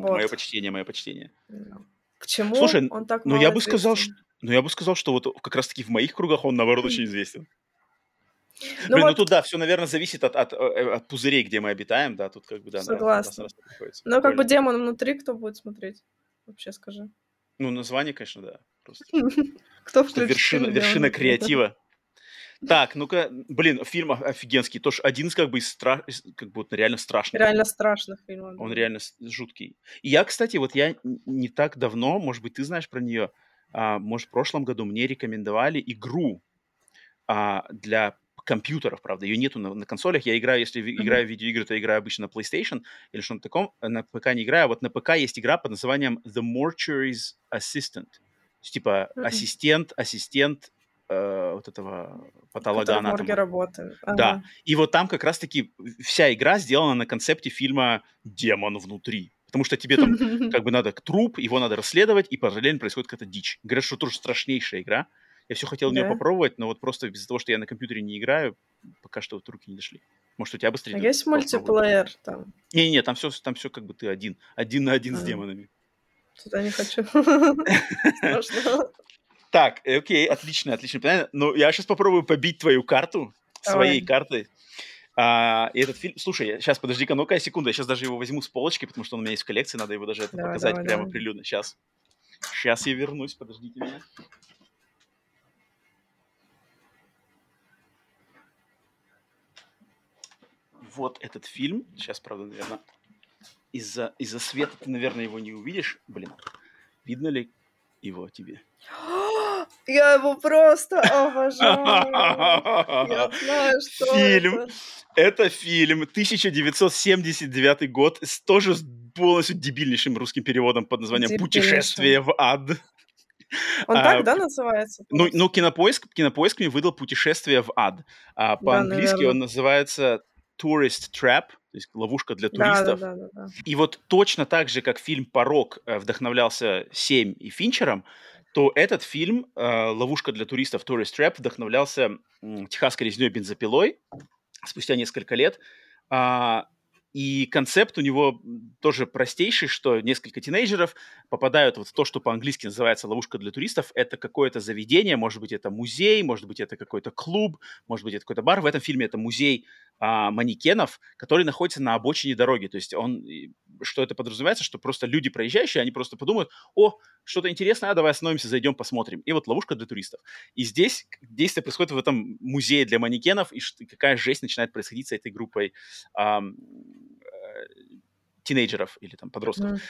Мое почтение. Почему? Слушай, он так мало известен? Но я бы сказал, что вот как раз-таки в моих кругах он, наоборот, очень известен. Ну тут, да, все, наверное, зависит от пузырей, где мы обитаем, да, тут как бы, да. Согласна. Но как бы «Демон внутри» кто будет смотреть? Вообще скажи. Ну, название, конечно, да. Просто. Кто включит? Вершина креатива. Так, ну-ка, блин, фильм офигенский. Тоже один из как бы реально страшных. Реально страшных фильмов. Он реально жуткий. И я, кстати, вот я не так давно, может быть, ты знаешь про нее, может, в прошлом году мне рекомендовали игру для компьютеров, правда, ее нету на консолях. Я играю, если играю в видеоигры, то играю обычно на PlayStation или что-то таком, на ПК не играю. А вот на ПК есть игра под названием The Mortuary's Assistant. То есть, типа, ассистент вот этого патологоанатома. Который в морге работает. Да. И вот там как раз-таки вся игра сделана на концепте фильма «Демон внутри». Потому что тебе там как бы надо труп, его надо расследовать, и параллельно происходит какая-то дичь. Говорят, что тоже страшнейшая игра. Я все хотел в нее попробовать, но вот просто из-за того, что я на компьютере не играю, пока что вот руки не дошли. Может, у тебя быстрее... А есть мультиплеер там? Не-не, там все как бы ты один. Один на один с демонами. Туда не хочу. Страшно. Так, окей, отлично. Ну, я сейчас попробую побить твою карту, своей картой. И этот фильм... Слушай, сейчас, подожди-ка, ну-ка, секунду, я сейчас даже его возьму с полочки, потому что он у меня есть в коллекции, надо его даже это показать прямо прилюдно. Сейчас я вернусь, подождите меня. Вот этот фильм. Сейчас, правда, наверное, из-за света ты, наверное, его не увидишь. Блин, видно ли его тебе? Я его просто обожаю. Я знаю, что фильм. Это фильм 1979 год, с тоже полностью дебильнейшим русским переводом под названием «Путешествие в ад». Он так, да, называется? Ну, Кинопоиск мне выдал «Путешествие в ад». А по-английски он называется «Tourist Trap», то есть ловушка для туристов. Да. И вот точно так же, как фильм «Порог» вдохновлялся «Семь» и Финчером, то этот фильм «Ловушка для туристов» Tourist Trap вдохновлялся Техасской резней бензопилой спустя несколько лет. И концепт у него тоже простейший, что несколько тинейджеров попадают вот в то, что по-английски называется «ловушка для туристов». Это какое-то заведение, может быть, это музей, может быть, это какой-то клуб, может быть, это какой-то бар. В этом фильме это музей манекенов, который находится на обочине дороги. То есть что это подразумевается, что просто люди проезжающие, они просто подумают: о, что-то интересное, давай остановимся, зайдем, посмотрим. И вот «Ловушка для туристов». И здесь действие происходит в этом музее для манекенов, и какая жесть начинает происходить с этой группой тинейджеров или там подростков.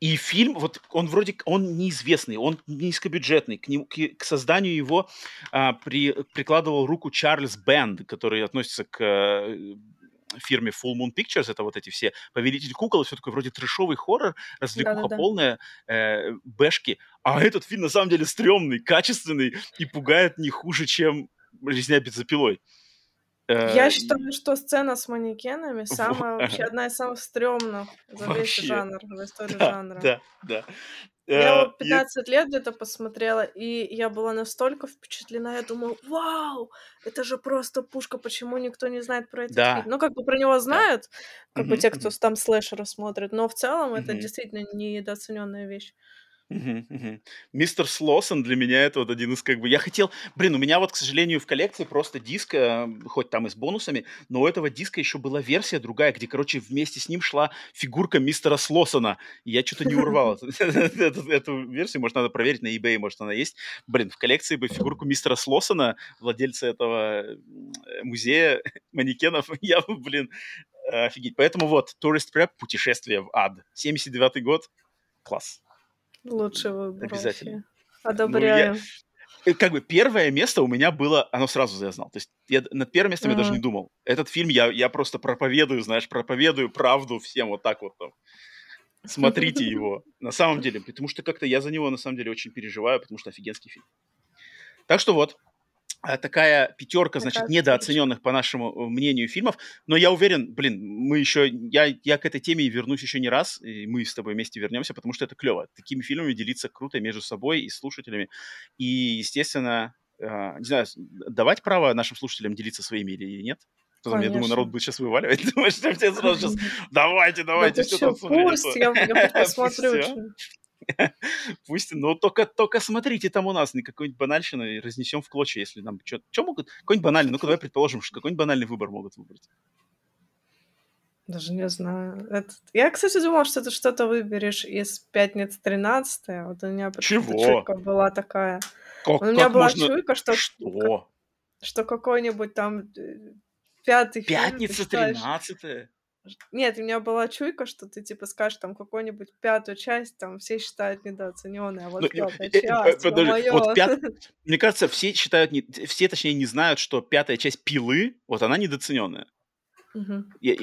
И фильм, вот он вроде, он неизвестный, он низкобюджетный. К созданию его прикладывал руку Чарльз Бэнд, который относится к фирме Full Moon Pictures, это вот эти все «Повелитель кукол», и все такое вроде трэшовый хоррор, развлекуха полная, бэшки. А этот фильм на самом деле стрёмный, качественный и пугает не хуже, чем «Резня бензопилой». Я считаю, что сцена с манекенами вообще одна из самых стрёмных за весь жанр, за историю жанра. Да. Я его 15 лет где-то посмотрела, и я была настолько впечатлена, я думала: вау, это же просто пушка, почему никто не знает про этот фильм? Ну, как бы про него знают, как бы те, кто там слэшеры смотрят, но в целом это действительно недооцененная вещь. Мистер Слоусон для меня это вот один из как бы... Я хотел... Блин, у меня вот, к сожалению, в коллекции просто диск, хоть там и с бонусами, но у этого диска еще была версия другая, где, короче, вместе с ним шла фигурка мистера Слоусона. И я что-то не урвал эту версию. Может, надо проверить на eBay, может, она есть. Блин, в коллекции бы фигурку мистера Слоусона, владельца этого музея манекенов, я бы, блин, офигеть. Поэтому вот, Tourist Prep, «Путешествие в ад». 79-й год. Класс. Лучший выбор. Обязательно. Одобряю. Как бы первое место у меня было, оно сразу я знал. То есть я над первым местом я даже не думал. Этот фильм я просто проповедую, знаешь, проповедую правду всем вот так вот там. Смотрите его. На самом деле, потому что как-то я за него на самом деле очень переживаю, потому что офигенский фильм. Так что вот. Такая пятерка, значит, недооцененных, по нашему мнению, фильмов. Но я уверен, блин, мы еще... Я к этой теме вернусь еще не раз, и мы с тобой вместе вернемся, потому что это клево. Такими фильмами делиться круто между собой и слушателями. И, естественно, не знаю, давать право нашим слушателям делиться своими или нет. Потом, я думаю, народ будет сейчас вываливать. Думаю, что все сразу сейчас... Давайте, все там смотрели. Пусть, я посмотрю. Пусть, но только смотрите, там у нас какой-нибудь банальщины разнесем в клочья, если нам что могут, какой-нибудь банальный, ну-ка давай предположим, что какой-нибудь банальный выбор могут выбрать. Даже не знаю. Я, кстати, думала, что ты что-то выберешь из «Пятницы 13-е». Вот у меня чуйка была такая. У меня была чуйка, что какой-нибудь там пятый фильм. «Пятница 13-е»? Нет, у меня была чуйка, что ты, типа, скажешь там какую-нибудь пятую часть, там все считают недооцененной, а вот пятая часть, мне кажется, все считают, все, точнее, не знают, что пятая часть «Пилы», вот она недооцененная. Угу. Я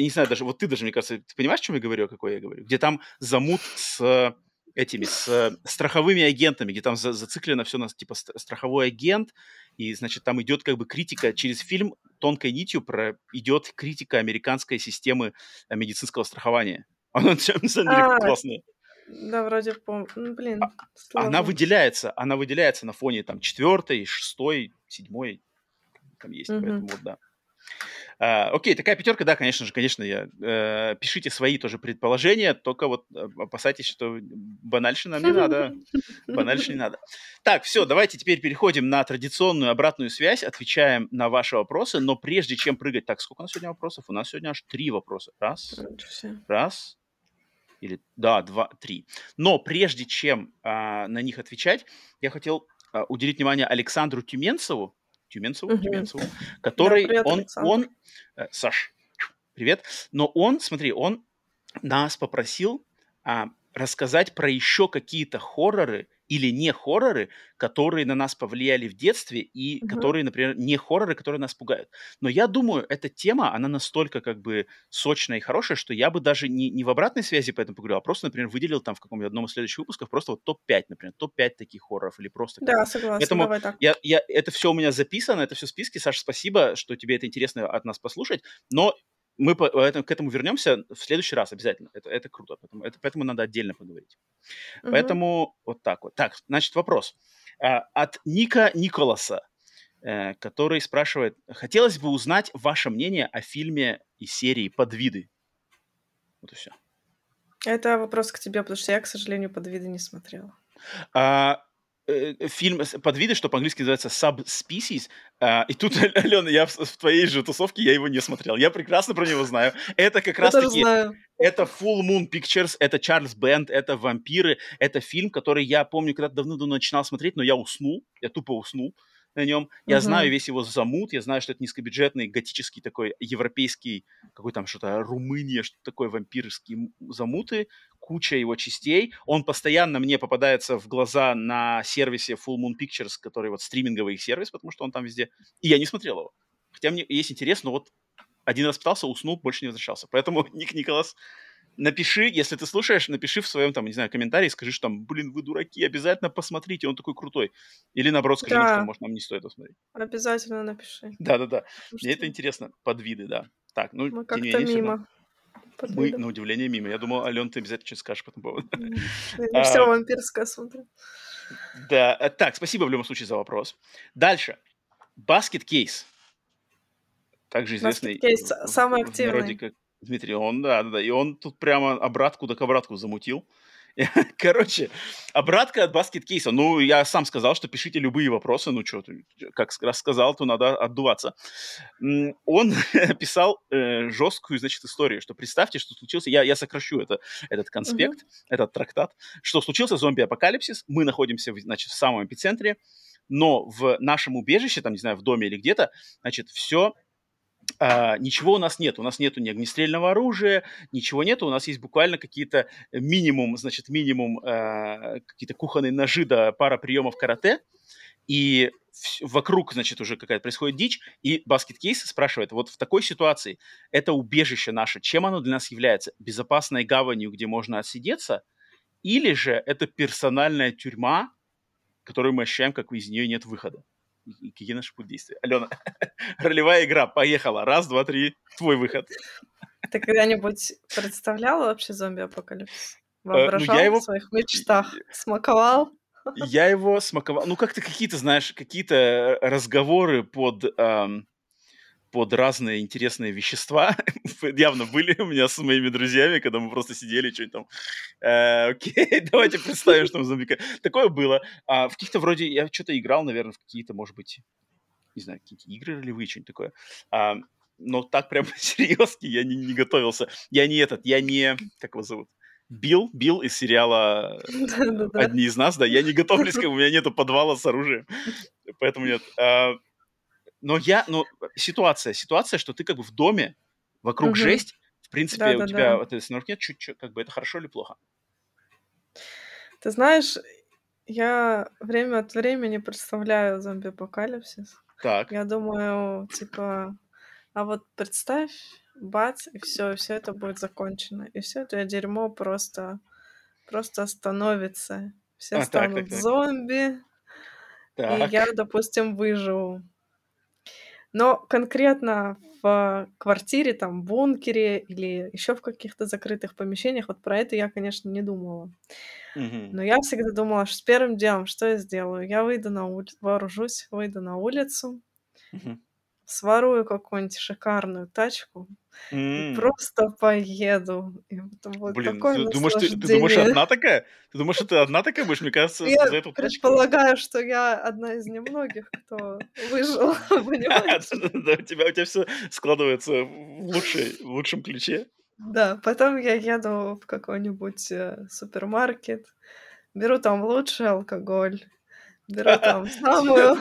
не знаю даже, вот ты даже, мне кажется, ты понимаешь, о чем я говорю, о какой я говорю? Где там замут с этими, с страховыми агентами, где там зациклено все у нас, типа, страховой агент, и, значит, там идет как бы критика через фильм, тонкой нитью идет критика американской системы медицинского страхования. Она, на самом деле, классная. Да, вроде помню. Ну, блин. Она выделяется на фоне там 4-й, 6-й, 7-й. Там есть, поэтому вот, да. Окей, такая пятерка, да, конечно же, я. Пишите свои тоже предположения, только вот опасайтесь, что банальщина не надо. Банальщина не надо. Так, все, давайте теперь переходим на традиционную обратную связь, отвечаем на ваши вопросы, но прежде чем прыгать... Так, сколько у нас сегодня вопросов? У нас сегодня аж 3 вопроса. Раз. Или, да, 2, 3. Но прежде чем на них отвечать, я хотел уделить внимание Александру Тюменцеву, который, да, он Саш, привет, но он, смотри, он нас попросил рассказать про еще какие-то хорроры или не хорроры, которые на нас повлияли в детстве и которые, например, не хорроры, которые нас пугают. Но я думаю, эта тема, она настолько как бы сочная и хорошая, что я бы даже не в обратной связи поэтому поговорил, а просто, например, выделил там в каком-нибудь одном из следующих выпусков просто вот топ-5, например, топ-5 таких хорроров или просто... Да, согласна, поэтому давай так. Это все у меня записано, это все в списке. Саша, спасибо, что тебе это интересно от нас послушать, но мы к этому вернемся в следующий раз обязательно. Это круто, поэтому надо отдельно поговорить. Поэтому вот так вот. Так, значит, вопрос. От Ника Николаса, который спрашивает, хотелось бы узнать ваше мнение о фильме и серии «Подвиды». Вот и все. Это вопрос к тебе, потому что я, к сожалению, «Подвиды» не смотрела. Фильм «Подвиды», что по-английски называется «Subspecies». И тут, Алена, я в твоей же тусовке, я его не смотрел. Я прекрасно про него знаю. Это как раз-таки... Это Full Moon Pictures, это Чарльз Бэнд, это «Вампиры». Это фильм, который я помню, когда-то давно-давно начинал смотреть, но я уснул. Я тупо уснул на нем. Я знаю весь его замут. Я знаю, что это низкобюджетный, готический такой, европейский, какой там что-то, Румыния, что-то такое, вампирские замуты. Куча его частей. Он постоянно мне попадается в глаза на сервисе Full Moon Pictures, который вот стриминговый их сервис, потому что он там везде. И я не смотрел его. Хотя мне есть интерес, но вот один раз пытался, уснул, больше не возвращался. Поэтому, Ник Николас, напиши, если ты слушаешь, напиши в своем там, не знаю, комментарии, скажи, что там, блин, вы дураки, обязательно посмотрите, он такой крутой. Или наоборот, скажи, да, что, может, нам не стоит его смотреть. Обязательно напиши. Да-да-да. Мне это интересно. Подвиды, да. Так, ну, мы как-то мимо. Мы, на удивление, мимо. Я думал, Ален, ты обязательно что-то скажешь по этому поводу. Я все вампирское смотрю. Да, так, спасибо в любом случае за вопрос. Дальше. Basket Case. Также известный. Basket Case, самый активный. Вроде как Дмитрий, он, да. И он тут прямо обратку да к обратку замутил. Короче, обратка от Basket Case. Ну, я сам сказал, что пишите любые вопросы. Ну, что, как раз сказал, то надо отдуваться. Он писал жесткую, значит, историю, что представьте, что случился... Я сокращу этот конспект, этот трактат. Что случился зомби-апокалипсис. Мы находимся, значит, в самом эпицентре. Но в нашем убежище, там, не знаю, в доме или где-то, значит, все ничего у нас нет. У нас нету ни огнестрельного оружия, ничего нету. У нас есть буквально какие-то минимум, какие-то кухонные ножи да пара приемов карате. И вокруг, значит, уже какая-то происходит дичь, и баскет-кейс спрашивает, вот в такой ситуации это убежище наше, чем оно для нас является? Безопасной гаванью, где можно отсидеться, или же это персональная тюрьма, которую мы ощущаем, как из нее нет выхода? И какие наши путь действия? Алена, ролевая игра, поехала, раз, два, три, твой выход. Ты когда-нибудь представляла вообще зомби-апокалипсис? Воображал в своих мечтах? Смаковал? Я его смаковал. Ну, как-то какие-то, знаешь, какие-то разговоры под разные интересные вещества явно были у меня с моими друзьями, когда мы просто сидели что-нибудь там. Окей, давайте представим, что мы зомбика. Такое было. В каких-то вроде... Я что-то играл, наверное, в какие-то, может быть, не знаю, какие-то игры ролевые, что-нибудь такое. Но так прям серьезки я не готовился. Я не... Как его зовут? Билл из сериала «Одни из нас», да, я не готовлюсь, у меня нету подвала с оружием, поэтому нет. Но ситуация, что ты как бы в доме, вокруг жесть, в принципе, у тебя вот этот снарк нет, чуть-чуть, как бы это хорошо или плохо? Ты знаешь, я время от времени представляю зомби-апокалипсис. Так. Я думаю, типа, а вот представь, бац, и все это будет закончено. И все это дерьмо просто остановится. Все станут так. Зомби. Так. И я, допустим, выживу. Но конкретно в квартире, там, бункере или еще в каких-то закрытых помещениях, вот про это я, конечно, не думала. Mm-hmm. Но я всегда думала, что с первым делом, что я сделаю? Я вооружусь, выйду на улицу, mm-hmm. сворую какую-нибудь шикарную тачку и просто поеду. И вот блин, ты думаешь, одна такая? Ты думаешь, что ты одна такая будешь? Мне кажется, я за эту тачку... Я предполагаю, что я одна из немногих, кто выжил, понимаешь? У тебя все складывается в лучшем ключе. Да, потом я еду в какой-нибудь супермаркет, беру там лучший алкоголь, беру там самую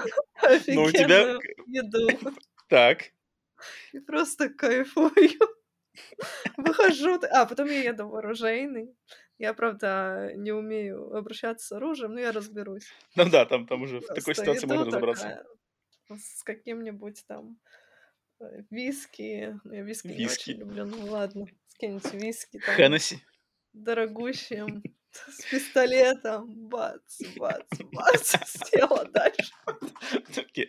офигенную еду. Так. И просто кайфую. Выхожу. Потом я еду в оружейный. Я, правда, не умею обращаться с оружием, но я разберусь. Ну да, там уже просто в такой ситуации можно разобраться. С каким-нибудь там виски. Я виски не очень люблю. Ну ладно, с каким-нибудь виски. Там, Хеннесси. Дорогущим. С пистолетом, бац, села дальше. Окей.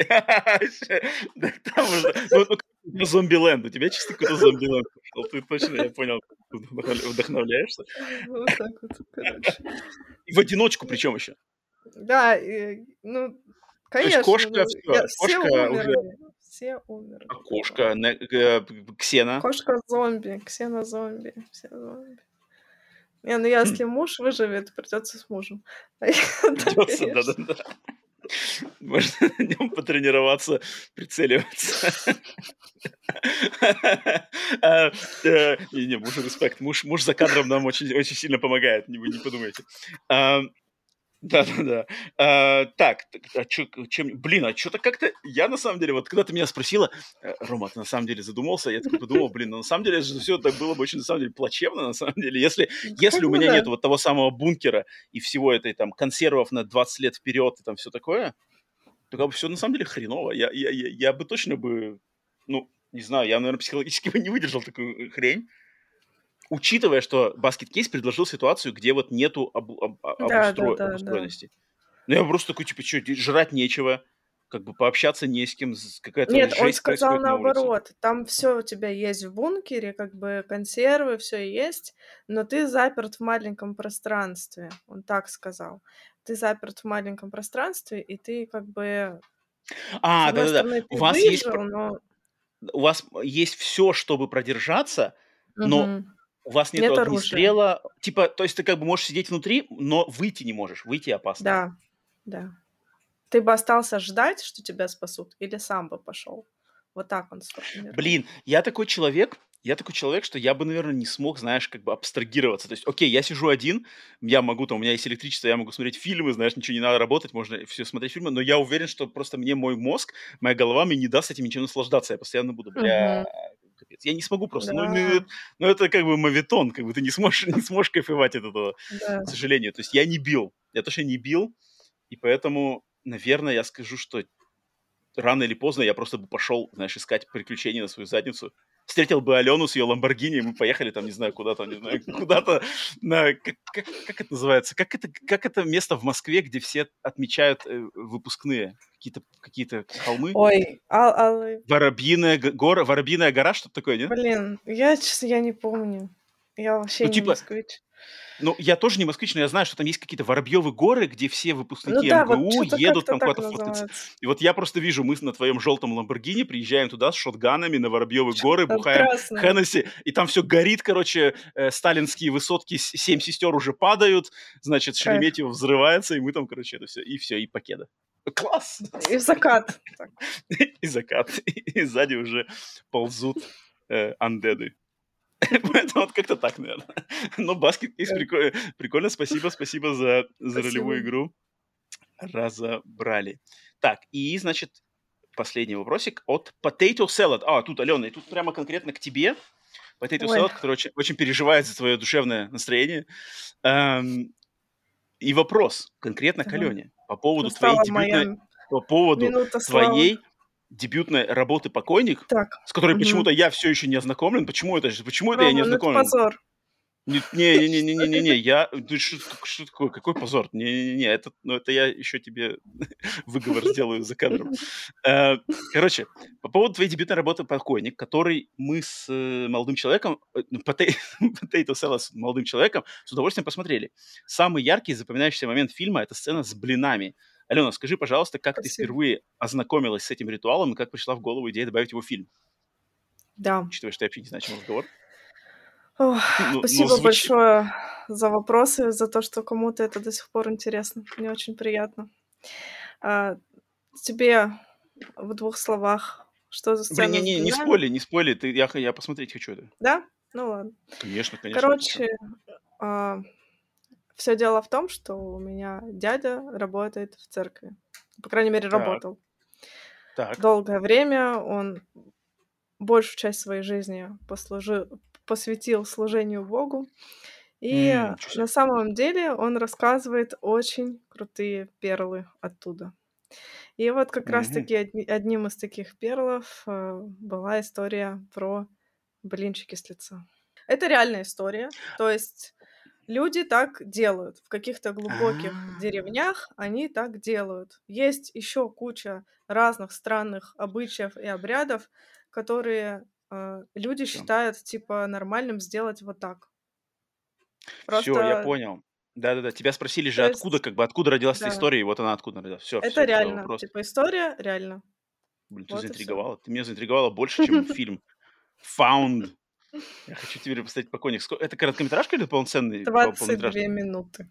Там уже... Ну, зомби-ленд. У тебя чисто какой-то зомби-ленд. Ты точно, я понял, вдохновляешься. Вот так вот, короче. В одиночку причем еще. Да, ну, конечно. То есть кошка, все умерли. Все умерли. А кошка, ксена? Кошка-зомби, ксена-зомби, все зомби. Не, ну если муж выживет, придется с мужем. Придется, да. Можно на нем потренироваться, прицеливаться. Не, мужу респект. Муж за кадром нам очень сильно помогает, вы не подумайте. Да. Так, чем... Блин, а что-то как-то... Я, на самом деле, вот когда ты меня спросила, Рома, ты на самом деле задумался, я такой подумал, на самом деле, все это было бы очень, на самом деле, плачевно, на самом деле, если у меня нет вот того самого бункера и всего этой, там, консервов на 20 лет вперед и там все такое, то как бы все, на самом деле, хреново. Я бы точно бы, не знаю, я, наверное, психологически бы не выдержал такую хрень. Учитывая, что баскет-кейс предложил ситуацию, где вот нету обустроенности. Ну, я просто такой, типа, что, жрать нечего, как бы пообщаться не с кем, какая-то жесть. Нет, он сказал наоборот. Там все у тебя есть в бункере, как бы консервы, все есть, но ты заперт в маленьком пространстве. Он так сказал. Ты заперт в маленьком пространстве, и ты как бы... С одной стороны, ты выжил, но... У вас есть все, чтобы продержаться, но... У вас нет огнестрела, типа, то есть ты как бы можешь сидеть внутри, но выйти не можешь, выйти опасно. Да. Ты бы остался ждать, что тебя спасут, или сам бы пошел? Вот так он сформулировал. Блин, я такой человек, что я бы, наверное, не смог, знаешь, как бы абстрагироваться. То есть, окей, я сижу один, я могу, там, у меня есть электричество, я могу смотреть фильмы, знаешь, ничего не надо работать, можно все смотреть фильмы, но я уверен, что просто мне мой мозг, моя голова мне не даст этим ничем наслаждаться. Я постоянно буду, капец. Я не смогу просто. Да. Ну, это как бы моветон, как бы ты не сможешь кайфовать от этого, да. К сожалению. То есть я не бил. Я точно не бил. И поэтому, наверное, я скажу, что рано или поздно я просто бы пошел, знаешь, искать приключения на свою задницу. Встретил бы Алену с ее Ламборгини, и мы поехали там, не знаю, куда-то. Как это называется? Как это место в Москве, где все отмечают выпускные? Какие-то холмы? Ой, Воробьиная гора, что-то такое, нет? Блин, я не помню. Я вообще не москвич. Ну, я тоже не москвич, но я знаю, что там есть какие-то Воробьевы горы, где все выпускники МГУ едут там куда-то фоткаться. И вот я просто вижу, мы на твоем желтом Ламборгини приезжаем туда с шотганами на Воробьевы горы, бухаем Хеннесси, и там все горит, короче, сталинские высотки, 7 сестер уже падают, значит, Шереметьево взрывается, и мы там, короче, это все, и покеда. Класс! И закат. И закат. И сзади уже ползут андеды. Поэтому вот как-то так, наверное. Но баскет кейс прикольно. Спасибо за ролевую игру. Разобрали. Так, и, значит, последний вопросик от Potato Salad. А, тут, Алена, и тут прямо конкретно к тебе. Potato Salad, который очень, очень переживает за твое душевное настроение. И вопрос конкретно к Алене по поводу твоей дебютной работы «Покойник», с которой почему-то я все еще не ознакомлен. Почему это я не ознакомлен? Это позор. Не-не-не-не-не-не-не. Что такое? Какой позор? Не-не-не. Это я еще тебе выговор сделаю за кадром. Короче, по поводу твоей дебютной работы «Покойник», который мы с молодым человеком, Potato Salad с молодым человеком, с удовольствием посмотрели. Самый яркий и запоминающийся момент фильма – это сцена с блинами. Алена, скажи, пожалуйста, как ты впервые ознакомилась с этим ритуалом и как пришла в голову идея добавить его в фильм? Да. Учитывая, что я вообще не знаю, о чем разговор. Спасибо большое за вопросы, за то, что кому-то это до сих пор интересно. Мне очень приятно. Тебе в двух словах, что за сцена? Блин, не спойли. Я посмотреть хочу это. Да? Ну ладно. Конечно. Короче, все дело в том, что у меня дядя работает в церкви. По крайней мере, работал. Так. Долгое время он большую часть своей жизни посвятил служению Богу. И на самом деле он рассказывает очень крутые перлы оттуда. И вот как раз-таки одним из таких перлов была история про блинчики с лица. Это реальная история. То есть люди так делают. В каких-то глубоких деревнях они так делают. Есть еще куча разных странных обычаев и обрядов, которые... люди считают, типа, нормальным сделать вот так. Просто... Все, я понял. Да-да-да, тебя спросили же, есть... откуда родилась эта история, и вот она откуда родилась. Все, это реально, все, типа, история реально. Блин, ты вот заинтриговала. Ты меня заинтриговала больше, чем фильм Found. Я хочу тебе поставить «Покойник». Это короткометражка или полноценный? 22 минуты.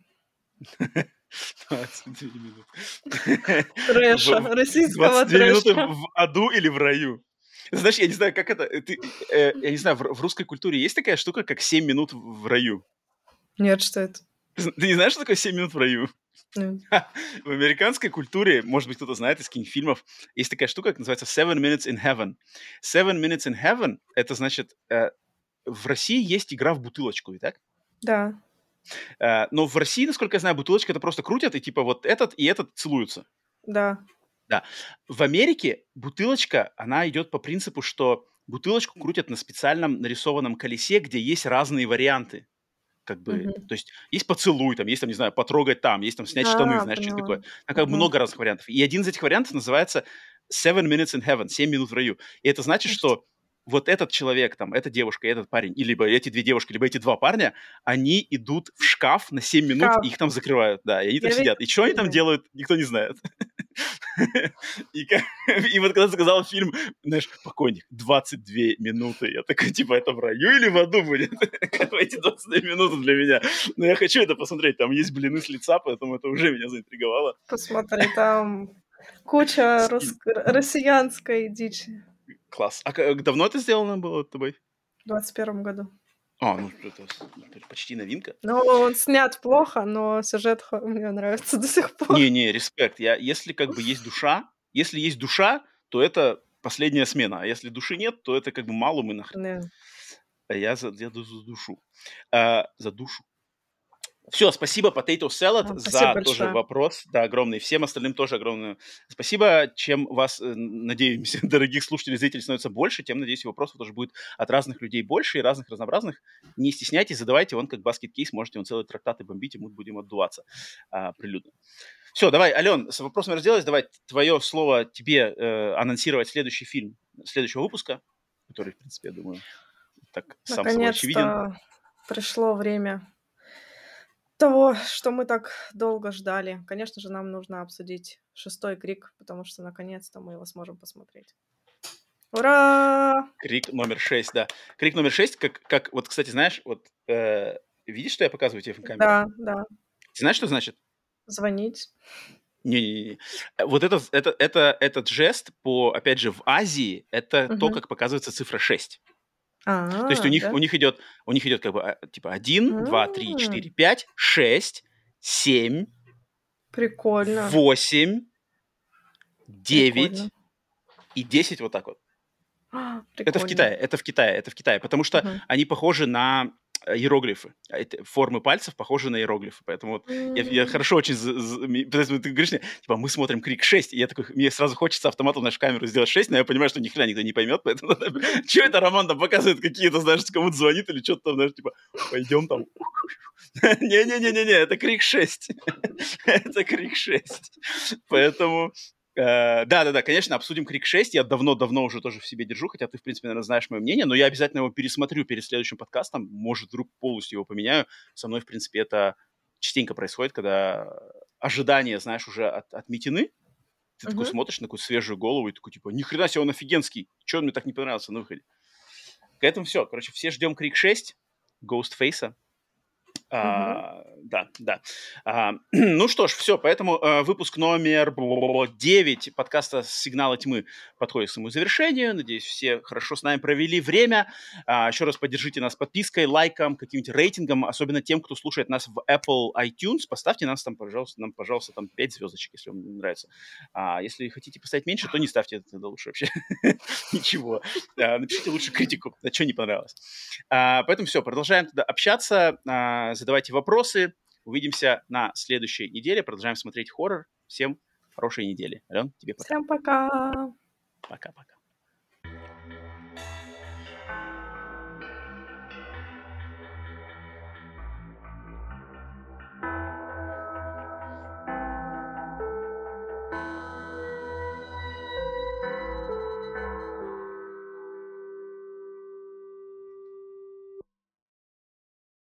22 минуты. Трэша, российского трэша. 22 минуты в аду или в раю? Знаешь, я не знаю, как это... я не знаю, в русской культуре есть такая штука, как 7 минут в раю? Нет, что это? Ты не знаешь, что такое 7 минут в раю? Нет. В американской культуре, может быть, кто-то знает из каких-нибудь фильмов, есть такая штука, как называется 7 minutes in heaven. 7 minutes in heaven — это значит... в России есть игра в бутылочку, и так? Да. Но в России, насколько я знаю, бутылочка — это просто крутят, и типа вот этот и этот целуются. Да. Да. В Америке бутылочка, она идет по принципу, что бутылочку крутят на специальном нарисованном колесе, где есть разные варианты. Как бы, то есть есть поцелуй, там, есть, там, не знаю, потрогать там, есть там снять штаны, знаешь, что-то такое. Там как бы много разных вариантов. И один из этих вариантов называется 7 minutes in heaven, 7 минут в раю. И это значит, что вот этот человек, там, эта девушка, этот парень, и либо эти две девушки, либо эти два парня, они идут в шкаф на 7 минут, и их там закрывают, да, и они там сидят. И что они там делают, никто не знает. И вот когда сказал фильм, знаешь, «Покойник», 22 минуты, я такой, типа, это в раю или в аду будет? Эти 22 минуты для меня. Но я хочу это посмотреть, там есть блины с лица, поэтому это уже меня заинтриговало. Посмотри, там куча россиянской дичи. Класс. А давно это сделано было тобой? В 21 году. А, ну это почти новинка. Ну, он снят плохо, но сюжет мне нравится до сих пор. Не-не, респект. Если как бы есть душа, то это последняя смена. А если души нет, то это как бы Малум и нахрен. Yeah. А я задушу. Все, спасибо, Potato Salad, за большое. Тоже вопрос. Да, огромный. Всем остальным тоже огромное спасибо. Чем вас, надеемся, дорогих слушателей и зрителей становится больше, тем, надеюсь, вопросов тоже будет от разных людей больше и разнообразных. Не стесняйтесь, задавайте, он как баскет-кейс, можете он целые трактаты бомбить, и мы будем отдуваться прилюдно. Все, давай, Ален, с вопросами разделались. Давай твое слово тебе анонсировать следующий фильм следующего выпуска, который, в принципе, я думаю, так сам собой очевиден. Наконец-то пришло время того, что мы так долго ждали. Конечно же, нам нужно обсудить «Шестой крик», потому что наконец-то мы его сможем посмотреть. Ура! Крик номер 6, да. Крик номер 6, как вот, кстати, знаешь, вот видишь, что я показываю тебе в камеру? Да, да. Ты знаешь, что значит? Звонить. Не-не-не. Вот этот жест по, опять же, в Азии, это то, как показывается цифра 6. То есть у них идет как бы типа 1, 2, 3, 4, 5, 6, 7, 8, 9 и 10 вот так вот. Это в Китае, потому что они похожи на иероглифы. Формы пальцев похожи на иероглифы. Поэтому вот я хорошо очень... Ты говоришь, типа, мы смотрим «Крик 6», и я такой, мне сразу хочется автоматом нашу камеру сделать 6, но я понимаю, что ни хрена никто не поймет, поэтому что это Роман там показывает, какие-то, знаешь, кому-то звонит или что-то там, знаешь, типа, пойдем там... Не-не-не-не-не, это «Крик 6». Это «Крик 6». Поэтому... Да-да-да, конечно, обсудим «Крик 6». Я давно-давно уже тоже в себе держу, хотя ты, в принципе, наверное, знаешь мое мнение, но я обязательно его пересмотрю перед следующим подкастом, может, вдруг полностью его поменяю. Со мной, в принципе, это частенько происходит, когда ожидания, знаешь, уже отметены. Ты такой смотришь на какую-то свежую голову и такой, типа, ни хрена себе, он офигенский, чего он мне так не понравился на выходе. К этому все. Короче, все ждем «Крик 6», «Ghostface». Да, да. Ну что ж, все, поэтому выпуск номер 9 подкаста «Сигналы тьмы» подходит к своему завершению. Надеюсь, все хорошо с нами провели время. Еще раз поддержите нас подпиской, лайком, каким-нибудь рейтингом, особенно тем, кто слушает нас в Apple iTunes. Поставьте нас там, пожалуйста, там 5 звездочек, если вам нравится. Если хотите поставить меньше, то не ставьте это, тогда лучше вообще ничего. Напишите лучше критику, на что не понравилось. Поэтому все, продолжаем тогда общаться. Задавайте вопросы. Увидимся на следующей неделе. Продолжаем смотреть хоррор. Всем хорошей недели. Ален, тебе пока. Всем пока. Пока-пока.